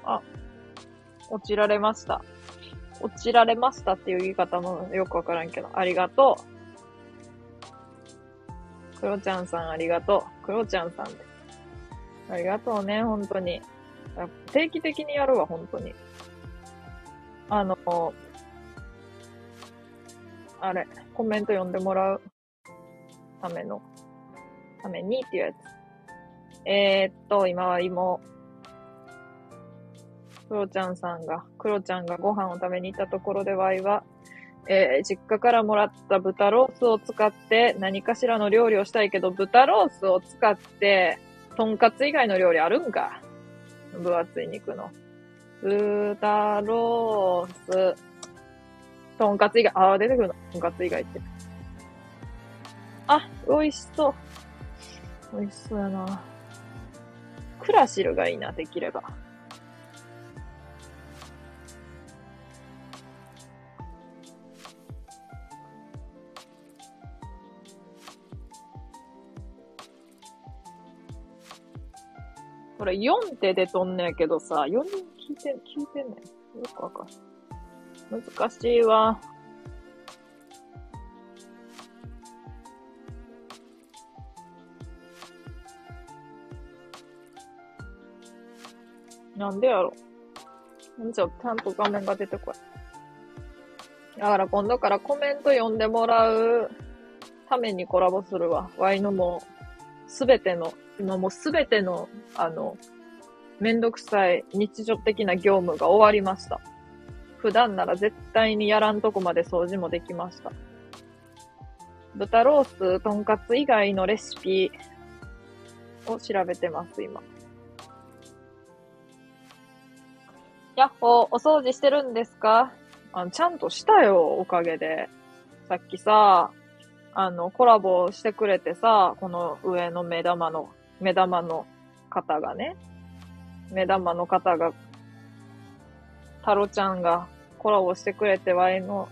あ、落ちられました。落ちられましたっていう言い方もよくわからんけど、ありがとう。クロちゃんさんありがとう。クロちゃんさんで。ありがとうね、本当に。定期的にやるわ、本当に。あの、あれ、コメント読んでもらうための、ためにっていうやつ。えー、っと、今は芋。クロちゃんさんが、クロちゃんがご飯を食べに行ったところでワイは、えー、実家からもらった豚ロースを使って何かしらの料理をしたいけど、豚ロースを使って、とんかつ以外の料理あるんか？分厚い肉の。豚ロース、とんかつ以外、あー出てくるの、とんかつ以外って。あ、美味しそう。美味しそうやな。クラシルがいいな、できれば。これよんって出とんねんけどさ、よにん聞いて、聞いてんねん。よくわかんない。難しいわ。なんでやろ。ちょ、ちゃんと画面が出てこい。だから今度からコメント読んでもらうためにコラボするわ。ワイのもう、すべての、今もうすべての、あの、めんどくさい日常的な業務が終わりました。普段なら絶対にやらんとこまで掃除もできました。豚ロース、とんかつ以外のレシピを調べてます、今。やっほー、お掃除してるんですか？あの、ちゃんとしたよ、おかげで。さっきさ、あの、コラボしてくれてさ、この上の目玉の、目玉の方がね、目玉の方が、タロちゃんがコラボしてくれて、ワイの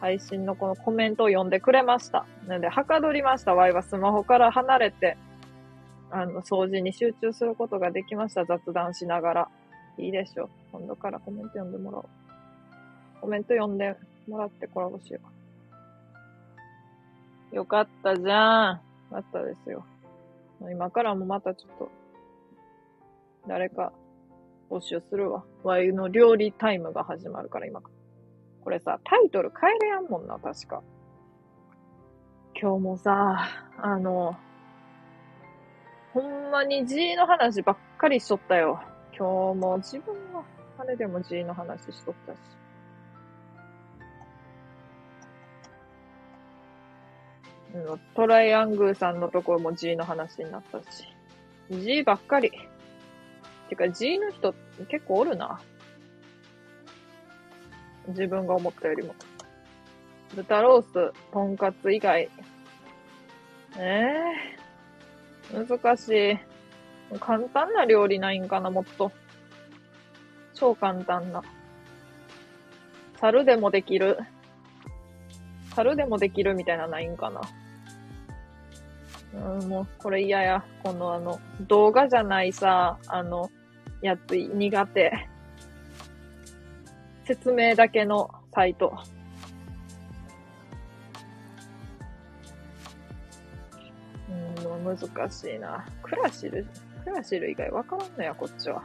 配信のこのコメントを読んでくれました。なんで、はかどりました。ワイはスマホから離れて、あの、掃除に集中することができました。雑談しながら。いいでしょ。今度からコメント読んでもらおう。コメント読んでもらってコラボしよう。よかったじゃん。よかったですよ。今からもまたちょっと、誰か募集するわ。ワイの料理タイムが始まるから今から。これさ、タイトル変えれやんもんな、確か。今日もさ、あの、ほんまに G の話ばっかりしとったよ。今日も自分のあれでも G の話しとったし。トライアングーさんのところも G の話になったし。G ばっかり。てか G の人結構おるな。自分が思ったよりも。豚ロース、とんかつ以外。えぇ、ー、難しい。簡単な料理ないんかな、もっと。超簡単な。猿でもできる。猿でもできるみたいなないんかな。うん、もう、これ嫌や。このあの、動画じゃないさ、あの、やつ苦手。説明だけのサイト。うん、もう難しいな。クラシル、クラシル以外わからんのや、こっちは。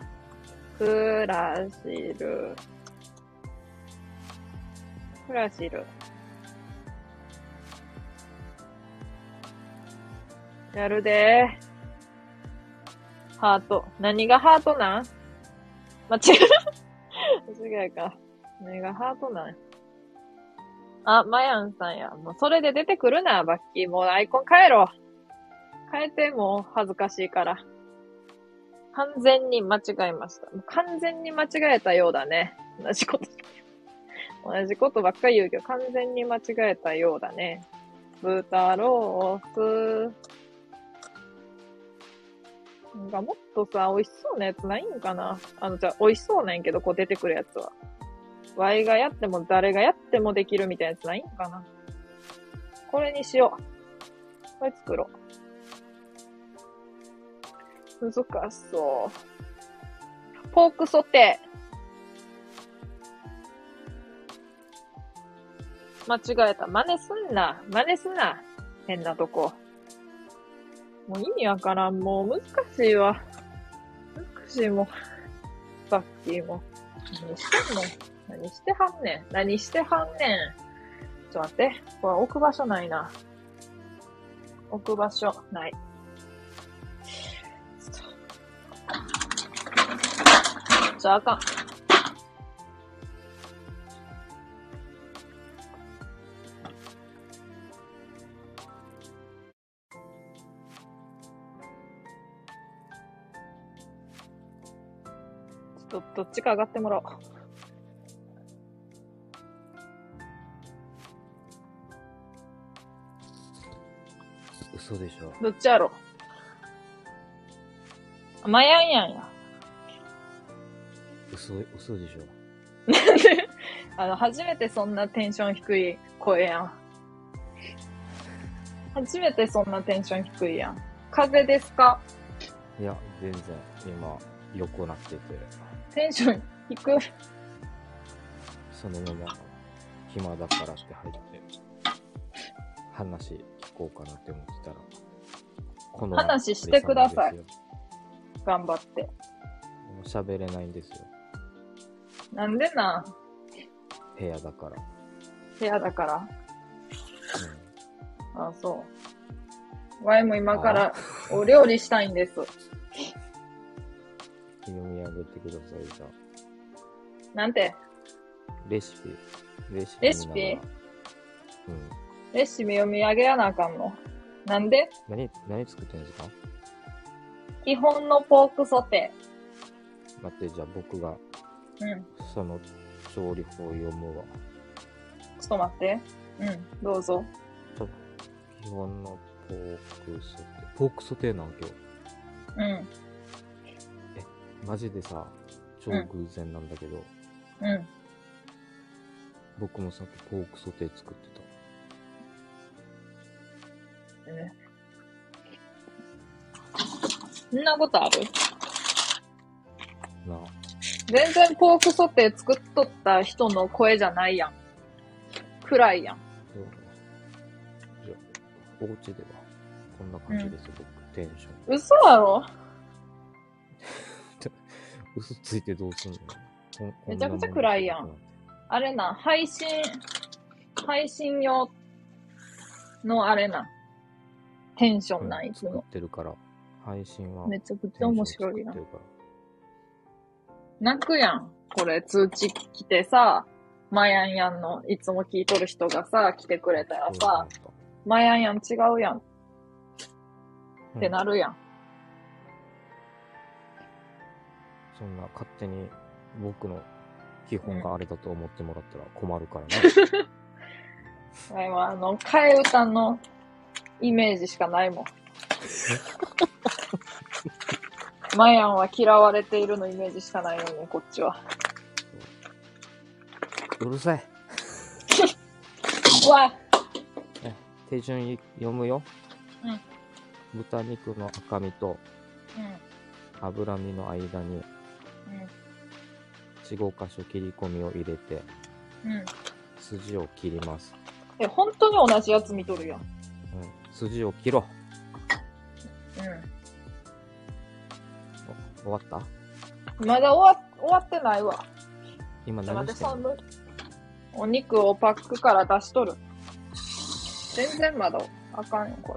クラシル。クラシル。やるでー。ハート。何がハートなん？間違え。間違えか。何がハートなん？あ、マヤンさんや。もうそれで出てくるな、バッキー。もうアイコン変えろ。変えて、もう恥ずかしいから。完全に間違えました。完全に間違えたようだね。同じこと。同じことばっかり言うけど、完全に間違えたようだね。豚ロースがもっとさ、美味しそうなやつないんかな。あの、じゃあ美味しそうなんやけど、こう出てくるやつは。ワイがやっても誰がやってもできるみたいなやつないんかな。これにしよう。これ作ろう。難しそう。ポークソテー。間違えた。真似すんな。真似すんな。変なとこ。もう意味わからん。もう難しいわ。難しいもん。バッキーも。何してんの？何してはんねん。何してはんねん。ちょっと待って。これ置く場所ないな。置く場所ない。じゃああかん。ちょっとどっちか上がってもらおう。嘘でしょ。どっちやろ。マヤンやんや。嘘、嘘でしょ。なんで？あの、初めてそんなテンション低い声やん。初めてそんなテンション低いやん。風邪ですか？いや、全然、今、横なってて。テンション低い。そのまま、暇だからって入って、話聞こうかなって思ってたら、この話してください。頑張って。喋れないんですよ。なんでな。部屋だから。部屋だから。うん、あ, あ、そう。ワイも今からお料理したいんです。読み上げてくださいじゃあ。なんて。レシピ。レシピ。レシピ。うん。レシピ読み上げやなあかんの。なんで？何何作ってんですか？基本のポークソテー。待って、じゃあ僕が。うん、その調理法を読むわ。ちょっと待って。うん、どうぞ。ちょっと基本のポークソテー。ポークソテーなんけよ。うん。え、マジでさ、超偶然なんだけど。うん。うん、僕もさっきポークソテー作ってた。え、そんなことある？なあ。全然ポークソテー作っとった人の声じゃないやん。暗いやん。じゃあ、お家ではこんな感じです、うん、僕、テンション。嘘だろ。嘘ついてどうすんの？めちゃくちゃ暗いやん。あれな、配信、配信用のあれな、テンションない、うん、作ってるから、配信は。めちゃくちゃ面白いな。泣くやん。これ、通知来てさ、マヤンヤンの、いつも聞いとる人がさ、来てくれたらさ、マヤンヤン違うやん。ってなるやん。うん、そんな、勝手に僕の基本があれだと思ってもらったら困るからね。俺は、あの、替え歌のイメージしかないもん。マヤンは嫌われているのイメージしかないのに、こっちは。うるさい。うわ。手順読むよ。うん。豚肉の赤身と、うん、脂身の間に、うん、よん、ごかしょ切り込みを入れて、うん、筋を切ります。え、本当に同じやつ見とるやん。うん、筋を切ろう。うん。終わった？まだ終わ、終わってないわ。今何してんの？お肉をパックから出しとる。全然まだあかんよ、こ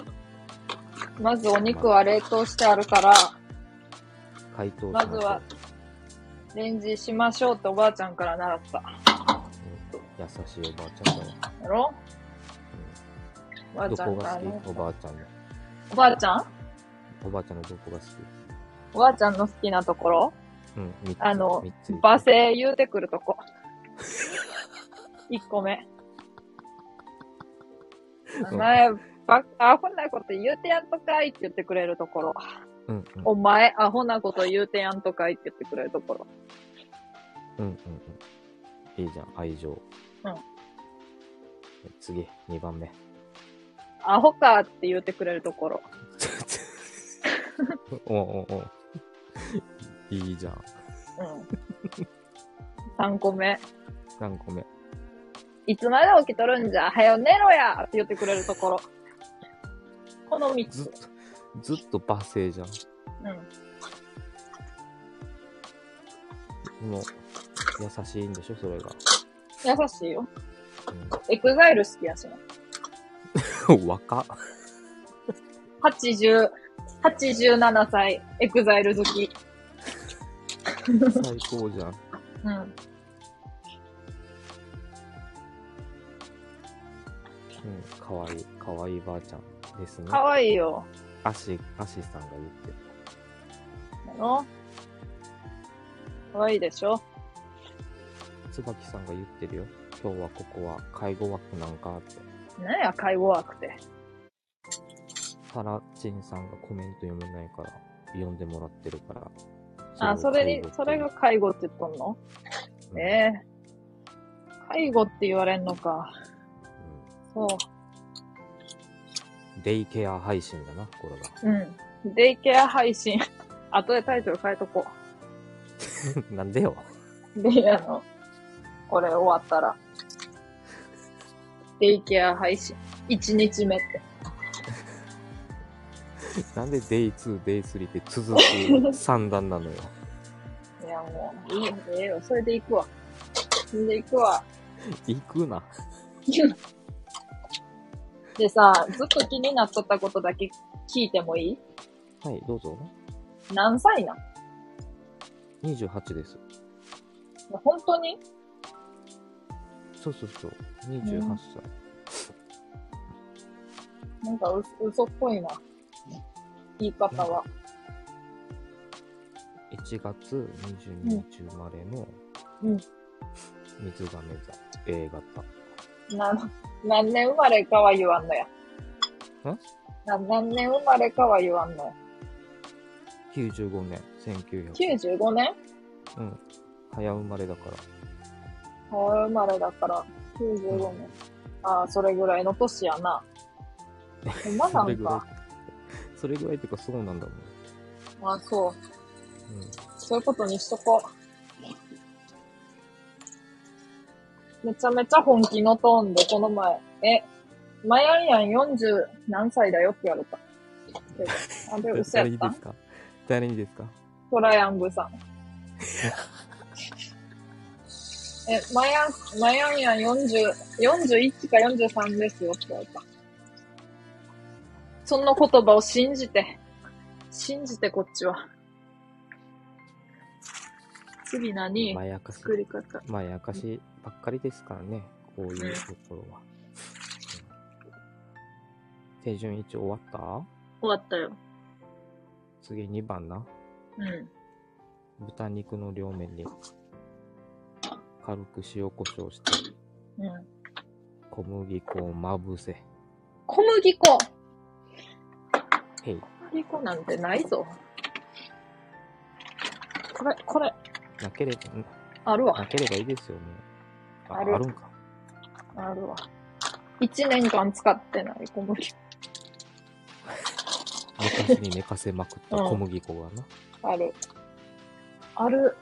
れ。まずお肉は冷凍してあるから、解凍しましょう。まずはレンジしましょうっておばあちゃんから習った。優しいおばあちゃんだわ。やろ、うん、おばあちゃんどこが好き？おばあちゃんの。おばあちゃん？おばあちゃんのどこが好き？おばあちゃんの好きなところ？うん、みっつ。あの、罵声言うてくるとこ。いっこめ。お前、バカ、アホなこと言うてやんとかいって言ってくれるところ。うんうん、お前、アホなこと言うてやんとかいって言ってくれるところ。うんうんうん。いいじゃん、愛情。うん。次、にばんめ。アホかって言うてくれるところ。おおお。いいじゃん。うん。さんこめ。さんこめ。いつまで起きとるんじゃ、はよ寝ろやって言ってくれるところ。このみっつ。ずっと罵声じゃん。うん。もう、優しいんでしょ、それが。優しいよ。エクガイル好きやしな。若っ。はちじゅう、はちじゅうななさい、エクザイル好き。最高じゃん。うん。うん、かわいい、かわいいばあちゃんですね。かわいいよ。アシ、アシさんが言ってる。あの？かわいいでしょ？つばきさんが言ってるよ。今日はここは介護枠なんかって。なんや、介護枠って。タラチンさんがコメント読めないから、読んでもらってるから。あ、それに、それが介護って言っとんの？うん、ええー。介護って言われんのか。そう。デイケア配信だな、これが。うん。デイケア配信。後でタイトル変えとこう。なんでよ。で、あの、これ終わったら。デイケア配信。いちにちめって。なんでデイツー、デイスリーって続くさん段なのよ。いや、もう、いいよ、ええよ。それで行くわ。それで行くわ。行くな。でさ、ずっと気になっとったことだけ聞いてもいい？はい、どうぞ。何歳なん？ にじゅうはち です。本当に？そうそうそう、にじゅうはっさい。うん、なんかう嘘っぽいな、言い方は。いちがつにじゅうににち生まれの、うん、水亀座 A 型。なるほど。何年生まれかは言わんのや。ん？何年生まれかは言わんのや。きゅうじゅうごねん、せんきゅうひゃく。きゅうじゅうごねん？うん。早生まれだから。早生まれだから、きゅうじゅうごねん。うん、ああ、それぐらいの年やな。ほんまなんか。それぐらいってかそうなんだもん。ああ、そう。うん。そういうことにしとこう。めちゃめちゃ本気のトーンで、この前、え、マヤンヤンよんじゅう何歳だよって言われた。あれ、嘘やった？誰にですか？誰にですか？トライアングさん。え、マヤン、マヤンヤンよんじゅう、よんじゅういちかよんじゅうさんですよって言われた。その言葉を信じて、信じてこっちは。次何？まやかし。作り方。まやかしばっかりですからね、こういうところは。手順いち終わった？終わったよ。次にばんな。うん。豚肉の両面に軽く塩コショウして、うん、小麦粉をまぶせ。小麦粉。へい。小麦粉なんてないぞ。これこれ。なければ、あるわ。なければいいですよね。あ、ある。あるんか。あるわ。一年間使ってない小麦粉。昔に寝かせまくった小麦粉がな。うん、ある。ある。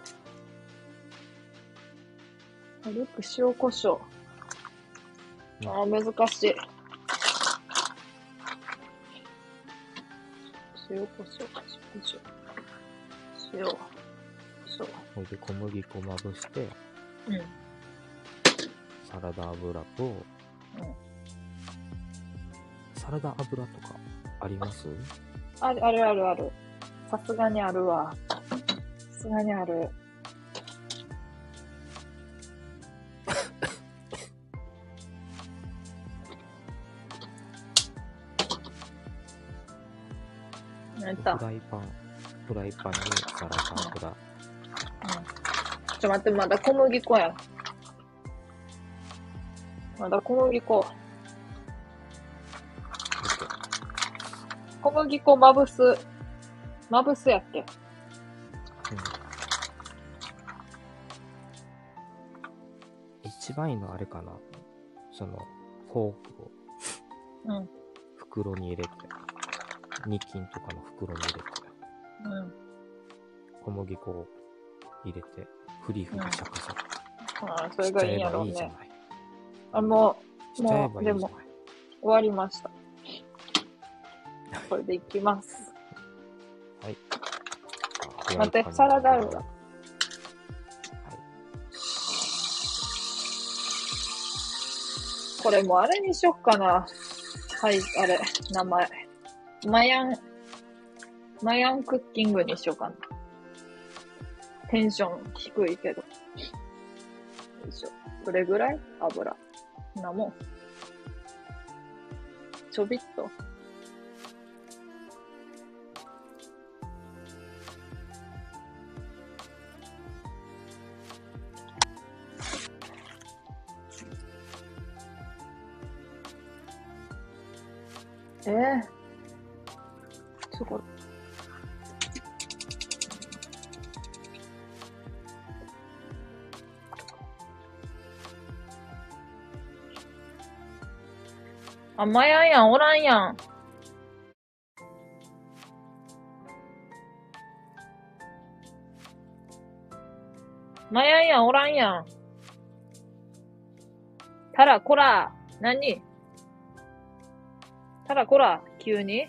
軽く塩コショウ。ああ、難しい。塩コショウ、塩コショウ。塩。それで小麦粉まぶして、うん、サラダ油と、うん、サラダ油とかあります？あるあるあるある。さすがにあるわ。さすがにある。えっと、フライパン、フライパンにガラパンだ、うん。ちょっと待って、まだ小麦粉やん。まだ小麦粉。小麦粉まぶす。まぶすやっけ、うん、一番いいのあれかな、その、フォークを。うん。袋に入れて。ニキンとかの袋に入れて、うん、小麦粉を入れてフリーフリーシャカシャカ、うん、ああそれがいいんやろうね。いいあもうもういいでも終わりました。これでいきます。はい。待ってサラダ油だ。はい、これもうあれにしよっかな。はいあれ名前。マヤン、マヤンクッキングにしようかな。テンション低いけど。よいしょ。どれぐらい油。こんなもん。ちょびっと。えーすごい。あ、マヤンやん、おらんやん。マヤンやん、おらんやん。たらこら、何？たらこら、急に？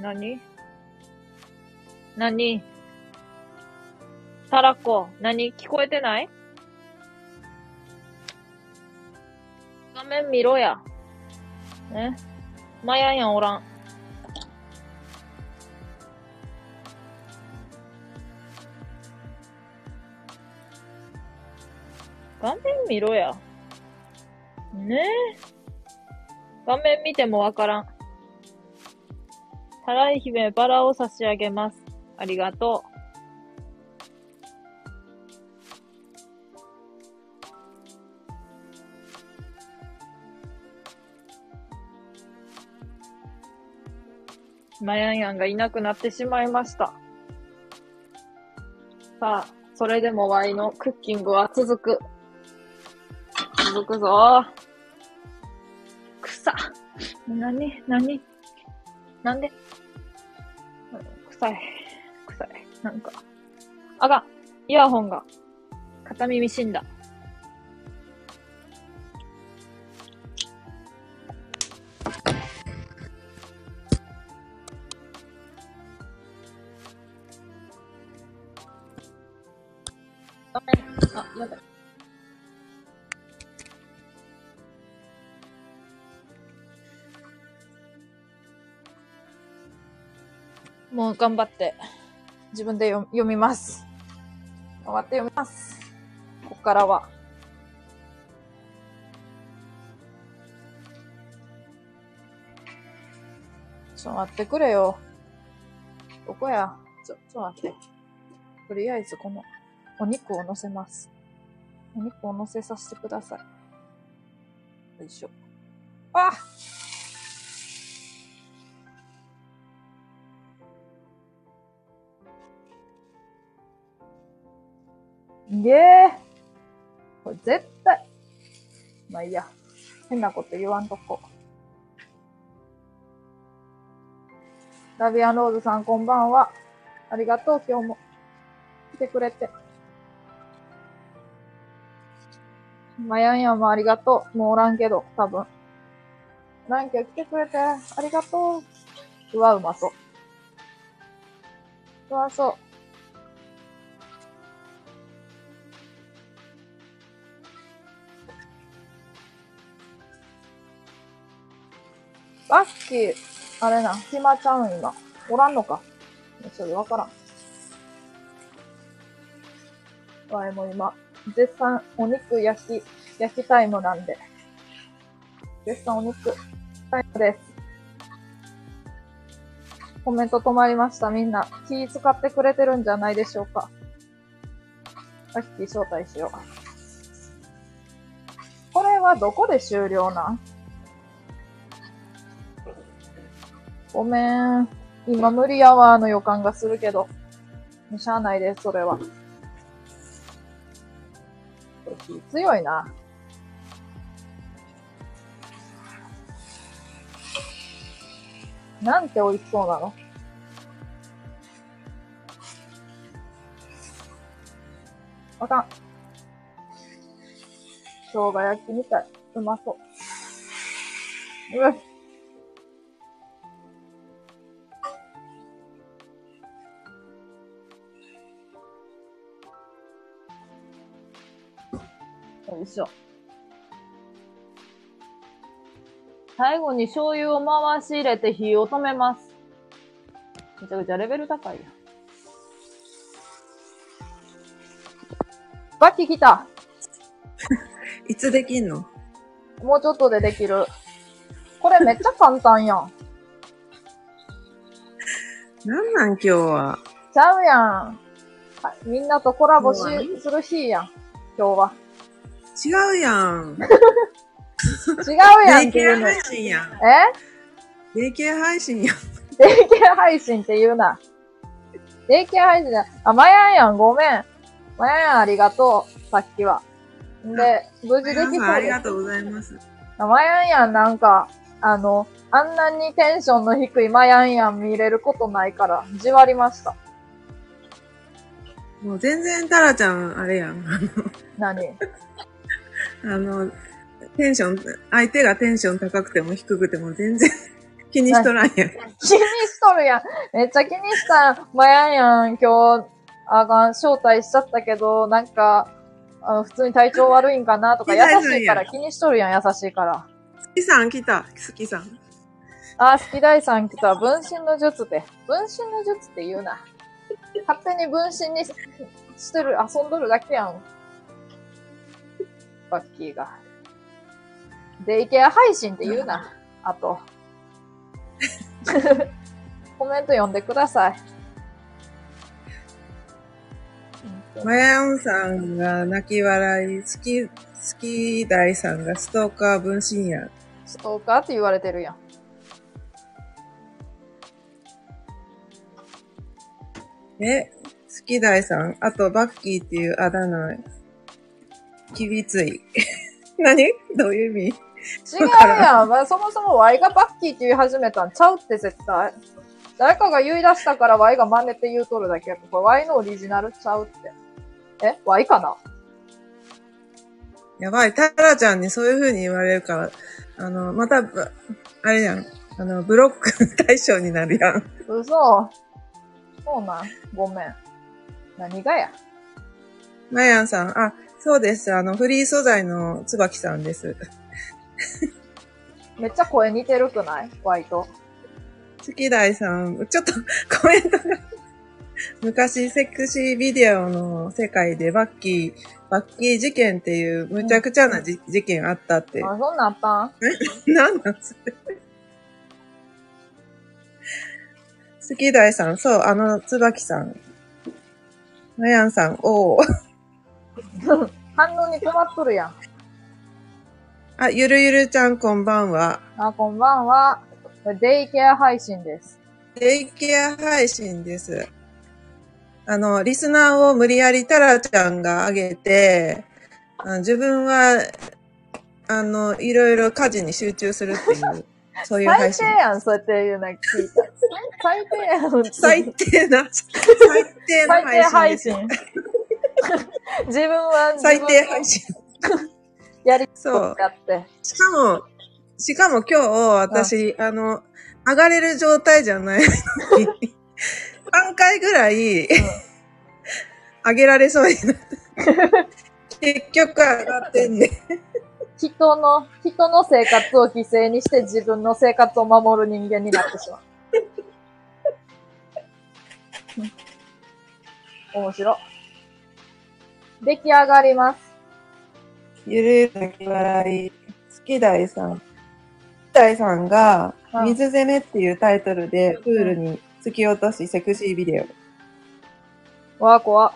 なになにたらこ、なに聞こえてない？画面見ろや。えマヤンやんおらん。画面見ろや。ねえ画面見てもわからん。たらい姫、バラを差し上げます。ありがとう。マヤンヤンがいなくなってしまいました。さあ、それでもワイのクッキングは続く。続くぞ。くさ。なに、なになんで臭い。臭い。なんか。あがん。イヤホンが。片耳死んだ。画面。あ、やばい。もう頑張って自分で読みます。頑張って読みます。ここからは。ちょっと待ってくれよ。どこや？ちょ、ちょっと待って。とりあえずこのお肉を乗せます。お肉を乗せさせてください。よいしょ。あ！いえこれ絶対。まあいいや。変なこと言わんとこ。ラビアンローズさんこんばんは。ありがとう、今日も。来てくれて。マヤンヤンもありがとう。もうおらんけど、多分。ランキョ来てくれて。ありがとう。うわ、うまそう。うわ、そう。バッキー、あれな、暇ちゃうん今。おらんのか。それわからん。わいも今、絶賛お肉焼き、焼きタイムなんで。絶賛お肉、タイムです。コメント止まりました。みんな気使ってくれてるんじゃないでしょうか。さっき招待しよう。これはどこで終了なん？ごめん。今無理やわーの予感がするけど。しゃあないです、それは。火強いな。なんて美味しそうなの。あかん。生姜焼きみたい。うまそう。うっ。よいしょ。最後に醤油を回し入れて火を止めます。めちゃくちゃレベル高いや。バッキ来た。いつできんの？もうちょっとでできる。これめっちゃ簡単やん。なんなん今日は。ちゃうやん。みんなとコラボしする日やん。今日は。違うやん。違うやんっていうの。電気配信やん。え？電気配信やん。電気配信って言うな。電気配信だ。あ、まやんやん、ごめん。まややん、ありがとう。さっきは。で、無事できそうです。ありがとうございます。まやんやん、なんか、あの、あんなにテンションの低いまやんやん見れることないから、じわりました。もう全然タラちゃん、あれやん。何？あの、テンション、相手がテンション高くても低くても全然気にしとらんやん。気にしとるやん。めっちゃ気にした。まやんやん、今日、あがん、招待しちゃったけど、なんか、あの普通に体調悪いんかなとか、優しいから気にしとるやん、優しいから。好きさん来た、好きさん。あ、好き大さん来た。分身の術って。分身の術って言うな。勝手に分身にしてる、遊んどるだけやん。バッキーが。デイケア配信って言うな。うん、あと。コメント読んでください。マヤンさんが泣き笑い、好き、好き大さんがストーカー分身や。ストーカーって言われてるやん。え、好き大さん、あとバッキーっていうあだ名、きびつい。何？どういう意味？違うやん。まあ、そもそも Y がバッキーって言い始めたんちゃうって絶対。誰かが言い出したから Y が真似て言うとるだけやから。これ Y のオリジナルちゃうって。え？ Y かな？やばい。タラちゃんにそういう風に言われるから、あの、また、あれやん。あの、ブロック対象になるやん。嘘。そうなん。ごめん。何がや。マヤンさん、あ、そうです。あの、フリー素材の椿さんです。めっちゃ声似てるくない？ワイと。月大さん、ちょっとコメントが。昔、セクシービデオの世界でバッキー、バッキー事件っていうむちゃくちゃなじ、うん、事件あったって。あ、そんなんあったん？え？なんなんそれ。月大さん、そう、あの、椿さん。マヤンさん、おー。反応に困っとるやん。あ、ゆるゆるちゃんこんばんは。あ、こんばんは。デイケア配信です。デイケア配信です。あの、リスナーを無理やりタラちゃんが上げて、あの自分は、あの、いろいろ家事に集中するっていう、そういう配信。最低やん、そうやって言うな、聞いた。最低やん。最低な、最低な配信。最低配信。自分は自分最低配信やりそうやって。しかも、しかも今日私、あ, あの、上がれる状態じゃないのに、さんかいぐらい、うん、上げられそうになった。結局上がってんね。人の、人の生活を犠牲にして自分の生活を守る人間になってしまう。面白。出来上がります。ゆるゆる泣き笑い。好き大さん。好き大さんが、水攻めっていうタイトルでプールに突き落としセクシービデオ。わー怖っ。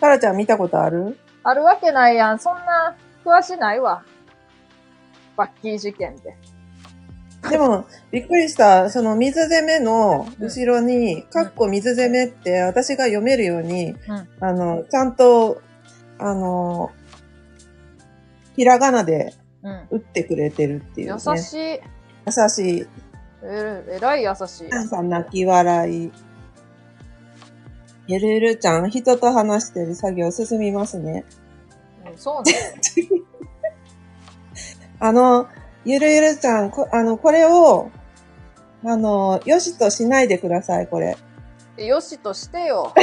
タラちゃん見たことある？あるわけないやん。そんな詳しないわ。バッキー事件で。でも、びっくりした。その水攻めの後ろに、かっこ水攻めって私が読めるように、うん、あの、ちゃんと、あの、ひらがなで打ってくれてるっていう、ね、うん。優しい。優しい。え、えらい優しい。なんか泣き笑い。ゆるゆるちゃん、人と話してる作業進みますね。うん、そうね。あの、ゆるゆるちゃん、こ、あの、これを、あの、よしとしないでください、これ。よしとしてよ。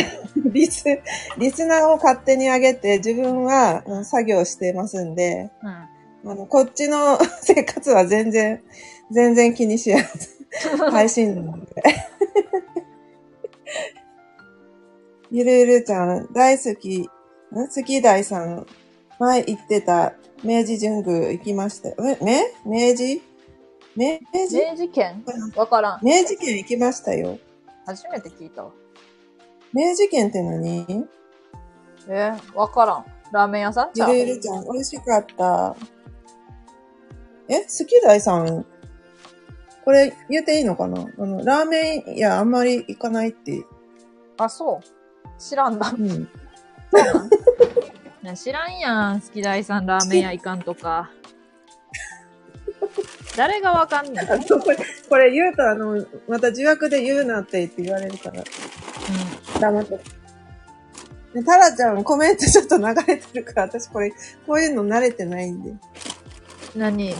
リス、リスナーを勝手に上げて、自分は作業してますんで、うん、あの、こっちの生活は全然、全然気にしやすい。配信なんで。ゆるゆるちゃん、大好き、ん好き大さん、前言ってた、明治神宮行きました。え、め明治明治明治県わからん。明治県行きましたよ。初めて聞いたわ。明治県って何？え、わからん。ラーメン屋さんちゃう？ゆるゆるちゃん、美味しかった。え、好きだいさん。これ言っていいのかな？あの、ラーメン屋あんまり行かないって。あ、そう。知らんだ。うん。知らんやん、好き大さんラーメン屋いかんとか。誰がわかんない。これ、これ言うとあの、また自虐で言うなってって言われるから。うん。黙って。タラちゃんコメントちょっと流れてるから、私これ、こういうの慣れてないんで。何？ね？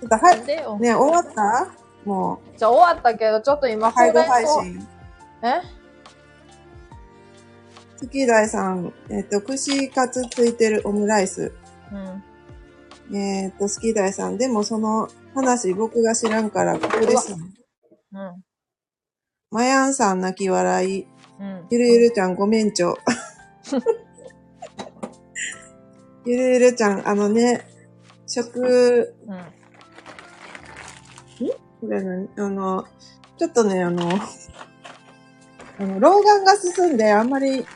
ちょっとはい、ね、終わった？もう。じゃあ終わったけど、ちょっと今、配信。え？月大さん、えっ、ー、と、串カツついてるオムライス。うん。えっ、ー、と、月大さん、でもその話僕が知らんから、ここですね。うん。まやんさん泣き笑い。うん。ゆるゆるちゃんごめんちょ。ゆるゆるちゃん、あのね、食、うん。んこれ何あの、ちょっとね、あの、あの老眼が進んであんまり、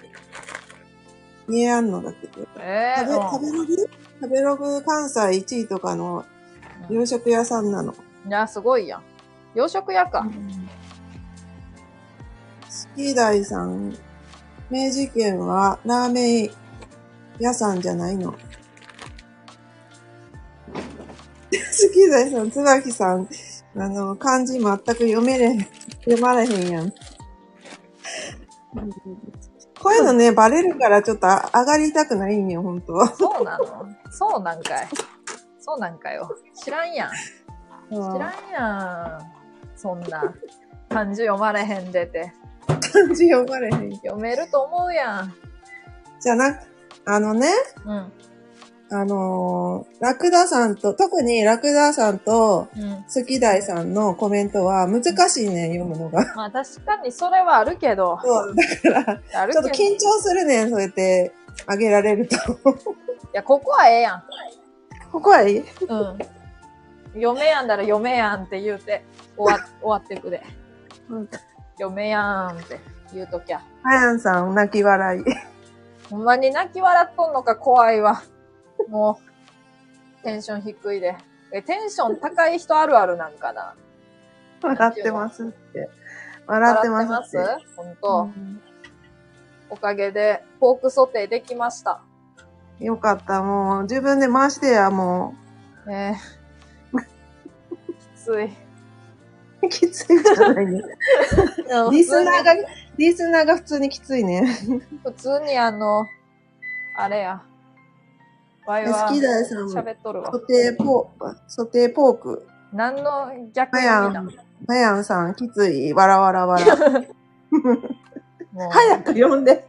見えあんのだけど、えー、食べ、食べログ食べログ関西いちいとかの洋食屋さんなの。うん、いや、すごいやん。洋食屋か。うん、スキーダイさん、明治県はラーメン屋さんじゃないの。スキーダイさん、つばきさん、あの、漢字全く読めれへん、読まれへんやん。こういうのね、バレるからちょっと上がりたくないんよ、ほんと。そうなの？そうなんかい。そうなんかよ。知らんやん。知らんやん。そんな。漢字読まれへんでて。漢字読まれへん。読めると思うやん。じゃあな、あのね、うん、あのー、ラクダさんと、特にラクダさんと、スキダイさんのコメントは難しいね、うん、読むのが。まあ確かにそれはあるけど。そう、だから、ちょっと緊張するね、そうやってあげられると。いや、ここはええやん。ここはいい？うん。読めやんだら読めやんって言うて、終わ、終わってくで。うん。読めやんって言うときゃ。はやんさん、泣き笑い。ほんまに泣き笑っとんのか怖いわ。もう、テンション低いで。え、テンション高い人あるあるなんかな？笑ってますって。笑ってますって。本当、うん、おかげで、ポークソテーできました。よかった。もう、自分で回してや、もう。ねえ。きつい。きついじゃないね。リスナーが、リスナーが普通にきついね。普通にあの、あれや。わいわ好きだよ、その。喋っとるわ。ソテーポーク、ソテーポーク。何の逆になの？マヤンさん、きつい、わらわらわら。早く呼んで。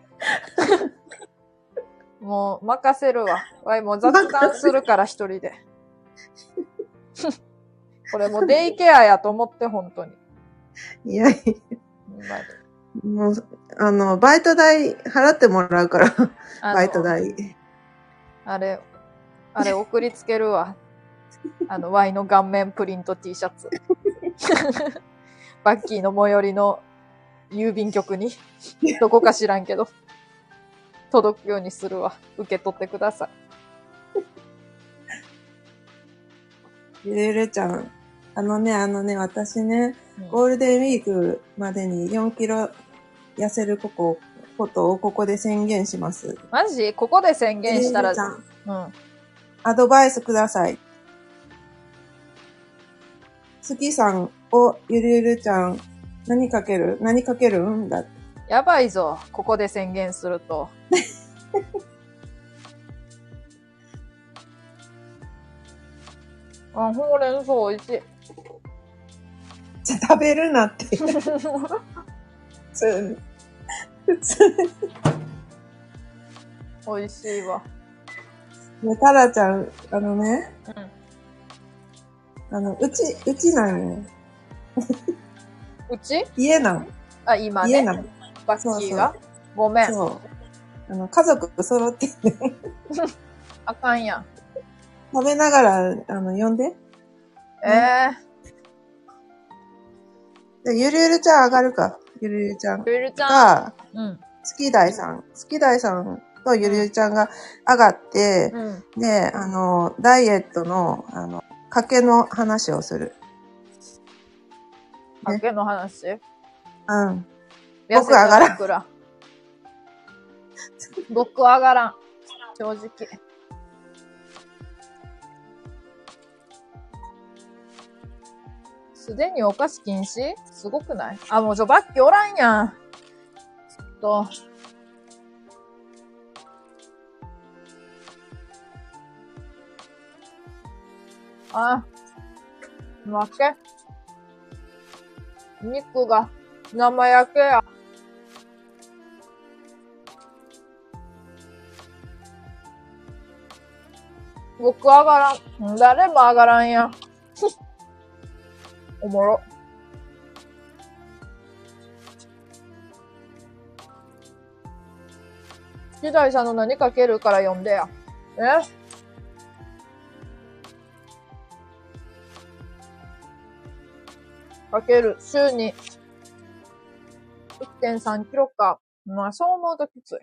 もう、任せるわ。わい、もう雑談するから一人で。これもうデイケアやと思って、本当に。いやいや。もう、あの、バイト代払ってもらうから、バイト代。あれ、あれ送りつけるわ。あの Y の顔面プリント T シャツバッキーの最寄りの郵便局にどこか知らんけど届くようにするわ。受け取ってください。ゆるちゃん、あのね、あのね、私ね、うん、ゴールデンウィークまでによんキロ痩せることをここで宣言します。マジ？ここで宣言したら、うん。アドバイスください。好きさんをゆるゆるちゃん、何かける？何かけるんだって。やばいぞ、ここで宣言すると。あ、ほうれん草おいしい。じゃ、食べるなって。普通に。普通に。おいしいわ。ね、タラちゃん、あのね。うん。あの、うち、うちなのよ。うち？家なの。あ、今ね。家なの。バッキーがそうそうごめん。そう。あの、家族揃ってね。あかんやん。食べながら、あの、呼んで。ええー。ゆるゆるちゃん上がるか。ゆるゆるちゃん。ゆるゆるちゃん。うん。スキダイさん。スキダイさんとゆるゆるちゃんが上がって、うん、で、あの、ダイエットの、あの、賭けの話をする。賭けの話、ね、うん。僕上がらん。僕上がらん。正直。すでにお菓子禁止？すごくない？あ、もうちょ、バッキーおらんやん。ちょっと。あ、負け。肉が生焼けや。僕上がらん。誰も上がらんやん。おもろ。次代さんの何かけるから読んでや。え？かける。週に いってんさんキロか。まあ、そう思うときつい。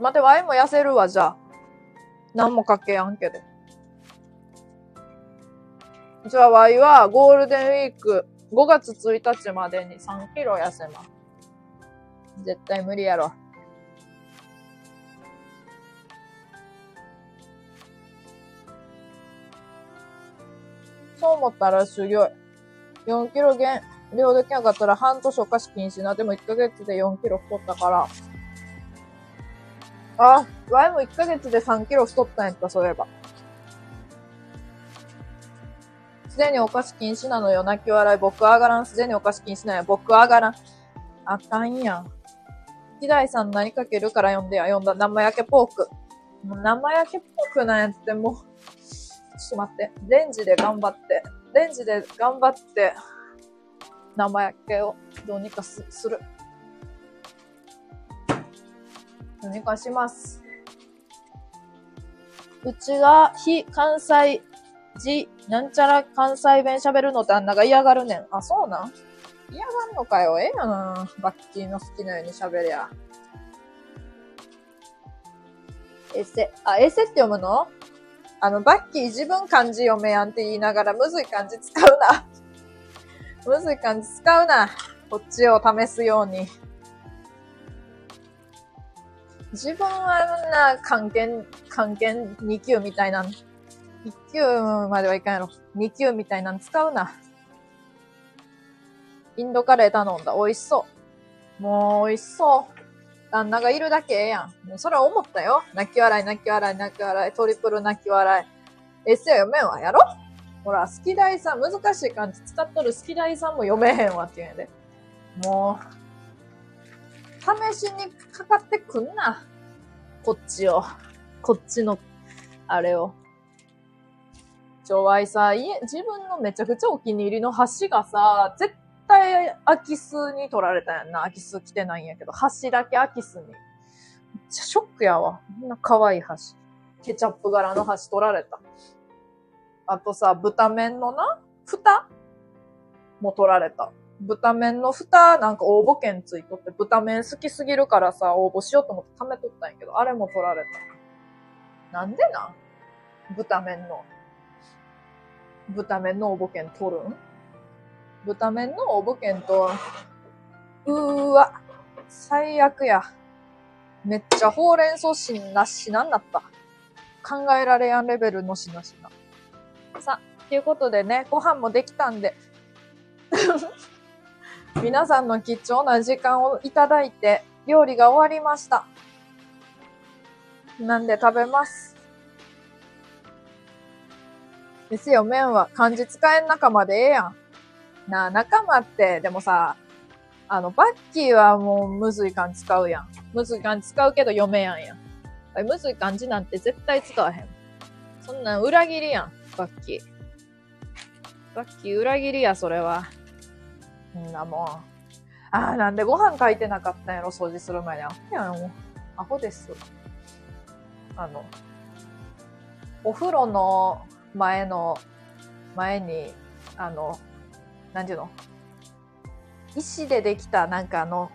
待て、ワイも痩せるわ、じゃあ。何もかけやんけど。じゃあ、ワイはゴールデンウィークごがつついたちまでにさんキロ痩せます。絶対無理やろ。そう思ったらすごい。よんキロ減量できなかったら半年お菓子禁止な。でもいっかげつでよんキロ太ったから。あ、ワイもいっかげつでさんキロ太ったんやった、そういえば。すでにお菓子禁止なのよ。泣き笑い。僕上がらん。すでにお菓子禁止なのよ。僕上がらん。あかんやん。ひだいさん何かけるから読んでや。読んだ。生焼けポーク。もう生焼けポークなんやつって、もう。ちょっと待って。レンジで頑張って。レンジで頑張って、生焼けをどうにか す, する。どうにかします。うちが非関西じ、なんちゃら関西弁喋るのってあんなが嫌がるねん。あ、そうなん？嫌がるのかよ。ええやな。バッキーの好きなように喋りゃ。エセ。あ、エセって読むの？あの、バッキー自分漢字読めやんって言いながら、むずい漢字使うな。むずい漢字使うな。こっちを試すように。自分はな、漢検、漢検に級みたいな、いち級まではいかんやろ。に級みたいなの使うな。インドカレー頼んだ。美味しそう。もう美味しそう。旦那がいるだけええやん。もうそれは思ったよ。泣き笑い、泣き笑い、泣き笑い、トリプル泣き笑い。エッセイ読めんわ、やろ？ほら、好き大さん、難しい漢字使っとる好き大さんも読めへんわって言うんやで。もう、試しにかかってくんな。こっちを。こっちの、あれを。ちょ、わいさ、家、自分のめちゃくちゃお気に入りの橋がさ、絶対絶対空き巣に取られたやんな。空き巣来てないんやけど、橋だけ空き巣に。めっちゃショックやわ。こんな可愛い橋。ケチャップ柄の橋取られた。あとさ、豚麺のな、蓋も取られた。豚麺の蓋、なんか応募券ついとって、豚麺好きすぎるからさ、応募しようと思って貯めとったんやけど、あれも取られた。なんでな？豚麺の。豚麺の応募券取るん？豚麺の応募券と、うーわ、最悪や。めっちゃほうれん草しなしなんだった。考えられやんレベルのしなしな。さ、ということでね、ご飯もできたんで、皆さんの貴重な時間をいただいて、料理が終わりました。なんで食べます。ですよ、麺は漢字使えん仲間でええやん。なあ、仲間って、でもさ、あの、バッキーはもうむずい漢字使うやん。むずい漢字使うけど読めやんやん。むずい漢字なんて絶対使わへん。そんなん裏切りやん、バッキー。バッキー裏切りや、それは。んなもん。あー、なんでご飯書いてなかったんやろ、掃除する前に。アホやん、もう。アホです。あの、お風呂の前の、前に、あの、なんていうの？石でできたなんかあの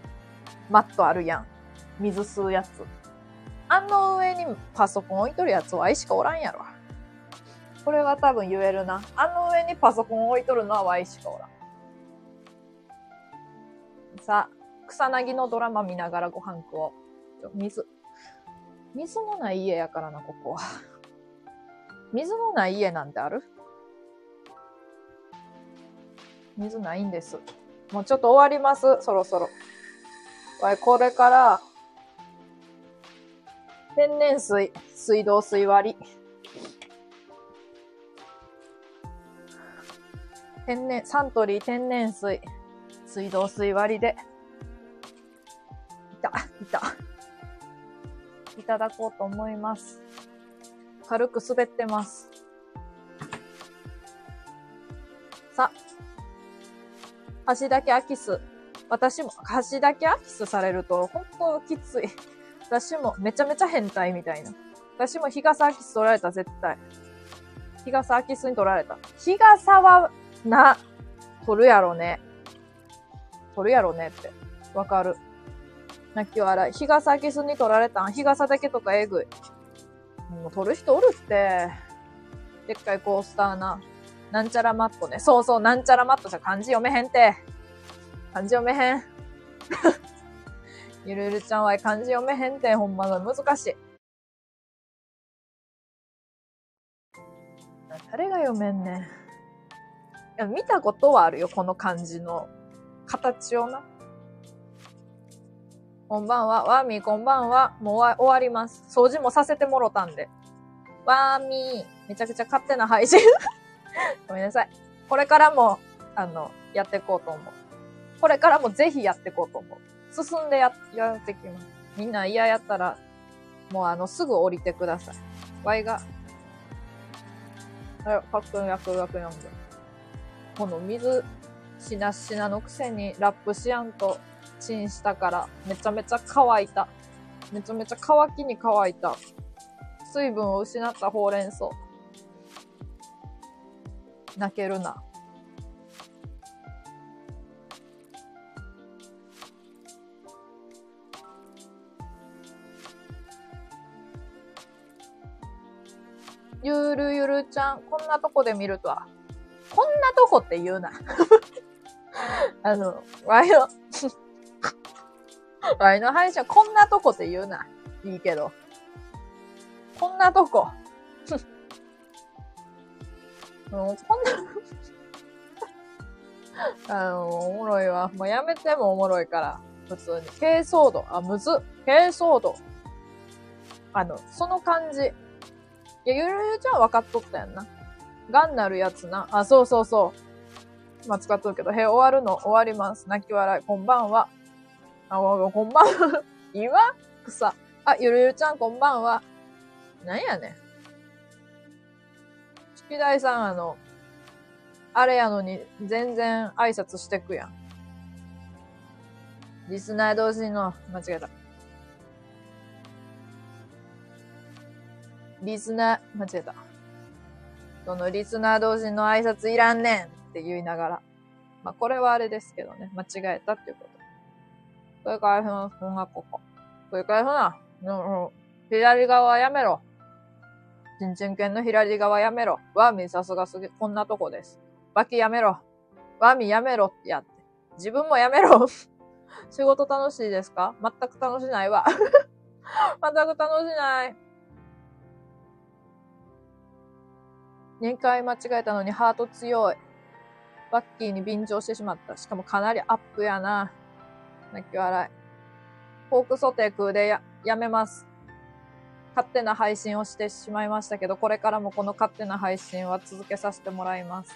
マットあるやん。水吸うやつ。あの上にパソコン置いとるやつはワイしかおらんやろ。これは多分言えるな。あの上にパソコン置いとるのはワイしかおらん。さあ、草薙のドラマ見ながらご飯食おう。水。水のない家やからな、ここは。水のない家なんてある？水ないんです。もうちょっと終わります。そろそろ。わい、これから、天然水、水道水割り。天然、サントリー天然水、水道水割りで、いた、いた。いただこうと思います。軽く滑ってます。さあ。橋だけアキス。私も、橋だけアキスされると、本当きつい。私も、めちゃめちゃ変態みたいな。私も日傘アキス取られた、絶対。日傘アキスに取られた。日傘は、な、取るやろね。取るやろねって。わかる。泣き笑い。日傘アキスに取られたん。日傘だけとかえぐい。もう取る人おるって。でっかいコースターな。なんちゃらマットね。そうそう、なんちゃらマットじゃ漢字読めへんて。漢字読めへん。ゆるゆるちゃんは漢字読めへんて。ほんまだ、難しい。誰が読めんねん。いや、見たことはあるよ、この漢字の形をな。こんばんは。わーみー、こんばんは。もう終わります。掃除もさせてもろたんで。わーみー。めちゃくちゃ勝手な配信。ごめんなさい。これからも、あの、やっていこうと思う。これからもぜひやっていこうと思う。進んでや、やってきます。みんな嫌やったら、もうあの、すぐ降りてください。ワイが、あ、パックン、薬学読んで。この水、しなしなのくせにラップしやんと、チンしたから、めちゃめちゃ乾いた。めちゃめちゃ乾きに乾いた。水分を失ったほうれん草。泣けるな。ゆるゆるちゃん、こんなとこで見るとは。こんなとこって言うな。あの、ワイの、ワイの配信はこんなとこって言うな。いいけど。こんなとこ。もうこんな、あの、おもろいわ。もうやめてもおもろいから。普通に。珪藻土。あ、むず。珪藻土。あの、その感じ。いや、ゆるゆるちゃんは分かっとったやんな。がんなるやつな。あ、そうそうそう。まあ、使っとるけど。へ、終わるの終わります。泣き笑い。こんばんは。あ、こんばんは。岩草。あ、ゆるゆるちゃんこんばんは。なんやねん。ひだいさん、あの、あれやのに全然挨拶してくやん。リスナー同士の、間違えた。リスナー、間違えた。そのリスナー同士の挨拶いらんねんって言いながら。まあ、これはあれですけどね。間違えたっていうこと。それから、そんなここ。それから、そんな、左側やめろ。ちんちん犬の左側やめろ。ワーミーさすがすげ、こんなとこです。バキやめろ。ワーミーやめろってやって。自分もやめろ。仕事楽しいですか？全く楽しないわ。全く楽しない。にかい間違えたのにハート強い。バッキーに便乗してしまった。しかもかなりアップやな。泣き笑い。ポークソテー食うでや、やめます。勝手な配信をしてしまいましたけど、これからもこの勝手な配信は続けさせてもらいます。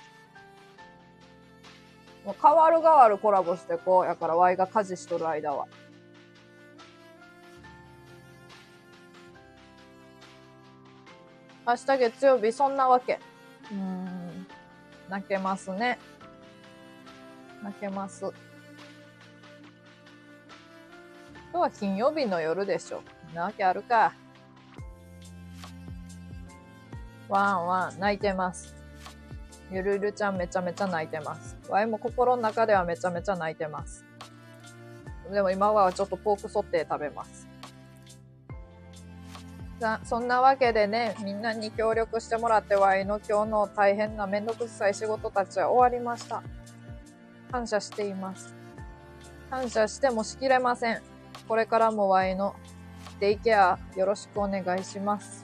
もう変わる変わるコラボしてこう。やからワイが家事しとる間は。明日月曜日、そんなわけ。うーん。泣けますね。泣けます。今日は金曜日の夜でしょ。なわけあるか。ワンワン、泣いてます。ゆるゆるちゃんめちゃめちゃ泣いてます。ワイも心の中ではめちゃめちゃ泣いてます。でも今はちょっとポークソテー食べます。そんなわけでね、みんなに協力してもらってワイの今日の大変なめんどくさい仕事たちは終わりました。感謝しています。感謝してもしきれません。これからもワイのデイケアよろしくお願いします。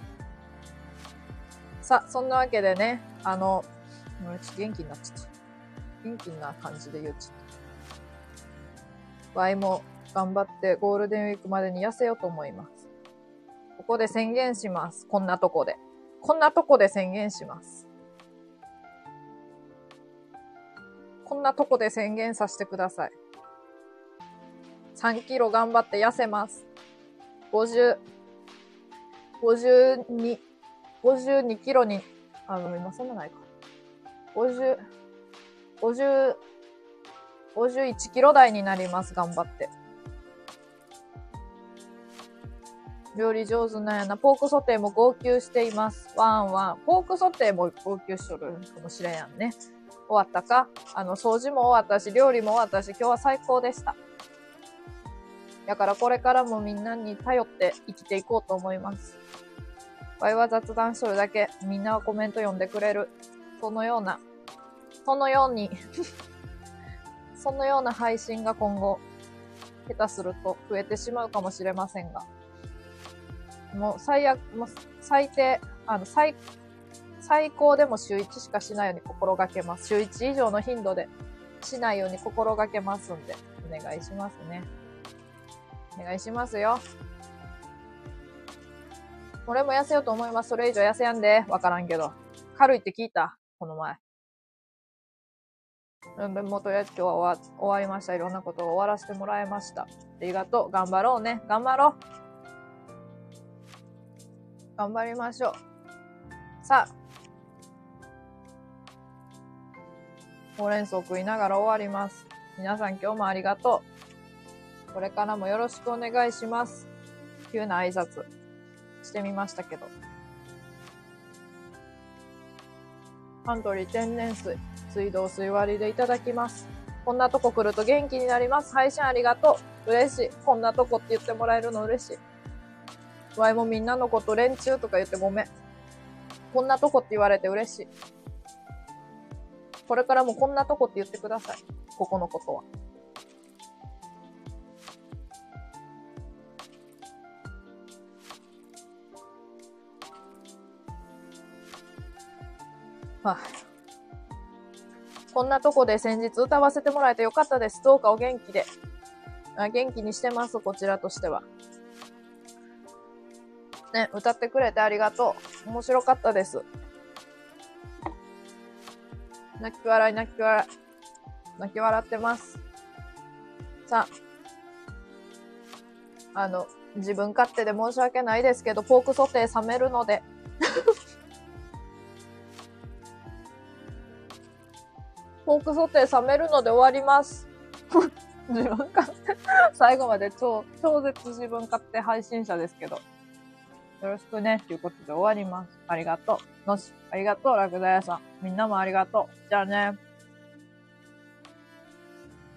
さ、そんなわけでね、あの、ちょっと元気になっちゃった。元気な感じで言っちゃった。ワイも頑張ってゴールデンウィークまでに痩せようと思います。ここで宣言します。こんなとこで。こんなとこで宣言します。こんなとこで宣言させてください。さんキロ頑張って痩せます。ごじゅう、ごじゅうに、ごじゅうにキロに、あの、今そんなないか。ごじゅう、ごじゅう、ごじゅういちキロ台になります。頑張って。料理上手なんやな。ポークソテーも号泣しています。ワンワン。ポークソテーも号泣しとるかもしれんやんね。終わったか？あの、掃除も終わったし、料理も終わったし、今日は最高でした。だからこれからもみんなに頼って生きていこうと思います。ワイは雑談しとるだけ。みんなはコメント読んでくれる。そのような、そのように、そのような配信が今後、下手すると増えてしまうかもしれませんが。もう最悪、もう最低、あの、最、最高でも週いちしかしないように心がけます。週いち以上の頻度でしないように心がけますんで、お願いしますね。お願いしますよ。俺も痩せようと思います。それ以上痩せやんで。わからんけど。軽いって聞いた？この前。うん、でもとりあえず今日は終わ、終わりました。いろんなことを終わらせてもらいました。ありがとう。頑張ろうね。頑張ろう。頑張りましょう。さあ。ほうれん草食いながら終わります。皆さん今日もありがとう。これからもよろしくお願いします。急な挨拶してみましたけど。サントリー天然水、水道水割りでいただきます。こんなとこ来ると元気になります。配信ありがとう。嬉しい。こんなとこって言ってもらえるの嬉しい。ワイもみんなのこと連中とか言ってごめん。こんなとこって言われて嬉しい。これからもこんなとこって言ってください。ここのことは。はあ、こんなとこで先日歌わせてもらえてよかったです。どうかお元気で。あ、元気にしてます、こちらとしては。ね、歌ってくれてありがとう。面白かったです。泣き笑い、泣き笑い。泣き笑ってます。さあ、あの、自分勝手で申し訳ないですけど、ポークソテー冷めるので。ポークソテー冷めるので終わります。自分勝手。最後まで超、超絶自分勝手配信者ですけど。よろしくねということで終わります。ありがとう。のし、ありがとう、ラクダ屋さん。みんなもありがとう。じゃあね。